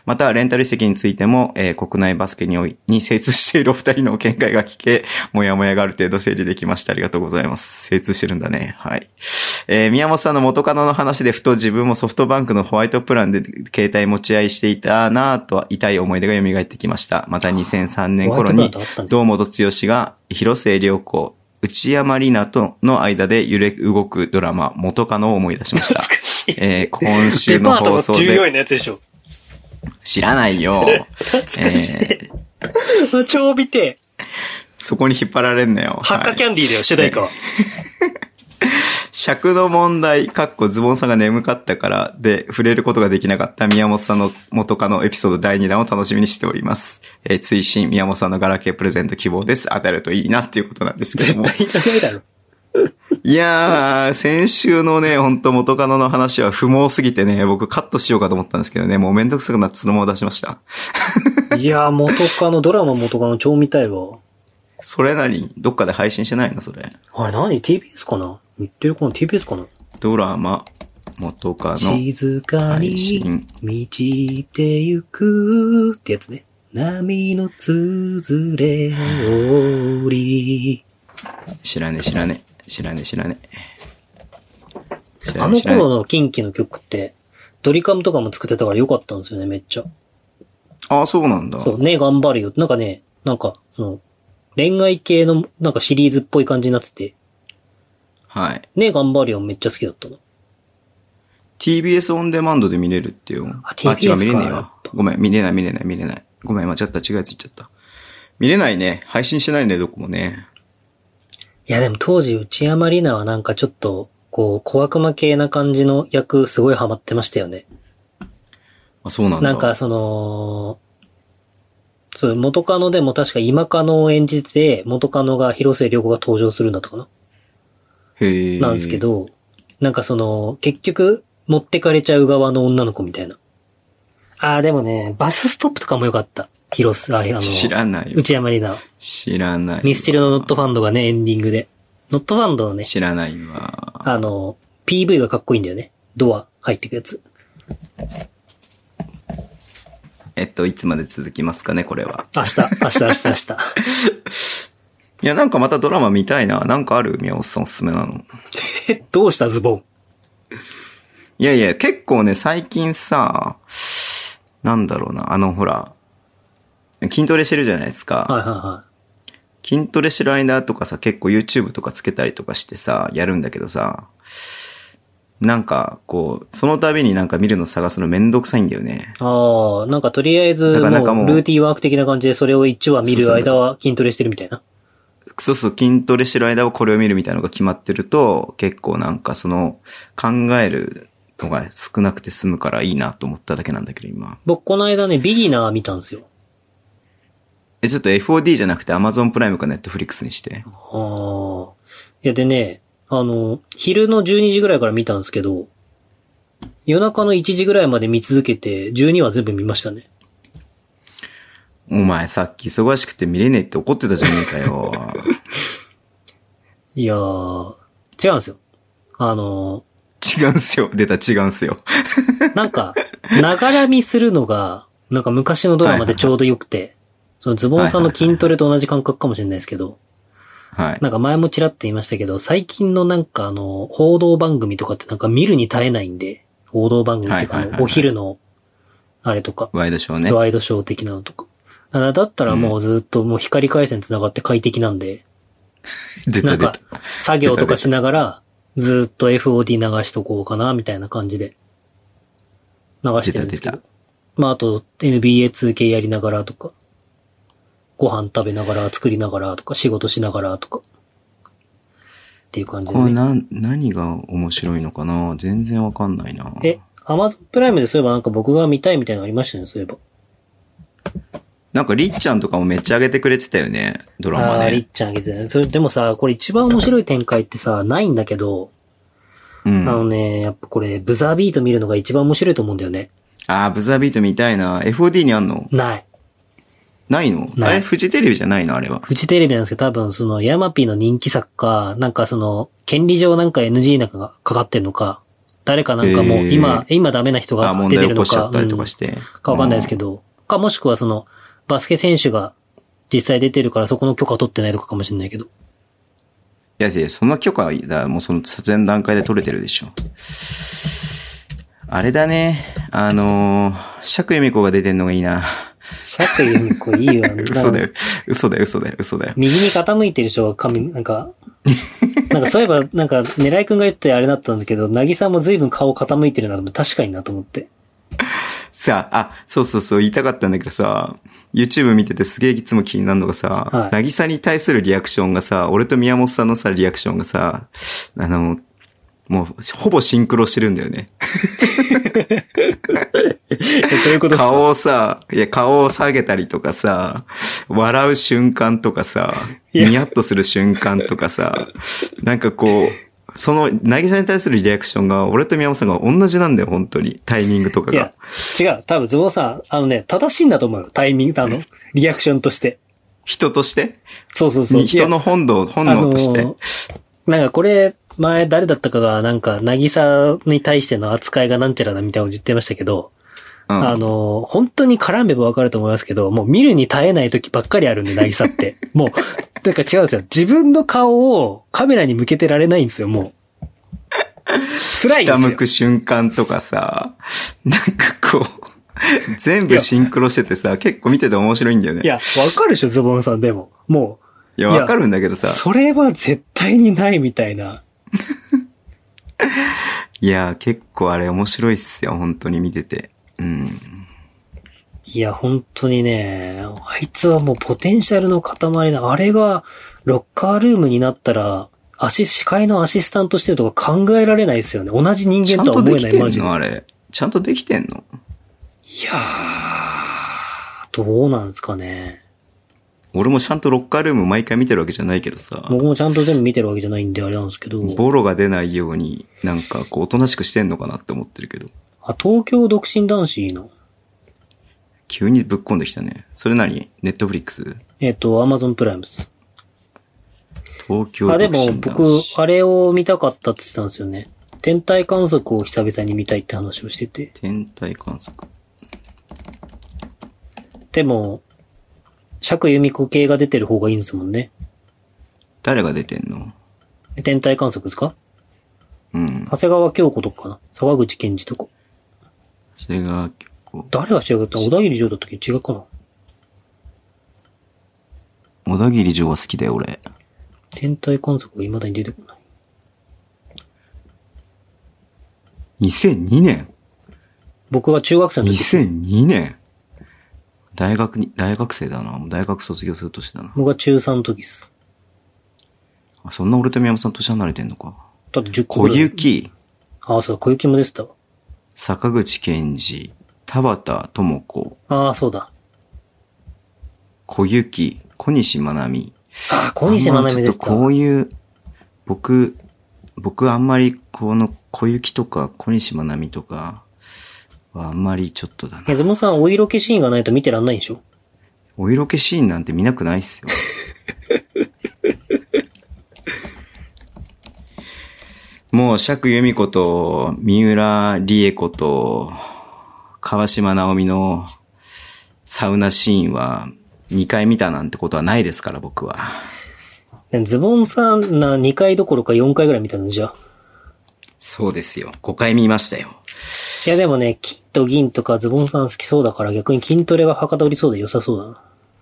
またレンタル移籍についても、えー、国内バスケにおいに精通しているお二人の見解が聞け、もやもやがある程度整理できました。ありがとうございます。精通してるんだね。はい。えー、宮本さんの元カノの話でふと自分もソフトバンクのホワイトプランで携帯持ち合いしていたなぁと痛い思い出が蘇ってきました。またにせんさんねん頃に堂本剛が広末涼子、内山里奈との間で揺れ動くドラマ元カノを思い出しました。えー、今週の放送でデパートの従業員のやつでしょ。知らないよ。懐かしい。えー、超美て。そこに引っ張られんなよ。ハッカキャンディーだよ主題歌は。尺の問題、かっこズボンさんが眠かったからで触れることができなかった宮本さんの元カノエピソードだいにだんを楽しみにしております。えー、追伸宮本さんのガラケープレゼント希望です。当たるといいなっていうことなんですけども。絶対いらないだろ。いやー、先週のね、ほんと元カノの話は不毛すぎてね、僕カットしようかと思ったんですけどね、もうめんどくさくなってそのまま出しました。いやー、元カノ、ドラマ元カノ超見たいわ。それなり、どっかで配信してないのそれ。あれ何 ?ティービーエス かな言ってるかな ?ティービーエス かなドラマ、元カノ。静かに満ちてゆくってやつね。波のつづれおり。知らね知らね。知らねえ知らねえ。あの頃のキンキの曲って、ドリカムとかも作ってたから良かったんですよね、めっちゃ。ああ、そうなんだ。そう、ね、頑張るよ。なんかね、なんか、その、恋愛系の、なんかシリーズっぽい感じになってて。はい。ね、頑張るよ、めっちゃ好きだったな。ティービーエス オンデマンドで見れるってよ。あ、ティービーエス か。あ、違う、見れないわ。ごめん、見れない、見れない、見れない。ごめん、間違った、違いついちゃった。見れないね。配信してないね、どこもね。いや、でも当時、内山里奈はなんかちょっと、こう、小悪魔系な感じの役、すごいハマってましたよね。あ、そうなんだ。なんか、その、そう、元カノでも確か今カノを演じて、元カノが広末涼子が登場するんだったかな。へー。なんですけど、なんかその、結局、持ってかれちゃう側の女の子みたいな。ああ、でもね、バスストップとかも良かった。広瀬、あれ、あの、知らないよ。内山里奈。知らない。ミスチルのノットファンドがね、エンディングで。ノットファンドのね。知らないわ。あの、ピーブイ がかっこいいんだよね。ドア入ってくやつ。えっと、いつまで続きますかね、これは。明日、明日、明日、明日。いや、なんかまたドラマ見たいな。なんかある？宮本さんおすすめなの。どうしたズボン。いやいや、結構ね、最近さ、なんだろうな、あの、ほら、筋トレしてるじゃないですか。はいはいはい。筋トレしてる間とかさ、結構 YouTube とかつけたりとかしてさ、やるんだけどさ、なんか、こう、その度になんか見るの探すのめんどくさいんだよね。ああ、なんかとりあえず、ルーティーワーク的な感じでそれをいちわ見る間は筋トレしてるみたいな。そうそう、筋トレしてる間はこれを見るみたいなのが決まってると、結構なんかその、考えるのが少なくて済むからいいなと思っただけなんだけど、今。僕、この間ね、ビギナー見たんですよ。え、ちょっと エフオーディー じゃなくて Amazon プライムか Netflix にして。ああ。いやでね、あの、昼のじゅうにじぐらいから見たんですけど、夜中のいちじぐらいまで見続けて、じゅうにわ全部見ましたね。お前さっき忙しくて見れねえって怒ってたじゃねえかよ。いやー、違うんですよ。あの、違うんすよ。出た、違うんすよ。なんか、ながら見するのが、なんか昔のドラマでちょうど良くて、はいはいはい、そのズボンさんの筋トレと同じ感覚かもしれないですけど、はい。なんか前もちらっと言いましたけど、最近のなんかあの、報道番組とかってなんか見るに耐えないんで、報道番組っていうか、お昼の、あれとか、ワイドショーね。ワイドショー的なのとか。だったらもうずっともう光回線繋がって快適なんで、うん、なんか、作業とかしながら、ずっと エフオーディー 流しとこうかな、みたいな感じで、流してるんですけど。まああと、エヌビーエーツーケー やりながらとか、ご飯食べながら、作りながらとか、仕事しながらとか、っていう感じで、ね。これな、何が面白いのかな？全然わかんないな。え、Amazon プライムでそういえばなんか僕が見たいみたいなのありましたね、そういえば。なんかりっちゃんとかもめっちゃ上げてくれてたよね、ドラマね。ああ、りっちゃん上げてたね。それでもさ、これ一番面白い展開ってさ、ないんだけど、うん、あのね、やっぱこれ、ブザービート見るのが一番面白いと思うんだよね。ああ、ブザービート見たいな。エフオーディー にあんの？ない。ないの？ない。あれ、フジテレビじゃないの？あれは。フジテレビなんですけど、多分その、ヤマピーの人気作か、なんかその、権利上なんか エヌジー なんかがかかってんのか、誰かなんかもう今、今ダメな人が出てるのか、問題起こしちゃったりとかして。うん、かわかんないですけど、か、もしくはその、バスケ選手が実際出てるからそこの許可取ってないとかかもしれないけど。いやいや、そんな許可はもうその撮影の段階で取れてるでしょ。あれだね。あのー、釈由美子が出てんのがいいな。釈由美子いいよ。嘘だよ。嘘だよ、嘘だよ、嘘だよ。右に傾いてるでしょ、髪、なんか。なんかそういえば、なんか、狙い君が言ってあれだったんだけど、渚も随分顔傾いてるな、確かになと思って。さあ、あ、そうそうそう、言いたかったんだけどさ、YouTube 見ててすげえいつも気になるのがさ、はい、渚に対するリアクションがさ、俺と宮本さんのさ、リアクションがさ、あの、もう、ほぼシンクロしてるんだよね。どういうことですか？顔をさ、いや、顔を下げたりとかさ、笑う瞬間とかさ、ニヤッとする瞬間とかさ、なんかこう、その、渚に対するリアクションが、俺と宮本さんが同じなんだよ、本当に。タイミングとかが。いや、違う。多分、ズボンさん、あのね、正しいんだと思うよ。タイミング、あの、リアクションとして。人として？そうそうそう。人の本能、本能として。あのー、なんかこれ、前誰だったかが、なんか、渚に対しての扱いがなんちゃらだみたいなこと言ってましたけど、あの、本当に絡めばわかると思いますけど、もう見るに耐えない時ばっかりあるんで、渚って。もう、なんか違うんですよ。自分の顔をカメラに向けてられないんですよ、もう。辛いんですよ。下向く瞬間とかさ、なんかこう、全部シンクロしててさ、結構見てて面白いんだよね。いや、わかるでしょ、ズボンさんでも。もう。いや、わかるんだけどさ。それは絶対にないみたいな。いや、結構あれ面白いっすよ、本当に見てて。うん、いや、本当にね、あいつはもうポテンシャルの塊だ。あれが、ロッカールームになったら、アシ、司会のアシスタントしてるとか考えられないですよね。同じ人間とは思えない、マジで。ちゃんとできてんのあれ。ちゃんとできてんの？いやー、どうなんですかね。俺もちゃんとロッカールーム毎回見てるわけじゃないけどさ。僕もちゃんと全部見てるわけじゃないんであれなんですけど。ボロが出ないように、なんかこう、おとなしくしてんのかなって思ってるけど。あ、東京独身男子いいの？急にぶっ込んできたね。それ何？ネットフリックス？えっと、アマゾンプライムです。東京独身男子。あ、でも僕、あれを見たかったって言ってたんですよね。天体観測を久々に見たいって話をしてて。天体観測。でも、釈由美子系が出てる方がいいんですもんね。誰が出てんの？天体観測ですか？うん。長谷川京子とかかな？坂口健二とか。長谷川京子。誰が主役だったの？小田切城だったっけ？違うかな？小田切城は好きだよ、俺。天体観測が未だに出てこない。にせんにねん。僕が中学生の時。にせんにねん。大学に、大学生だな。大学卒業する年だな。僕が中さんの時っす。あ、そんな俺と宮本さん年離れてんのか。だってじゅっこぐらい。小雪。ああ、そう、小雪も出てたわ。坂口健二、田畑智子。ああ、そうだ。小雪、小西まなみ。ああ、小西まなみ出てた。こういう、僕、僕あんまりこの小雪とか小西まなみとか、あんまりちょっとだな。ズボンさん、お色気シーンがないと見てらんないんでしょ？お色気シーンなんて見なくないっすよ。もう、釈由美子と、三浦理恵子と、川島直美のサウナシーンは、にかい見たなんてことはないですから、僕は。ズボンさんなにかいどころかよんかいぐらい見たんじゃ。そうですよ。ごかい見ましたよ。いやでもね、金と銀とかズボンさん好きそうだから逆に筋トレははかどりそうで良さそうだ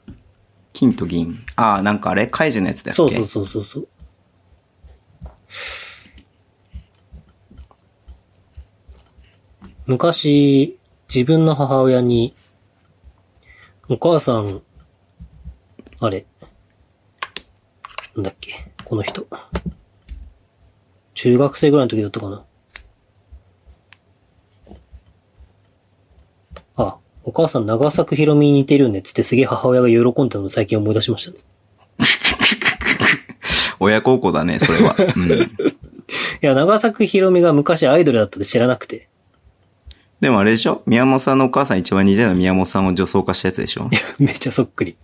な。金と銀。ああ、なんかあれカイジのやつだよね。そうそうそうそう。昔、自分の母親に、お母さん、あれ、なんだっけ、この人。中学生ぐらいの時だったかな。あ、お母さん長作ひろみに似てるねっつってすげえ母親が喜んでたの最近思い出しましたね。親孝行だね、それは。うん、いや、長作ひろみが昔アイドルだったって知らなくて。でもあれでしょ？宮本さんのお母さん一番似てるのは宮本さんを女装化したやつでしょ？いや、めっちゃそっくり。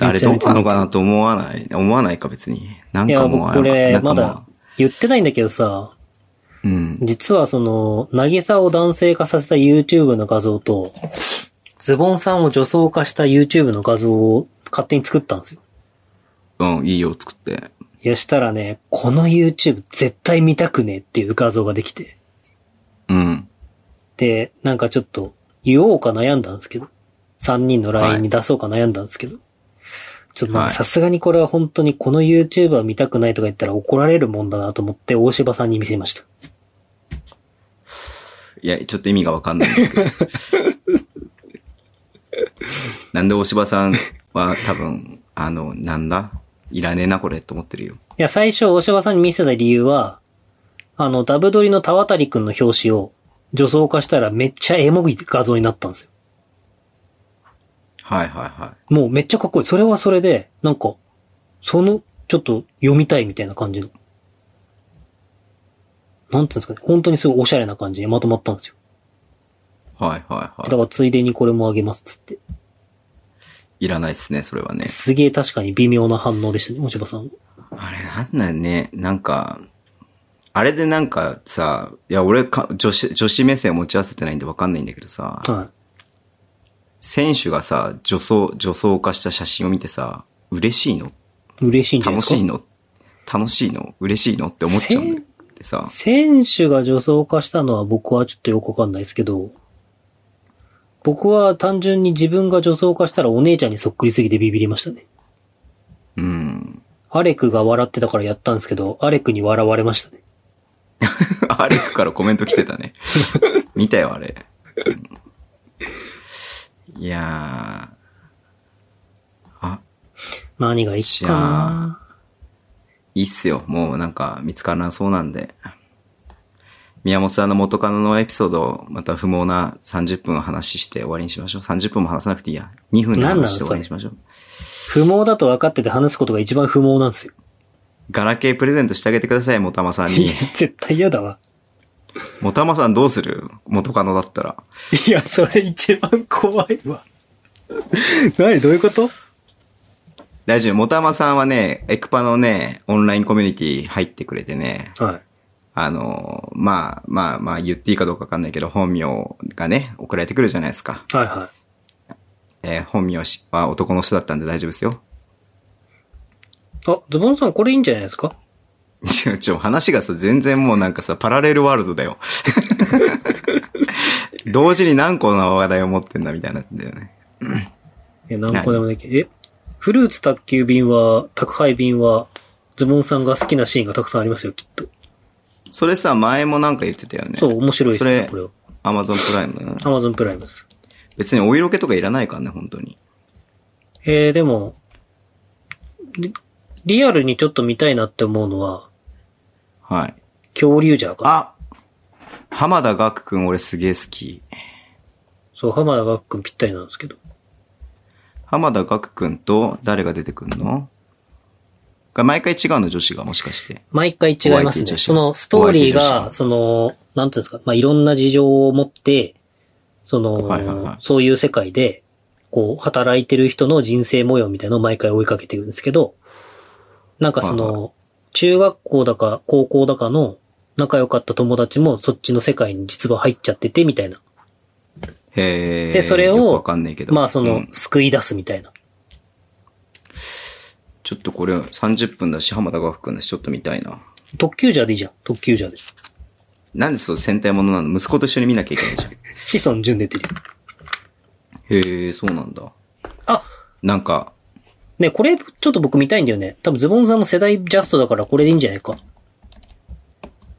あれどうなのかなと思わない思わないか別に。なんかもうあれ。いや、僕これまだ言ってないんだけどさ。うん。実はその、渚を男性化させた YouTube の画像と、ズボンさんを女装化した YouTube の画像を勝手に作ったんですよ。うん、いいよ、作って。いや、したらね、この YouTube 絶対見たくねっていう画像ができて。うん。で、なんかちょっと、言おうか悩んだんですけど。さんにんの ライン に出そうか悩んだんですけど。はい、ちょっとなんかさすがにこれは本当にこの YouTuber 見たくないとか言ったら怒られるもんだなと思って大柴さんに見せました。いや、ちょっと意味がわかんないんですけど。なんで大柴さんは多分、あの、なんだ？いらねえなこれと思ってるよ。いや、最初大柴さんに見せた理由は、あの、ダブドリの田渡りくんの表紙を女装化したらめっちゃエモい画像になったんですよ。はいはいはい。もうめっちゃかっこいい。それはそれで、なんか、その、ちょっと読みたいみたいな感じの。なんていうんですかね。本当にすごいおしゃれな感じでまとまったんですよ。はいはいはい。だからついでにこれもあげますっつって。いらないっすね、それはね。すげえ確かに微妙な反応でしたね、もちばさん。あれなんだよね。なんか、あれでなんかさ、いや俺か女子、女子目線を持ち合わせてないんで分かんないんだけどさ、はい、選手がさ、女装、女装化した写真を見てさ、嬉しいの？嬉しいんじゃないですか？楽しいの？楽しいの？嬉しいの？って思っちゃうんだってさ。選手が女装化したのは僕はちょっとよく分かんないですけど、僕は単純に自分が女装化したらお姉ちゃんにそっくりすぎてビビりましたね。うん。アレクが笑ってたからやったんですけど、アレクに笑われましたね。アレクからコメント来てたね。見たよ、あれ。うん、いやー。あ。何がいいかな。いいっすよ。もうなんか見つからなそうなんで。宮本さんの元カノのエピソード、また不毛なさんじゅっぷん話して終わりにしましょう。さんじゅっぷんも話さなくていいや。にふんで話して終わりにしましょう。不毛だと分かってて話すことが一番不毛なんですよ。ガラケープレゼントしてあげてください、もたまさんに。いや、絶対嫌だわ。もたまさんどうする？元カノだったら。いや、それ一番怖いわ。何？どういうこと？大丈夫。もたまさんはね、エクパのね、オンラインコミュニティ入ってくれてね。はい。あの、まあ、まあ、まあ、言っていいかどうかわかんないけど、本名がね、送られてくるじゃないですか。はいはい。えー、本名は男の人だったんで大丈夫ですよ。あ、ズボンさんこれいいんじゃないですか？ちょ、ちょ、話がさ、全然もうなんかさ、パラレルワールドだよ。同時に何個の話題を持ってんだみたいなんだよね。いや、何個でもできる。え、フルーツ宅急便は、宅配便は、ズボンさんが好きなシーンがたくさんありますよ、きっと。それさ、前もなんか言ってたよね。そう、面白いですね、これは。アマゾンプライムだよね。アマゾンプライムです。別にお色気とかいらないからね、本当に。えー、でも、リアルにちょっと見たいなって思うのは、はい。恐竜じゃんか。あ、浜田岳くん俺すげえ好き。そう、浜田岳くんぴったりなんですけど。浜田岳くんと誰が出てくんの？毎回違うの女子がもしかして。毎回違いますね。そのストーリーが、その、なんていうんですか、まあ、いろんな事情を持って、その、はいはいはい、そういう世界で、こう、働いてる人の人生模様みたいなのを毎回追いかけてるんですけど、なんかその、はいはい、中学校だか高校だかの仲良かった友達もそっちの世界に実は入っちゃっててみたいな。へー。で、それを、まあその、うん、救い出すみたいな。ちょっとこれさんじゅっぷんだし、浜田岳くんだし、ちょっと見たいな。特急ジャーでいいじゃん、特急ジャーで。なんでそう戦隊ものなの？息子と一緒に見なきゃいけないじゃん。子孫順出てる。へえ、そうなんだ。あ、なんか。ね、これ、ちょっと僕見たいんだよね。多分ズボンさんも世代ジャストだからこれでいいんじゃないか。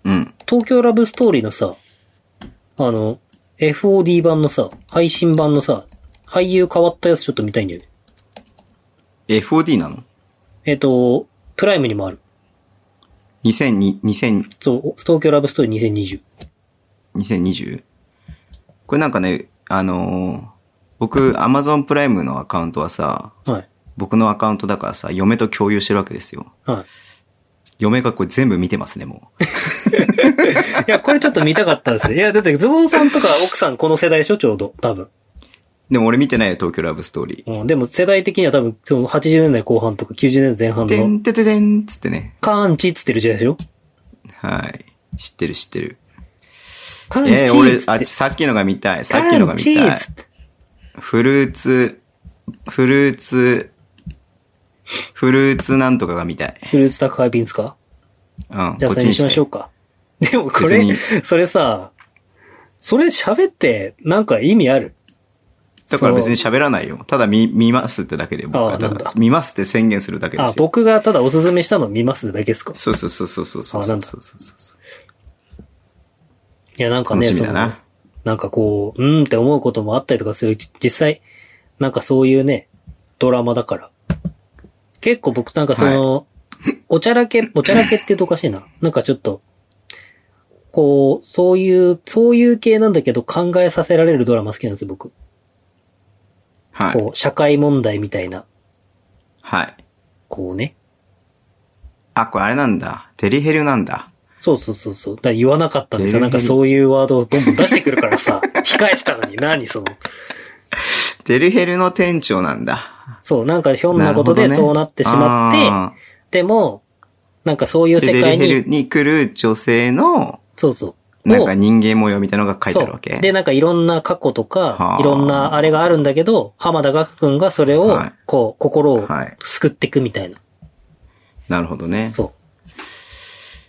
うん。東京ラブストーリーのさ、あの、エフオーディー 版のさ、配信版のさ、俳優変わったやつちょっと見たいんだよね。エフオーディー なの？えっと、プライムにもある。にせんにじゅう、にせんにじゅう。そう、東京ラブストーリーにせんにじゅう。にせんにじゅう？ これなんかね、あのー、僕、Amazon プライムのアカウントはさ、はい、僕のアカウントだからさ、嫁と共有してるわけですよ。はい、嫁がこれ全部見てますね、もう。いや、これちょっと見たかったですね。いや、だってズボンさんとか奥さんこの世代でしょ、ちょうど、多分。でも俺見てないよ、東京ラブストーリー。うん、でも世代的には多分、そのはちじゅうねんだいこう半とかきゅうじゅうねんだいぜん半の。てんてててんつってね。カーンチっつってるじゃないでしょ？はい。知ってる知ってる。カーンチっつって。えー、俺、あ、さっきのが見たい。さっきのが見たい。カーンチっつって。フルーツ、フルーツ、フルーツなんとかが見たい。フルーツ宅配便ですか？うん。じゃあそれにしましょうか。でもこれ、それさ、それ喋ってなんか意味ある？だから別に喋らないよ。ただ見、見ますってだけで、僕はただ見ますって宣言するだけですよ。あ、僕がただおすすめしたのを見ますだけですか？そうそうそうそうそうそう。あ、なんだ。そうそうそうそう。いや、なんかね、楽しみだな。なんかこう、うーんって思うこともあったりとかする。実際、なんかそういうね、ドラマだから。結構僕なんかその、はい、おちゃらけ、おちゃらけって言うとおかしいな。なんかちょっと、こう、そういう、そういう系なんだけど考えさせられるドラマ好きなんですよ、僕。はい、こう社会問題みたいな。はい。こうね。あ、これあれなんだ。デリヘルなんだ。そうそうそうそう。だから言わなかったんですよ。なんかそういうワードをどんどん出してくるからさ、控えてたのに何その。デリヘルの店長なんだ。そう、なんかひょんなことでそうなってしまって、ね、でも、なんかそういう世界に。デルヘルに来る女性の、そうそう。なんか人間模様みたいなのが書いてあるわけ。で、なんかいろんな過去とか、いろんなあれがあるんだけど、濱田岳くんがそれを、こう、心を救っていくみたいな。なるほどね。そう。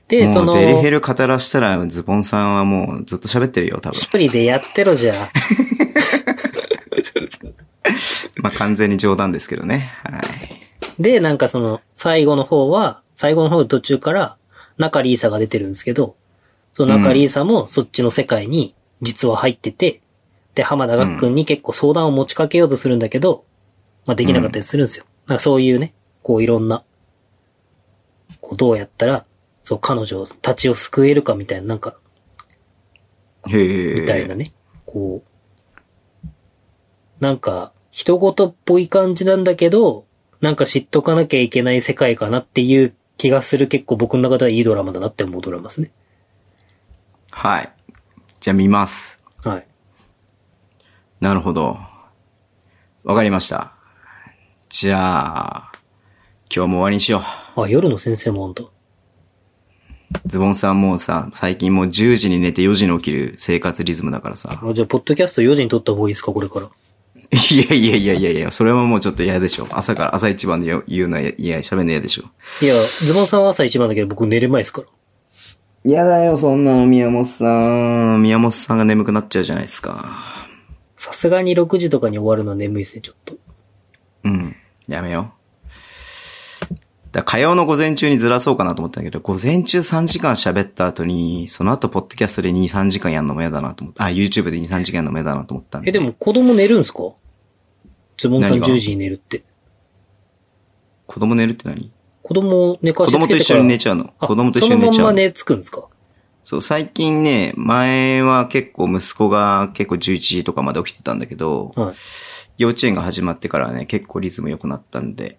で、その。デルヘル語らしたら、ズボンさんはもうずっと喋ってるよ、多分。一人でやってろじゃ。まあ完全に冗談ですけどね。はい。で、なんかその、最後の方は、最後の方途中から、中里依紗が出てるんですけど、その中里依紗もそっちの世界に実は入ってて、うん、で、濱田岳くんに結構相談を持ちかけようとするんだけど、まあできなかったりするんですよ。うん、なんかそういうね、こういろんな、こうどうやったら、そう、彼女たちを救えるかみたいな、なんか、へみたいなね。こう、なんか、人事っぽい感じなんだけど、なんか知っとかなきゃいけない世界かなっていう気がする、結構僕の中ではいいドラマだなって思うドラマですね。はい。じゃあ見ます。はい。なるほど。わかりました。じゃあ、今日も終わりにしよう。あ、夜の先生も本当。ズボンさんもうさ、最近もうじゅうじに寝てよじに起きる生活リズムだからさ。あ、じゃあ、ポッドキャストよじに撮った方がいいですか、これから。いやいやいやいやいや、それはもうちょっと嫌でしょ。朝から、朝一番で言うのは、いや、喋るの嫌でしょ。いや、ズボンさんは朝一番だけど、僕寝る前ですから。嫌だよ、そんなの、宮本さん。宮本さんが眠くなっちゃうじゃないですか。さすがにろくじとかに終わるのは眠いですね、ちょっと。うん。やめよう。だ火曜の午前中にずらそうかなと思ったんだけど、午前中さんじかん喋った後に、その後ポッドキャストでに、さんじかんやんのも嫌だなと思った。あ、YouTube でに、さんじかんやんのも嫌だなと思ったんで。え、でも子供寝るんすか？ズボンさんじゅうじに寝るって。子供寝るって何？子供寝かしつけてから。子供と一緒に寝ちゃうの。子供と一緒に寝ちゃうの。そのまんま寝つくんですか？そう、最近ね、前は結構息子が結構じゅういちじとかまで起きてたんだけど、はい、幼稚園が始まってからね、結構リズム良くなったんで、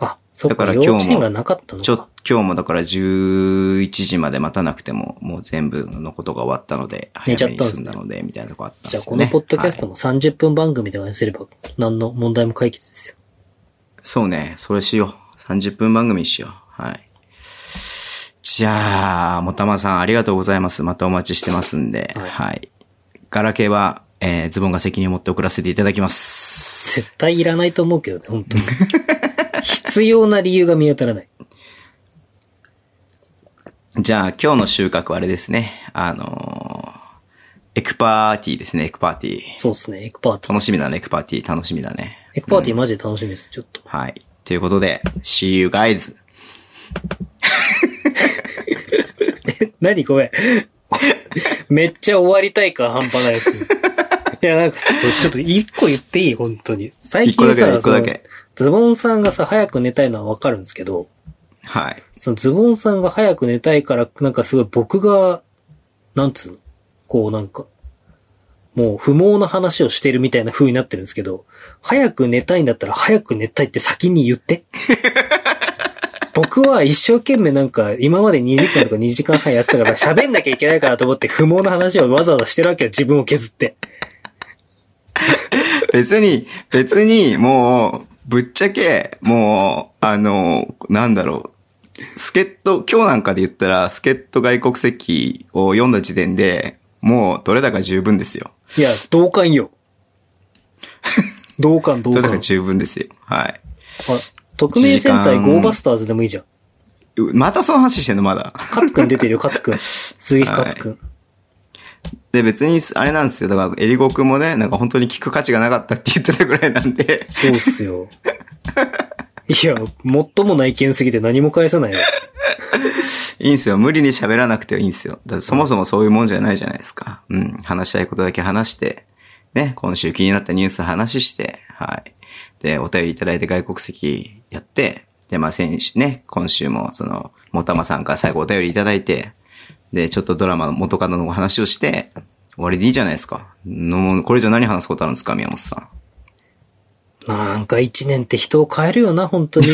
あ、そっか、幼稚園がなかったのか。ちょ、今日もだからじゅういちじまで待たなくても、もう全部のことが終わったので、早めに済んだので、みたいなとこあったんですよね。じゃあこのポッドキャストもさんじゅっぷん番組とかにすれば、はい、何の問題も解決ですよ。そうね、それしよう。さんじゅっぷん番組しよう。はい。じゃあ、もたまさんありがとうございます。またお待ちしてますんで、はい。はい、ガラケーは、えー、ズボンが責任を持って送らせていただきます。絶対いらないと思うけどね、本当に。必要な理由が見当たらない。じゃあ今日の収穫はあれですね。あのー、エクパーティーですね。エクパーティー。そうですね。エクパーティー。楽しみだね。エクパーティー楽しみだね。エクパーティーマジで楽しみです。うん、ちょっと。はい。ということで、See you guys。え、なにごめん。めっちゃ終わりたいか半端ないです、ね。いやなんかちょっと一個言っていい本当に。最近さ、一個だけ。一個だけ。ズボンさんがさ、早く寝たいのはわかるんですけど。はい。そのズボンさんが早く寝たいから、なんかすごい僕が、なんつうのこうなんか、もう不毛な話をしてるみたいな風になってるんですけど、早く寝たいんだったら早く寝たいって先に言って。僕は一生懸命なんか、今までにじかんとかにじかんはんやってたから喋んなきゃいけないかなと思って不毛な話をわざわざしてるわけよ、自分を削って。別に、別にもう、ぶっちゃけ、もう、あの、なんだろう。助っ人、今日なんかで言ったら、助っ人外国籍を読んだ時点で、もう、どれだか十分ですよ。いや、同感よ。同感、同感。どれだか十分ですよ。はい。あ、匿名戦隊ゴーバスターズでもいいじゃん。またその話してんの、まだ。カツくん出てるよ、カツくん。鈴木カツくん。はいで、別に、あれなんですよ。だから、エリゴくんもね、なんか本当に聞く価値がなかったって言ってたぐらいなんで。そうっすよ。いや、もっともない意見すぎて何も返さないよ。いいんすよ。無理に喋らなくていいんすよ。だそもそもそういうもんじゃないじゃないですか。うん。話したいことだけ話して、ね、今週気になったニュース話して、はい。で、お便りいただいて外国籍やって、で、まあ、先週ね、今週も、その、もたまさんから最後お便りいただいて、で、ちょっとドラマの元カノの話をして、終わりでいいじゃないですか。のこれ以上何話すことあるんですか、宮本さん。なんか一年って人を変えるよな、本当に。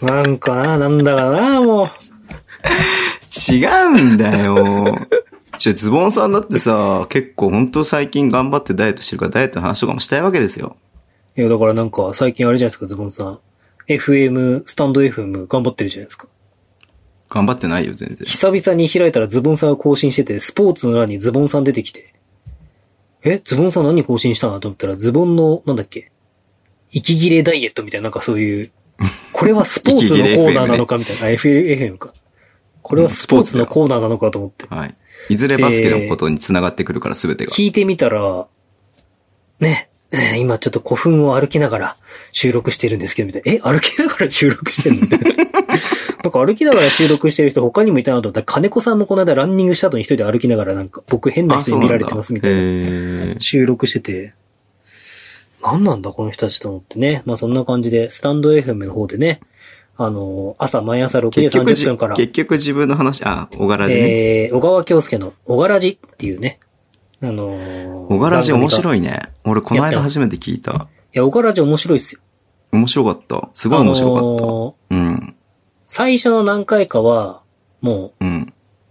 なんかな、なんだかな、もう。違うんだよ。ちょ、ズボンさんだってさ、結構本当最近頑張ってダイエットしてるから、ダイエットの話とかもしたいわけですよ。いや、だからなんか最近あれじゃないですか、ズボンさん。エフエム、スタンド エフエム 頑張ってるじゃないですか。頑張ってないよ、全然。久々に開いたらズボンさんが更新してて、スポーツの欄にズボンさん出てきて、え、ズボンさん何更新したなと思ったら、ズボンの、なんだっけ、息切れダイエットみたいな、なんかそういう、これはスポーツのコーナーなのかみたいな、エフエム か。これはスポーツのコーナーなのかと思って。はい。いずれバスケのことに繋がってくるから、すべてが。聞いてみたら、ね、今ちょっと古墳を歩きながら収録してるんですけど、みたいな。え、歩きながら収録してるんだなんか歩きながら収録してる人他にもいたなと思ったら、金子さんもこの間ランニングした後に一人で歩きながらなんか僕変な人に見られてますみたいな収録してて、なんなんだこの人たちと思ってね。まあそんな感じでスタンド エフエム の方でね、あの朝毎朝ろくじさんじゅっぷんから結局自分の話、あ、小柄じね、えー、小川京介の小柄じっていうね、あのー、小柄じ面白いね。俺この間初めて聞いた。いや小柄じ面白いっすよ。面白かった。すごい面白かった。あのー、うん。最初の何回かは、もう、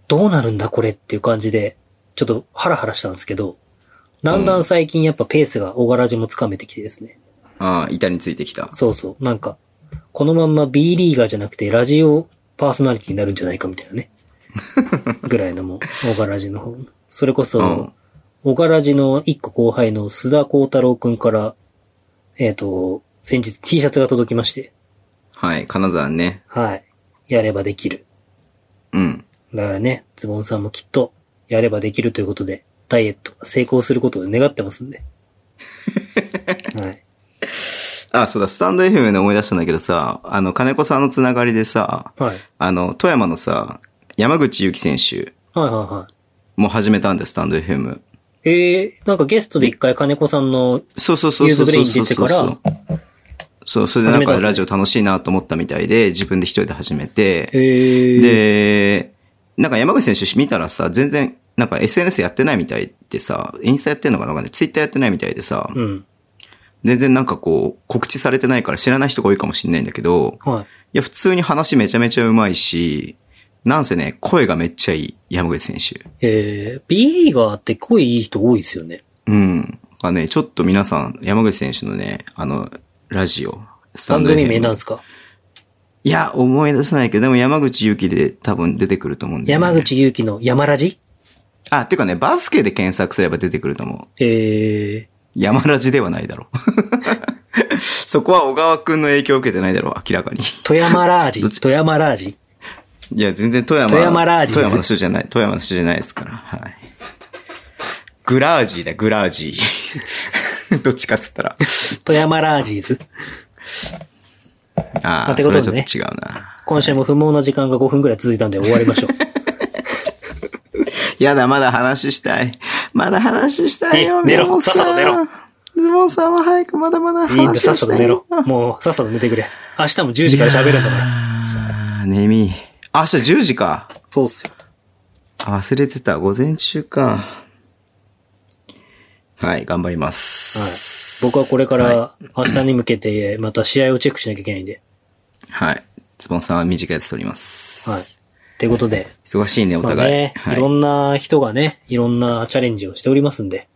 どうなるんだこれっていう感じで、ちょっとハラハラしたんですけど、だんだん最近やっぱペースが小柄じもつかめてきてですね。うん、ああ、板についてきた。そうそう。なんか、このまんま B リーガーじゃなくてラジオパーソナリティになるんじゃないかみたいなね。ぐらいのもう、小柄じの方。それこそ、小柄じの一個後輩の須田光太郎くんから、えっと、先日 T シャツが届きまして。はい、金沢ね。はい。やればできる。うん。だからね、ズボンさんもきっと、やればできるということで、ダイエットが成功することを願ってますんで。はい。あ、そうだ、スタンド エフエム で思い出したんだけどさ、あの、金子さんのつながりでさ、はい。あの、富山のさ、山口ゆき選手。はいはいはい。もう始めたんで、スタンド エフエム。ええー、なんかゲストで一回金子さんの、そうそうそう。ユーズブレイン出てから、そう、それでなんかラジオ楽しいなと思ったみたいで、自分で一人で始めて、えー、で、なんか山口選手見たらさ、全然、なんか エスエヌエス やってないみたいでさ、インスタやってんのかな、ね、ツイッターやってないみたいでさ、うん、全然なんかこう、告知されてないから知らない人が多いかもしれないんだけど、はい、いや、普通に話めちゃめちゃうまいし、なんせね、声がめっちゃいい、山口選手。えー、B リーガーって声いい人多いですよね。うん。まあね、ちょっと皆さん、山口選手のね、あの、ラジオ、スタンドエフエム。番組名なんですか？いや、思い出せないけど、でも山口ゆきで多分出てくると思うんだよね。山口ゆきの山ラジ？あ、っていうかね、バスケで検索すれば出てくると思う。へえ。山ラジではないだろう。そこは小川くんの影響を受けてないだろう、明らかに。富山ラージ。富山ラージ。いや、全然富山。富山ラージ。富山の人じゃない。富山の人じゃないですから。はい。グラージーだ、グラージー。どっちかっつったら富山ラージーズああ、それはちょっと違うな。今週も不毛な時間がごふんくらい続いたんで終わりましょう。やだ、まだ話したい。まだ話したいよ。寝ろ、さっさと寝ろ。ズボンさんは早くまだまだ話したい。いいんだ、さっさと寝ろ。もうさっさと寝てくれ。明日もじゅうじから喋るんだから。ねみ。明日じゅうじか。そうっすよ。忘れてた、午前中か。はい、頑張ります。はい。僕はこれから明日に向けてまた試合をチェックしなきゃいけないんで。はい。ズボンさんは短いやつ取ります。はい。ということで。忙しいね、お互い。まあね、はい。いろんな人がね、いろんなチャレンジをしておりますんで。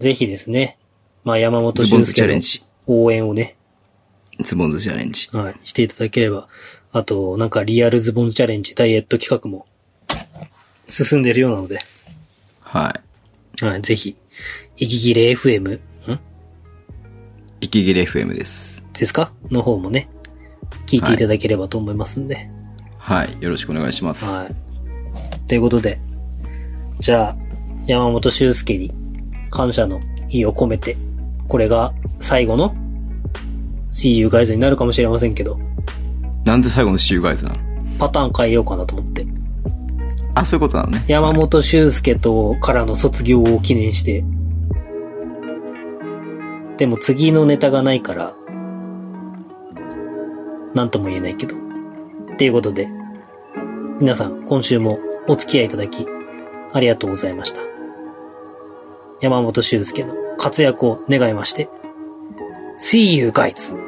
ぜひですね、まあ山本俊介の応援をね。ズボンズチャレンジ。はい。していただければ。あと、なんかリアルズボンズチャレンジ、ダイエット企画も進んでるようなので。はい。はい、ぜひ。息切れ エフエム ん息切れ エフエム ですですかの方もね聞いていただければと思いますんで、はい、はい、よろしくお願いします。はい、ということで、じゃあ山本修介に感謝の意を込めて、これが最後の See you guys になるかもしれませんけど、なんで最後の See you guys なの？パターン変えようかなと思って。あ、そういうことなのね。山本修介とからの卒業を記念して、はい、でも次のネタがないからなんとも言えないけどっていうことで、皆さん今週もお付き合いいただきありがとうございました。山本修介の活躍を願いまして See you guys